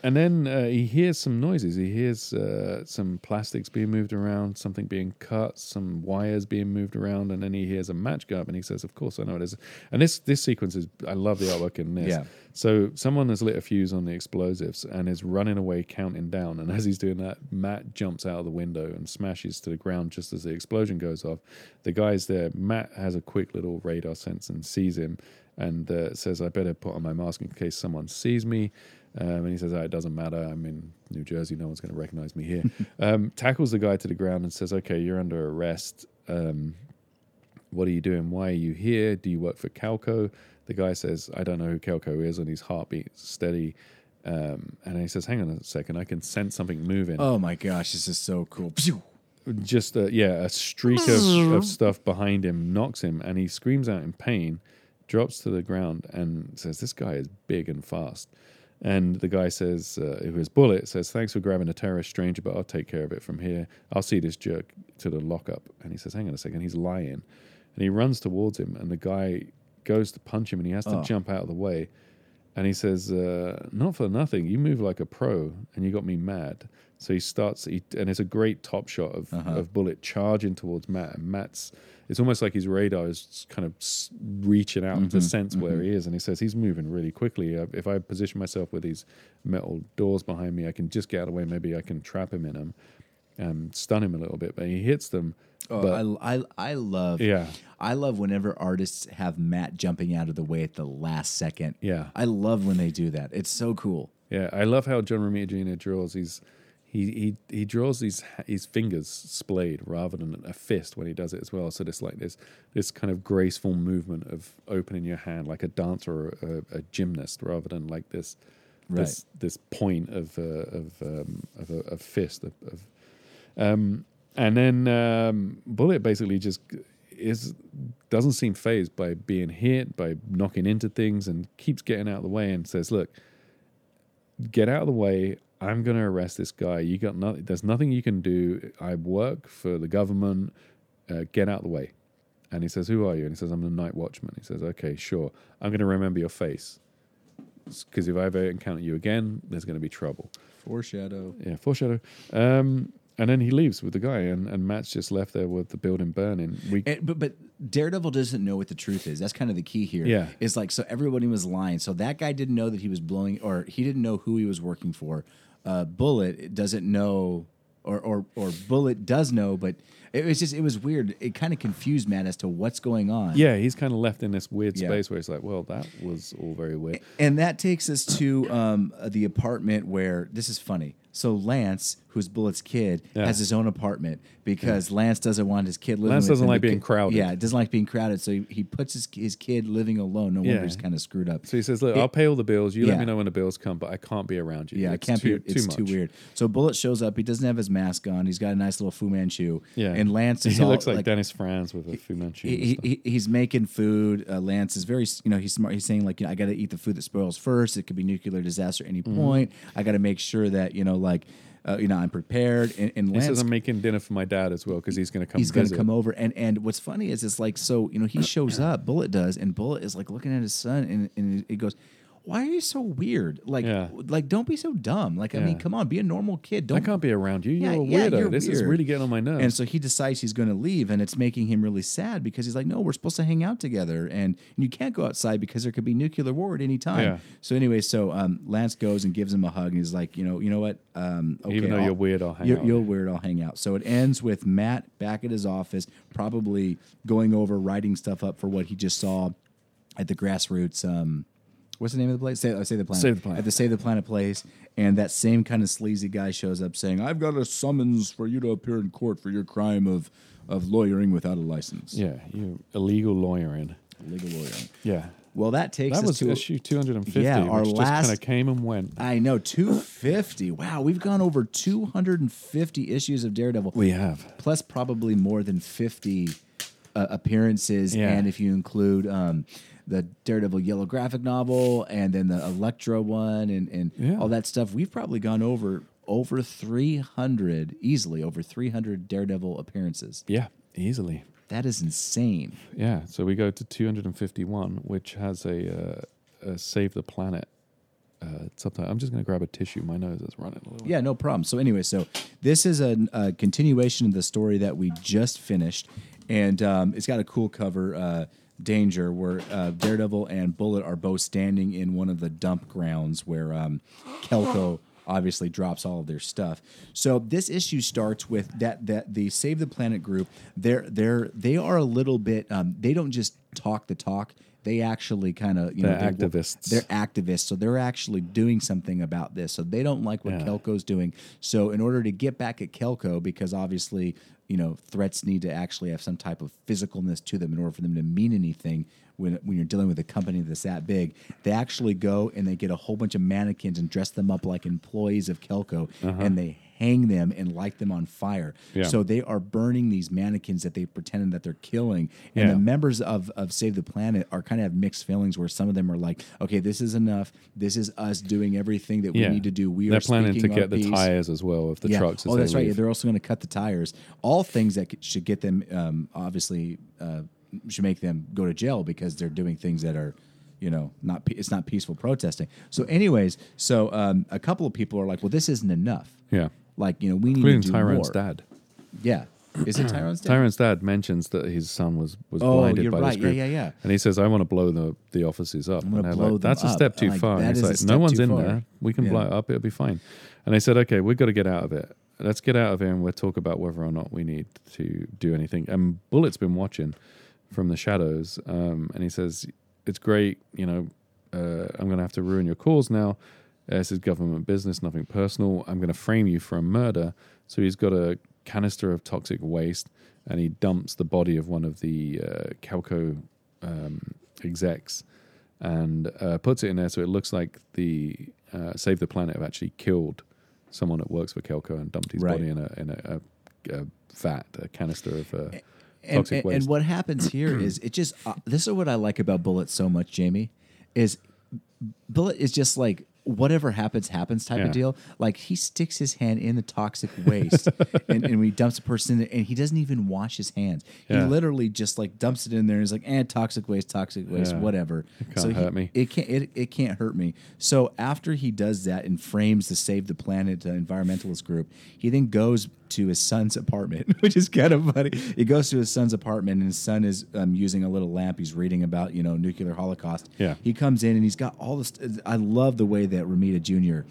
and then uh, he hears some noises. He hears uh, some plastics being moved around, something being cut, some wires being moved around, and then he hears a match go up. And he says, "Of course, I know it is." And this this sequence is. I love the artwork in this. Yeah. So someone has lit a fuse on the explosives and is running away, counting down. And as he's doing that, Matt jumps out of the window and smashes to the ground just as the explosion goes off. The guy's there. Matt has a quick little radar sense and sees him and uh, says, "I better put on my mask in case someone sees me." Um, and he says, "Oh, it doesn't matter. I'm in New Jersey. No one's going to recognize me here." um, tackles the guy to the ground and says, "Okay, you're under arrest. Um, what are you doing? Why are you here? Do you work for Kelco?" The guy says, "I don't know who Kelco is," and his heartbeat steady. Um, and he says, "Hang on a second, I can sense something moving." Oh my gosh, this is so cool. Just, a, yeah, a streak of, of stuff behind him knocks him, and he screams out in pain, drops to the ground, and says, "This guy is big and fast." And the guy says, uh, who is Bullet, says, "Thanks for grabbing a terrorist stranger, but I'll take care of it from here. I'll see this jerk to the lockup." And he says, "Hang on a second, he's lying." And he runs towards him, and the guy... goes to punch him and he has to oh. jump out of the way, and he says, uh, "Not for nothing, you move like a pro and you got me mad." So he starts he, and it's a great top shot of, uh-huh. of Bullet charging towards Matt, and Matt's it's almost like his radar is kind of reaching out mm-hmm. to sense mm-hmm. where he is, and he says he's moving really quickly. If I position myself with these metal doors behind me, I can just get out of the way. Maybe I can trap him in them and stun him a little bit, but he hits them. Oh, but, I, I I love yeah. I love whenever artists have Matt jumping out of the way at the last second. Yeah, I love when they do that. It's so cool. Yeah, I love how John Romita Junior draws. He's he he he draws these his fingers splayed rather than a fist when he does it as well. So it's like this this kind of graceful movement of opening your hand like a dancer or a, a gymnast, rather than like this right. this this point of uh, of um, of a of fist of. of um, And then um, Bullet basically just is doesn't seem fazed by being hit, by knocking into things, and keeps getting out of the way and says, "Look, get out of the way. I'm going to arrest this guy. You got nothing. There's nothing you can do. I work for the government. Uh, get out of the way." And he says, "Who are you?" And he says, "I'm the night watchman." He says, "Okay, sure. I'm going to remember your face. Because if I ever encounter you again, there's going to be trouble." Foreshadow. Yeah, foreshadow. Um... And then he leaves with the guy, and, and Matt's just left there with the building burning. We... It, but, but Daredevil doesn't know what the truth is. That's kind of the key here. Yeah. It's like, so everybody was lying. So that guy didn't know that he was blowing, or he didn't know who he was working for. Uh, Bullet doesn't know, or, or, or Bullet does know, but it was just, it was weird. It kind of confused Matt as to what's going on. Yeah, he's kind of left in this weird yeah. space where it's like, well, that was all very weird. And that takes us to um, the apartment where, this is funny. So Lance, who's Bullet's kid, yeah. has his own apartment because yeah. Lance doesn't want his kid living Lance with doesn't him. like being crowded. Yeah, doesn't like being crowded. So he, he puts his, his kid living alone. No yeah. wonder he's kind of screwed up. So he says, look, it, I'll pay all the bills. You yeah. let me know when the bills come, but I can't be around you. Yeah, it's I can't too, be. It's too, too weird. So Bullet shows up. He doesn't have his mask on. He's got a nice little Fu Manchu. Yeah. And Lance is he all, looks like, like Dennis Franz with a Fu Manchu. He, he, he's making food. Uh, Lance is very, you know, he's smart. He's saying, like, you know, I got to eat the food that spoils first. It could be nuclear disaster at any mm. point. I got to make sure that, you know, like, uh, you know, I'm prepared. And, and Lance, he says, I'm making dinner for my dad as well because he's going to come. He's going to come over. And and what's funny is it's like, so, you know, he shows up, Bullet does, and Bullet is like looking at his son, and, and it goes, why are you so weird? Like, yeah. like, don't be so dumb. Like, yeah. I mean, come on, be a normal kid. Don't I can't be around you. You're yeah, a weirdo. Yeah, you're this weird. Is really getting on my nerves. And so he decides he's going to leave, and it's making him really sad because he's like, no, we're supposed to hang out together, and, and you can't go outside because there could be nuclear war at any time. Yeah. So anyway, so um, Lance goes and gives him a hug, and he's like, you know, you know what? Um, okay, Even though I'll, you're weird, I'll hang you're, out. You're weird, I'll hang out. So it ends with Matt back at his office, probably going over, writing stuff up for what he just saw at the grassroots. Um, What's the name of the place? Save, uh, Save the Planet. Save the Planet. At the Save the Planet place, and that same kind of sleazy guy shows up saying, I've got a summons for you to appear in court for your crime of, of lawyering without a license. Yeah, you illegal lawyering. Illegal lawyering. Yeah. Well, that takes that us was to... issue two fifty, yeah, our which last, just kind of came and went. I know, two fifty. Wow, we've gone over two hundred fifty issues of Daredevil. We have. Plus probably more than fifty uh, appearances, yeah. and if you include... Um, the Daredevil Yellow graphic novel, and then the Elektra one, and, and yeah. all that stuff. We've probably gone over over three hundred, easily over three hundred Daredevil appearances. Yeah, easily. That is insane. Yeah, so we go to two hundred fifty-one, which has a, uh, a Save the Planet. Uh, sometimes I'm just going to grab a tissue. My nose is running a little. Yeah, no problem. So anyway, so this is a, a continuation of the story that we just finished, and um, it's got a cool cover, uh, Danger, where uh, Daredevil and Bullet are both standing in one of the dump grounds where um, Kelco obviously drops all of their stuff. So this issue starts with that that the Save the Planet group. They're they're they are a little bit. Um, they don't just talk the talk. They actually kind of, you know, they're activists. They're activists, so they're actually doing something about this. So they don't like what yeah. Kelco's doing. So in order to get back at Kelco, because obviously, you know, threats need to actually have some type of physicalness to them in order for them to mean anything. When when you're dealing with a company that's that big, they actually go and they get a whole bunch of mannequins and dress them up like employees of Kelco, uh-huh. and they hang them and light them on fire. Yeah. So they are burning these mannequins that they pretended that they're killing. And yeah. the members of, of Save the Planet are kind of have mixed feelings, where some of them are like, okay, this is enough. This is us doing everything that we yeah. need to do. We they're are planning to get piece. the tires as well of the yeah. trucks. As oh, that's they right. Yeah, they're also going to cut the tires. All things that should get them, um, obviously, uh, should make them go to jail because they're doing things that are, you know, not it's not peaceful protesting. So anyways, so um, a couple of people are like, well, this isn't enough. Yeah. Like, you know, we Including need to do Tyrone's more. Dad. Yeah. Is it Tyrone's dad? Tyrone's dad mentions that his son was, was oh, blinded you're by right. this group. Yeah, yeah, yeah. And he says, I want to blow the, the offices up. I'm and they're blow like, that's up. a step too like, far. It's like, no one's in far. there. We can yeah. blow it up. It'll be fine. And they said, okay, we've got to get out of it. Let's get out of here and we'll talk about whether or not we need to do anything. And Bullet's been watching from the shadows. Um, and he says, it's great. You know, uh, I'm going to have to ruin your cause now. This is government business, nothing personal. I'm going to frame you for a murder. So he's got a canister of toxic waste, and he dumps the body of one of the uh, Kelco um, execs and uh, puts it in there. So it looks like the uh, Save the Planet have actually killed someone that works for Kelco and dumped his right. body in a in a, a, a vat, a canister of uh, toxic and, and, waste. And what happens here is it just uh, this is what I like about Bullet so much, Jamie, is Bullet is just like, whatever happens, happens type yeah. of deal. Like, he sticks his hand in the toxic waste and, and he dumps a person in there, and he doesn't even wash his hands. Yeah. He literally just, like, dumps it in there and is like, eh, toxic waste, toxic waste, yeah. whatever. It can't so hurt he, me. It can't, it, it can't hurt me. So after he does that and frames the Save the Planet uh, environmentalist group, he then goes to his son's apartment, which is kind of funny. He goes to his son's apartment, and his son is um, using a little lamp. He's reading about, you know, nuclear holocaust. Yeah. He comes in, and he's got all this. I love the way that Romita Junior,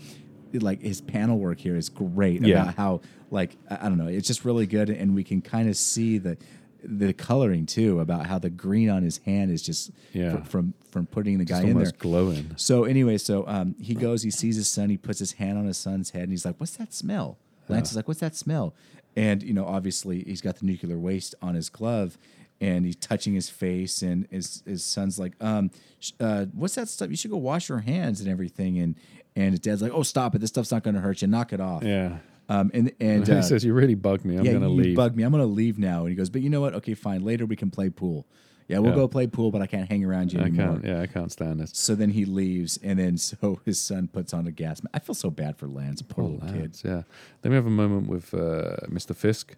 like, his panel work here is great. Yeah. About how, like, I don't know, it's just really good, and we can kind of see the the coloring too, about how the green on his hand is just yeah. fr- from from putting the guy just in there, glowing. So anyway, so um, he goes, he sees his son, he puts his hand on his son's head, and he's like, "What's that smell?" Lance yeah. is like, "What's that smell?" And, you know, obviously he's got the nuclear waste on his glove, and he's touching his face, and his his son's like, um, uh, "What's that stuff? You should go wash your hands and everything." And and his dad's like, "Oh, stop it! This stuff's not going to hurt you. Knock it off." Yeah. Um, and and uh, he says, "You really bugged me. I'm yeah, gonna you leave. Bugged me. I'm gonna leave now." And he goes, "But you know what? Okay, fine. Later we can play pool. Yeah, we'll yeah. go play pool, but I can't hang around you I anymore. Can't, yeah, I can't stand this." So then he leaves, and then so his son puts on a gas mask. I feel so bad for Lance, poor oh, little Lance, kid. Yeah. Then we have a moment with uh, Mister Fisk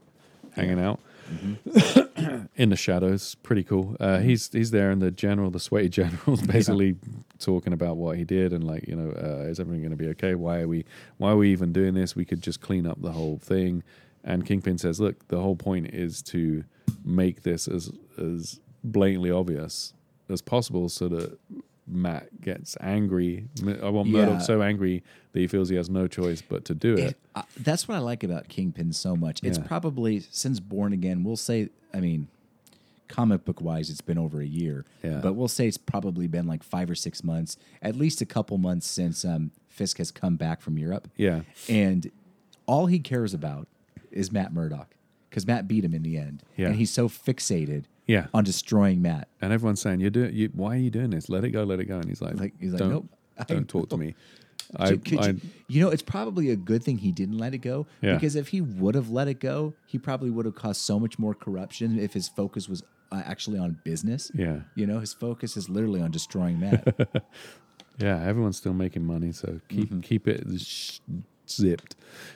hanging out mm-hmm. in the shadows. Pretty cool. Uh, he's he's there, and the general, the sweaty general, basically yeah. talking about what he did, and, like, you know, uh, is everything going to be okay? Why are we why are we even doing this? We could just clean up the whole thing. And Kingpin says, "Look, the whole point is to make this as as blatantly obvious as possible so that Matt gets angry. I want yeah. Murdock so angry that he feels he has no choice but to do it." it uh, that's what I like about Kingpin so much. It's yeah. probably, since Born Again, we'll say, I mean, comic book-wise, it's been over a year. Yeah. But we'll say it's probably been like five or six months, at least a couple months since um, Fisk has come back from Europe. Yeah. And all he cares about is Matt Murdock, because Matt beat him in the end. Yeah. And he's so fixated Yeah. on destroying Matt. And everyone's saying, "You're doing, you, why are you doing this? Let it go, let it go." And he's like, like he's like, "Don't, nope, don't I, talk to me." I, could I, you, you know, it's probably a good thing he didn't let it go, yeah. because if he would have let it go, he probably would have caused so much more corruption if his focus was uh, actually on business. Yeah. You know, his focus is literally on destroying Matt. yeah, everyone's still making money, so keep mm-hmm. keep it sh- zipped.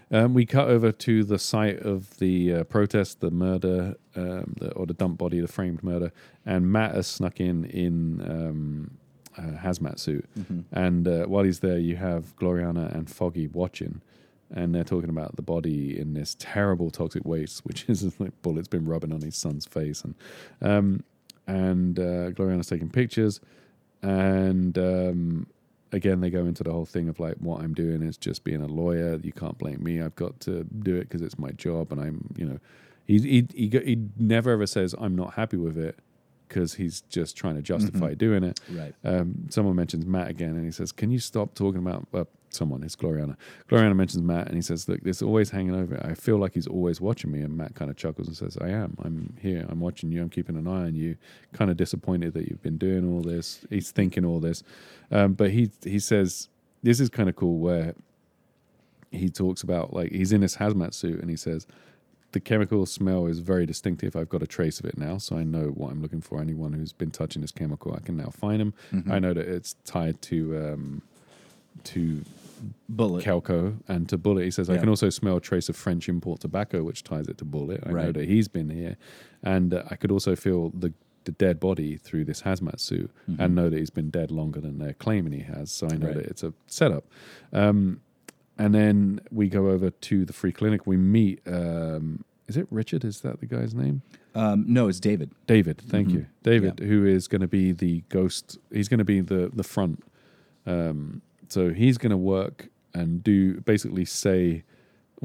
Um, we cut over to the site of the uh, protest, the murder, um, the, or the dump body, the framed murder, and Matt has snuck in in um, a hazmat suit. Mm-hmm. And uh, while he's there, you have Gloriana and Foggy watching, and they're talking about the body in this terrible toxic waste, which is like Bullet's been rubbing on his son's face, and um, and uh, Gloriana's taking pictures, and. Um, Again, they go into the whole thing of, like, what I'm doing is just being a lawyer. You can't blame me. I've got to do it because it's my job. And I'm, you know, he he he, he never ever says I'm not happy with it, because he's just trying to justify mm-hmm. doing it. Right. Um, someone mentions Matt again, and he says, "Can you stop talking about?" Uh, someone, it's Gloriana. Gloriana mentions Matt, and he says, "Look, this always hanging over. I feel like he's always watching me." And Matt kind of chuckles and says, "I am. I'm here. I'm watching you. I'm keeping an eye on you. Kind of disappointed that you've been doing all this." He's thinking all this, um, but he he says this is kind of cool, where he talks about, like, he's in this hazmat suit, and he says, "The chemical smell is very distinctive. I've got a trace of it now, so I know what I'm looking for. Anyone who's been touching this chemical, I can now find him. Mm-hmm. I know that it's tied to um, to Bullet, Kelco, and to Bullet." He says, yeah. "I can also smell a trace of French import tobacco, which ties it to Bullet. I right. know that he's been here, and uh, I could also feel the the dead body through this hazmat suit, mm-hmm. and know that he's been dead longer than they're claiming he has. So I know right. that it's a setup." Um, And then we go over to the free clinic. We meet, um, is it Richard? Is that the guy's name? Um, no, it's David. David, thank mm-hmm. you. David, yeah. who is going to be the ghost. He's going to be the, the front. Um, so he's going to work and do, basically say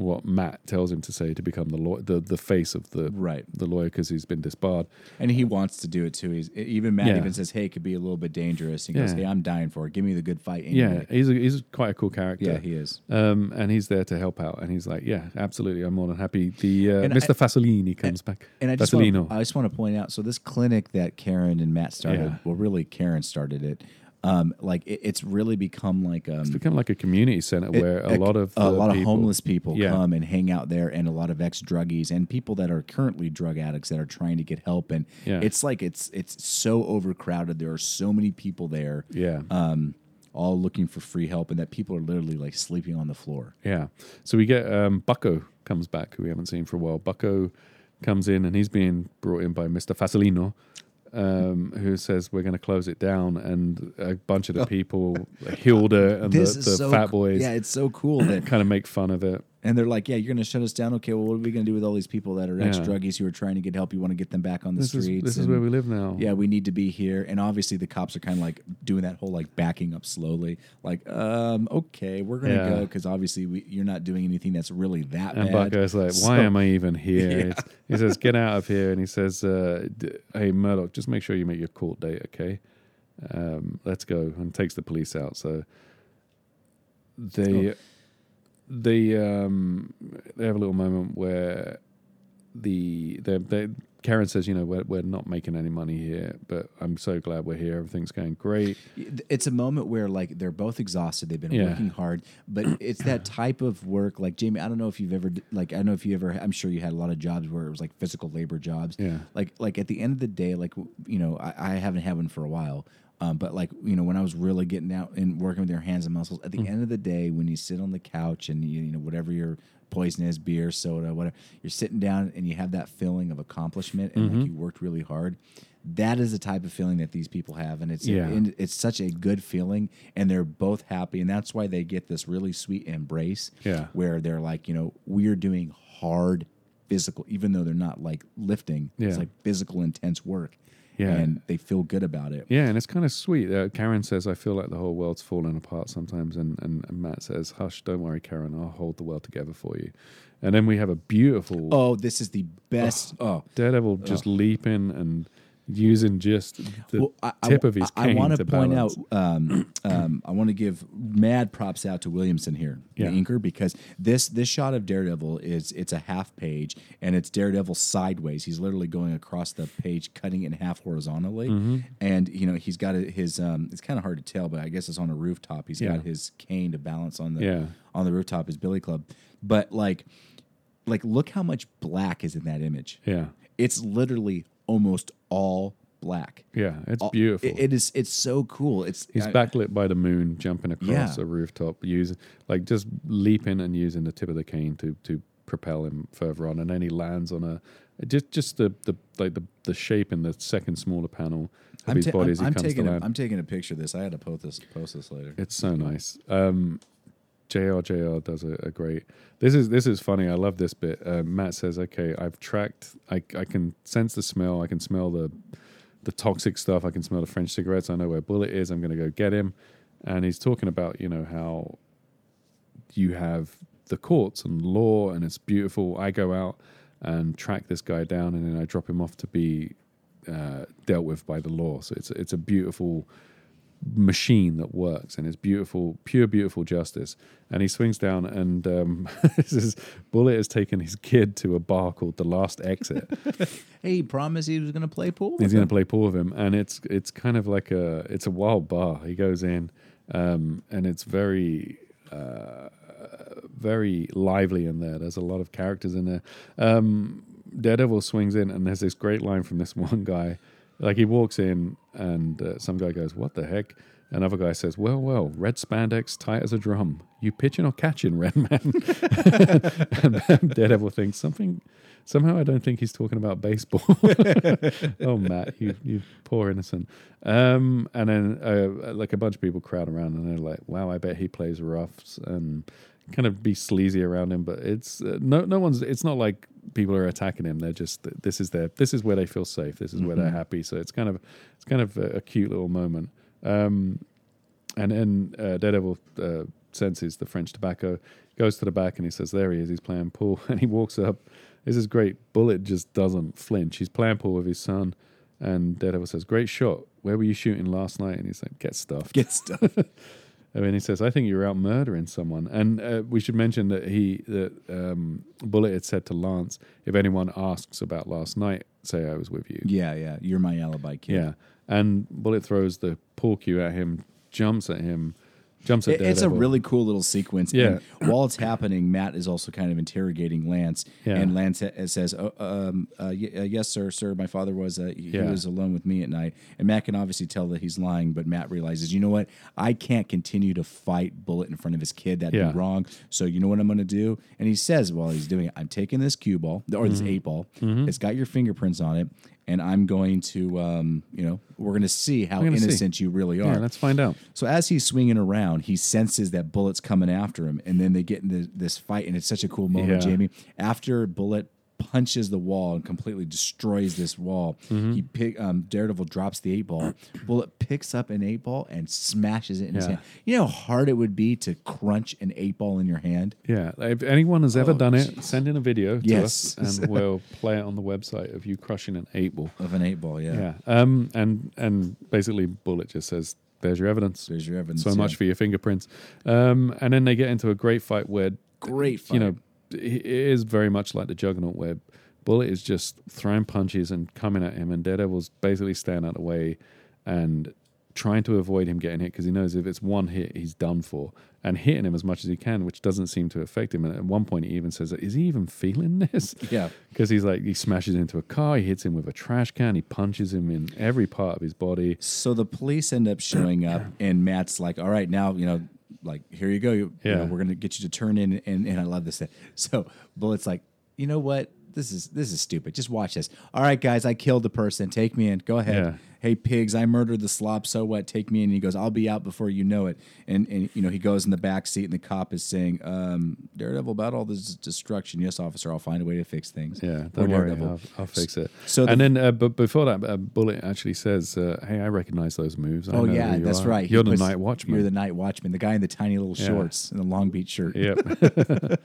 what Matt tells him to say to become the law, the, the face of the right. the lawyer, because he's been disbarred. And he wants to do it too. He's, even Matt yeah. even says, "Hey, it could be a little bit dangerous." He yeah. goes, "Hey, I'm dying for it. Give me the good fight." Anyway. Yeah, he's a, he's quite a cool character. Yeah, he is. Um, and he's there to help out. And he's like, "Yeah, absolutely. I'm more than happy." The uh, Mister I, Fasolini comes and, back. And I just want to point out, so this clinic that Karen and Matt started, yeah. well, really Karen started it. Um, like it, it's really become like um, it's become like a community center it, where a, a lot of a lot people, of homeless people yeah. come and hang out there, and a lot of ex druggies and people that are currently drug addicts that are trying to get help. And yeah. it's like it's it's so overcrowded. There are so many people there, yeah, um, all looking for free help, and that people are literally like sleeping on the floor. Yeah. So we get um, Bucko comes back, who we haven't seen for a while. Bucko comes in, and he's being brought in by Mister Fasolino. Um, who says we're going to close it down, and a bunch of the people, Hilda and the, the so fat boys, yeah, it's so cool that kind of make fun of it. And they're like, yeah, you're going to shut us down? Okay, well, what are we going to do with all these people that are ex-druggies who are trying to get help? You want to get them back on the this streets. Is, this and, is where we live now. Yeah, we need to be here. And obviously the cops are kind of like doing that whole like backing up slowly. Like, um, okay, we're going to yeah. go because obviously we, you're not doing anything that's really that and bad. And Bucko's like, so, why am I even here? Yeah. He says, get out of here. And he says, uh, hey, Murdoch, just make sure you make your court date, okay? Um, let's go. And takes the police out. So they... They um they have a little moment where the they they Karen says, you know, we're we're not making any money here, but I'm so glad we're here. Everything's going great. It's a moment where like they're both exhausted. They've been yeah. working hard, but it's that type of work. Like Jamie, I don't know if you've ever like I don't know if you ever. I'm sure you had a lot of jobs where it was like physical labor jobs. Yeah. Like like at the end of the day, like you know, I, I haven't had one for a while. Um, but like, you know, when I was really getting out and working with your hands and muscles, at the mm. end of the day, when you sit on the couch and, you, you know, whatever your poison is, beer, soda, whatever, you're sitting down and you have that feeling of accomplishment and mm-hmm. like you worked really hard. That is the type of feeling that these people have. And it's yeah. it, it's such a good feeling. And they're both happy. And that's why they get this really sweet embrace yeah. where they're like, you know, we're doing hard physical, even though they're not like lifting. Yeah. It's like physical, intense work. Yeah. And they feel good about it. Yeah, and it's kind of sweet. Uh, Karen says, I feel like the whole world's falling apart sometimes. And, and, and Matt says, hush, don't worry, Karen. I'll hold the world together for you. And then we have a beautiful... Oh, this is the best. Oh, oh. Daredevil just oh. leaping and using just the well, I, tip I, of his cane I, I want to point balance. out, um, um, I want to give mad props out to Williamson here, yeah. the inker, because this this shot of Daredevil, is it's a half page, and it's Daredevil sideways. He's literally going across the page, cutting it in half horizontally. Mm-hmm. And, you know, he's got his, um, it's kind of hard to tell, but I guess it's on a rooftop. He's yeah. got his cane to balance on the yeah. on the rooftop, his billy club. But, like, like, look how much black is in that image. Yeah, it's literally almost all black. Yeah, it's all, beautiful. It, it is. It's so cool. It's he's I, backlit by the moon, jumping across yeah. a rooftop, using like just leaping and using the tip of the cane to to propel him further on, and then he lands on a just just the, the like the, the shape in the second smaller panel of I'm his ta- body as he I'm comes taking to land. A, I'm taking a picture of this. I had to post this post this later. It's so nice. Um, J R J R does a, a great. This is this is funny. I love this bit. Uh, Matt says, "Okay, I've tracked. I I can sense the smell. I can smell the the toxic stuff. I can smell the French cigarettes. I know where Bullet is. I'm going to go get him." And he's talking about you know how you have the courts and law, and it's beautiful. I go out and track this guy down, and then I drop him off to be uh, dealt with by the law. So it's it's a beautiful machine that works, and it's beautiful, pure, beautiful justice. And he swings down, and um, this is Bullet has taken his kid to a bar called The Last Exit. Hey, he promised he was going to play pool. With He's going to play pool with him, and it's it's kind of like a it's a wild bar. He goes in, um, and it's very uh, very lively in there. There's a lot of characters in there. Um, Daredevil swings in, and there's this great line from this one guy. Like he walks in and uh, some guy goes, what the heck? Another guy says, well, well, red spandex, tight as a drum. You pitching or catching, red man? And Daredevil thinks something, somehow I don't think he's talking about baseball. Oh, Matt, you you poor innocent. Um, and then uh, like a bunch of people crowd around and they're like, wow, I bet he plays roughs and kind of be sleazy around him. But it's uh, no no one's, it's not like, people are attacking him. They're just this is their this is where they feel safe. This is where mm-hmm. they're happy. So it's kind of it's kind of a, a cute little moment. Um, and then uh, Daredevil uh, senses the French tobacco, goes to the back, and he says, "There he is. He's playing pool." And he walks up. This is great. Bullet just doesn't flinch. He's playing pool with his son, and Daredevil says, "Great shot. Where were you shooting last night?" And he's like, "Get stuffed. Get stuffed." I mean, he says, I think you were out murdering someone. And uh, we should mention that he, that um, Bullet had said to Lance, if anyone asks about last night, say I was with you. Yeah, yeah. You're my alibi kid. Yeah. And Bullet throws the pool cue at him, jumps at him, jumps at it, Daredevil. It's a really cool little sequence. Yeah. And while it's happening, Matt is also kind of interrogating Lance. Yeah. And Lance ha- says, oh, um, uh, y- uh, yes, sir, sir, my father was, uh, he yeah. was alone with me at night. And Matt can obviously tell that he's lying, but Matt realizes, you know what? I can't continue to fight Bullet in front of his kid. That'd yeah. be wrong. So you know what I'm going to do? And he says while he's doing it, I'm taking this cue ball, or this mm-hmm. eight ball. Mm-hmm. It's got your fingerprints on it. and I'm going to, um, you know, we're going to see how innocent see. you really are. Yeah, let's find out. So as he's swinging around, he senses that Bullet's coming after him, and then they get into this fight, and it's such a cool moment, yeah. Jamie. After Bullet punches the wall and completely destroys this wall, mm-hmm. he pick, um, Daredevil drops the eight ball. Bullet picks up an eight ball and smashes it in yeah. his hand. You know how hard it would be to crunch an eight ball in your hand? Yeah. If anyone has ever oh, done geez. it, send in a video to yes. us, and we'll play it on the website of you crushing an eight ball. Of an eight ball, yeah. Yeah. Um, and, and basically Bullet just says, there's your evidence. There's your evidence. So yeah. much for your fingerprints. Um, and then they get into a great fight where... Great fight. You know, it is very much like the Juggernaut where Bullet is just throwing punches and coming at him, and Daredevil's basically staying out of the way and trying to avoid him getting hit because he knows if it's one hit, he's done for, and hitting him as much as he can, which doesn't seem to affect him. And at one point, he even says, is he even feeling this? Yeah. Because he's like, he smashes into a car, he hits him with a trash can, he punches him in every part of his body. So the police end up showing up, and Matt's like, all right, now, you know, like, here you go. You, yeah. you know, we're going to get you to turn in. And, and I love this. So Bullet's like, you know what? This is this is stupid. Just watch this. All right, guys, I killed the person. Take me in. Go ahead. Yeah. Hey, pigs, I murdered the slop. So what? Take me in. And he goes, I'll be out before you know it. And, and you know, he goes in the back seat, and the cop is saying, um, Daredevil, about all this destruction. Yes, officer, I'll find a way to fix things. Yeah, don't worry. I'll, I'll fix it. So and the, then uh, but before that, uh, Bullet actually says, uh, hey, I recognize those moves. I oh, know yeah, that's are. right. You're he the was, night watchman. You're the night watchman, the guy in the tiny little yeah. shorts and the Long Beach shirt. Yep.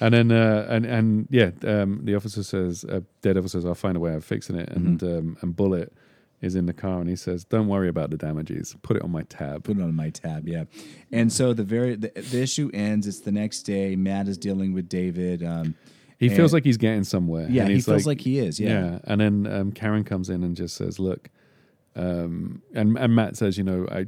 And then, uh, and and yeah, um, the officer says, uh, Daredevil says, I'll find a way of fixing it. And mm-hmm. um, and Bullet is in the car, and he says, don't worry about the damages. Put it on my tab. Put it on my tab, yeah. And so the very the, the issue ends. It's the next day. Matt is dealing with David. Um, he feels like he's getting somewhere. Yeah, and he feels like, like he is, yeah. yeah. And then um, Karen comes in and just says, look, um, and, and Matt says, you know, I...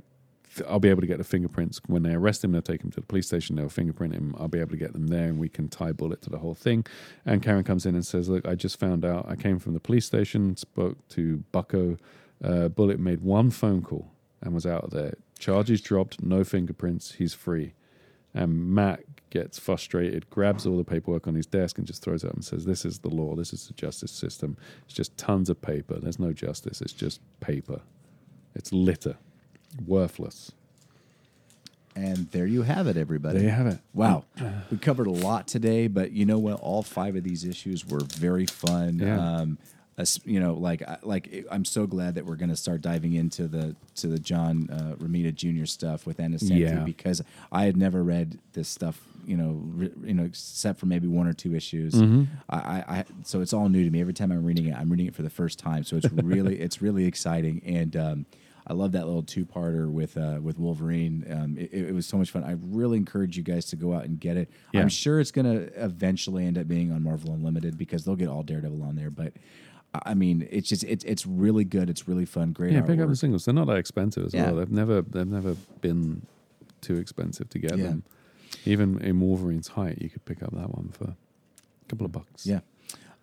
I'll be able to get the fingerprints. When they arrest him, they'll take him to the police station, they'll fingerprint him. I'll be able to get them there, and we can tie Bullet to the whole thing. And Karen comes in and says, look, I just found out. I came from the police station, spoke to Bucko. Uh, Bullet made one phone call and was out of there. Charges dropped, no fingerprints, he's free. And Matt gets frustrated, grabs all the paperwork on his desk and just throws it up and says, this is the law, this is the justice system. It's just tons of paper. There's no justice, it's just paper. It's litter. Worthless. And there you have it, everybody. There you have it. Wow. We covered a lot today, but you know what? All five of these issues were very fun. Yeah. Um, you know, like, like I'm so glad that we're going to start diving into the to the John uh, Romita Junior stuff with Anacenti yeah. because I had never read this stuff, you know, re, you know, except for maybe one or two issues. Mm-hmm. I, I so it's all new to me. Every time I'm reading it, I'm reading it for the first time. So it's really it's really exciting. And um, I love that little two-parter with uh, with Wolverine. Um, it, it was so much fun. I really encourage you guys to go out and get it. Yeah. I'm sure it's going to eventually end up being on Marvel Unlimited because they'll get all Daredevil on there. But, I mean, it's just it's it's really good. It's really fun. Great Yeah, artwork. Pick up the singles. They're not that expensive as yeah. well. They've never, they've never been too expensive to get yeah. them. Even in Wolverine's height, you could pick up that one for a couple of bucks. Yeah.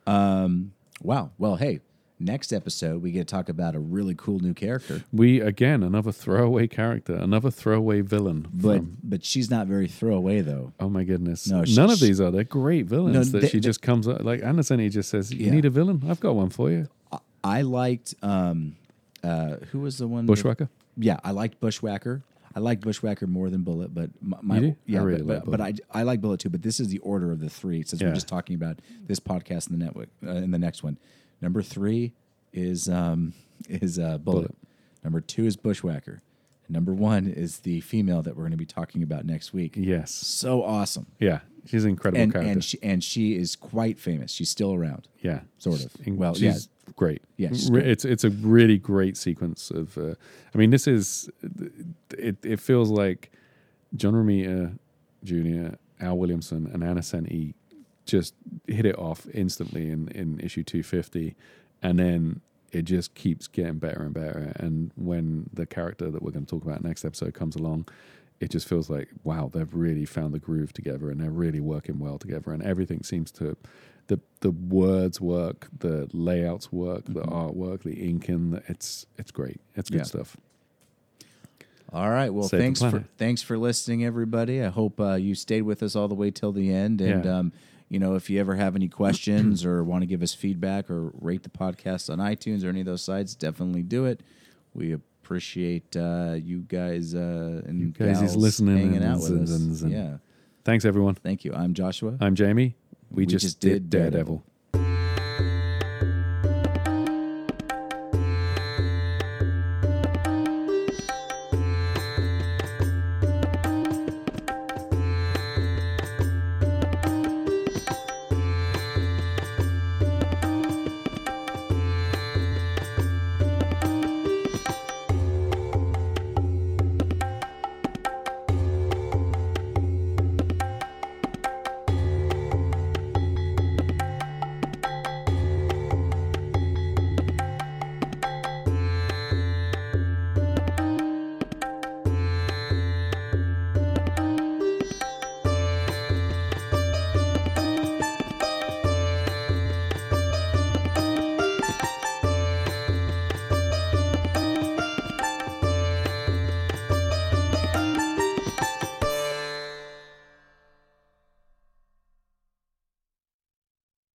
Um, wow. Well, hey. Next episode, we get to talk about a really cool new character. We, again, another throwaway character, another throwaway villain. But from... but she's not very throwaway, though. Oh, my goodness. No, she, None she, of these are. They're great villains no, that they, she they, just comes up. Like, Anacenti just says, you yeah. need a villain? I've got one for you. I, I liked, um, uh, who was the one? Bushwhacker? That, yeah, I liked Bushwhacker. I like Bushwhacker more than Bullet, but my, my you do? yeah, I really but, like but, but I I like Bullet, too. But this is the order of the three, since yeah. we're just talking about this podcast and the network uh, in the next one. Number three is um, is uh, Bullet. Bullet. Number two is Bushwhacker. And number one is the female that we're going to be talking about next week. Yes. So awesome. Yeah. She's an incredible and, character. And she, and she is quite famous. She's still around. Yeah. Sort of. She, well, she's yeah. great. Yeah. She's great. It's, it's a really great sequence of... Uh, I mean, this is... It, it feels like John Romita Junior, Al Williamson, and Anacenti just hit it off instantly in, in issue two fifty, and then it just keeps getting better and better. And when the character that we're going to talk about next episode comes along, it just feels like, wow, they've really found the groove together, and they're really working well together, and everything seems to... The the words work, the layouts work, mm-hmm. the artwork, the inking. It's it's great. It's good yeah. stuff. All right. Well, Save thanks for thanks for listening, everybody. I hope uh, you stayed with us all the way till the end, and... Yeah. um you know, if you ever have any questions or want to give us feedback or rate the podcast on iTunes or any of those sites, definitely do it. We appreciate uh, you guys uh, and you guys gals listening hanging and out with and us. And yeah. Thanks, everyone. Thank you. I'm Joshua. I'm Jamie. We, we just, just did Daredevil. Daredevil.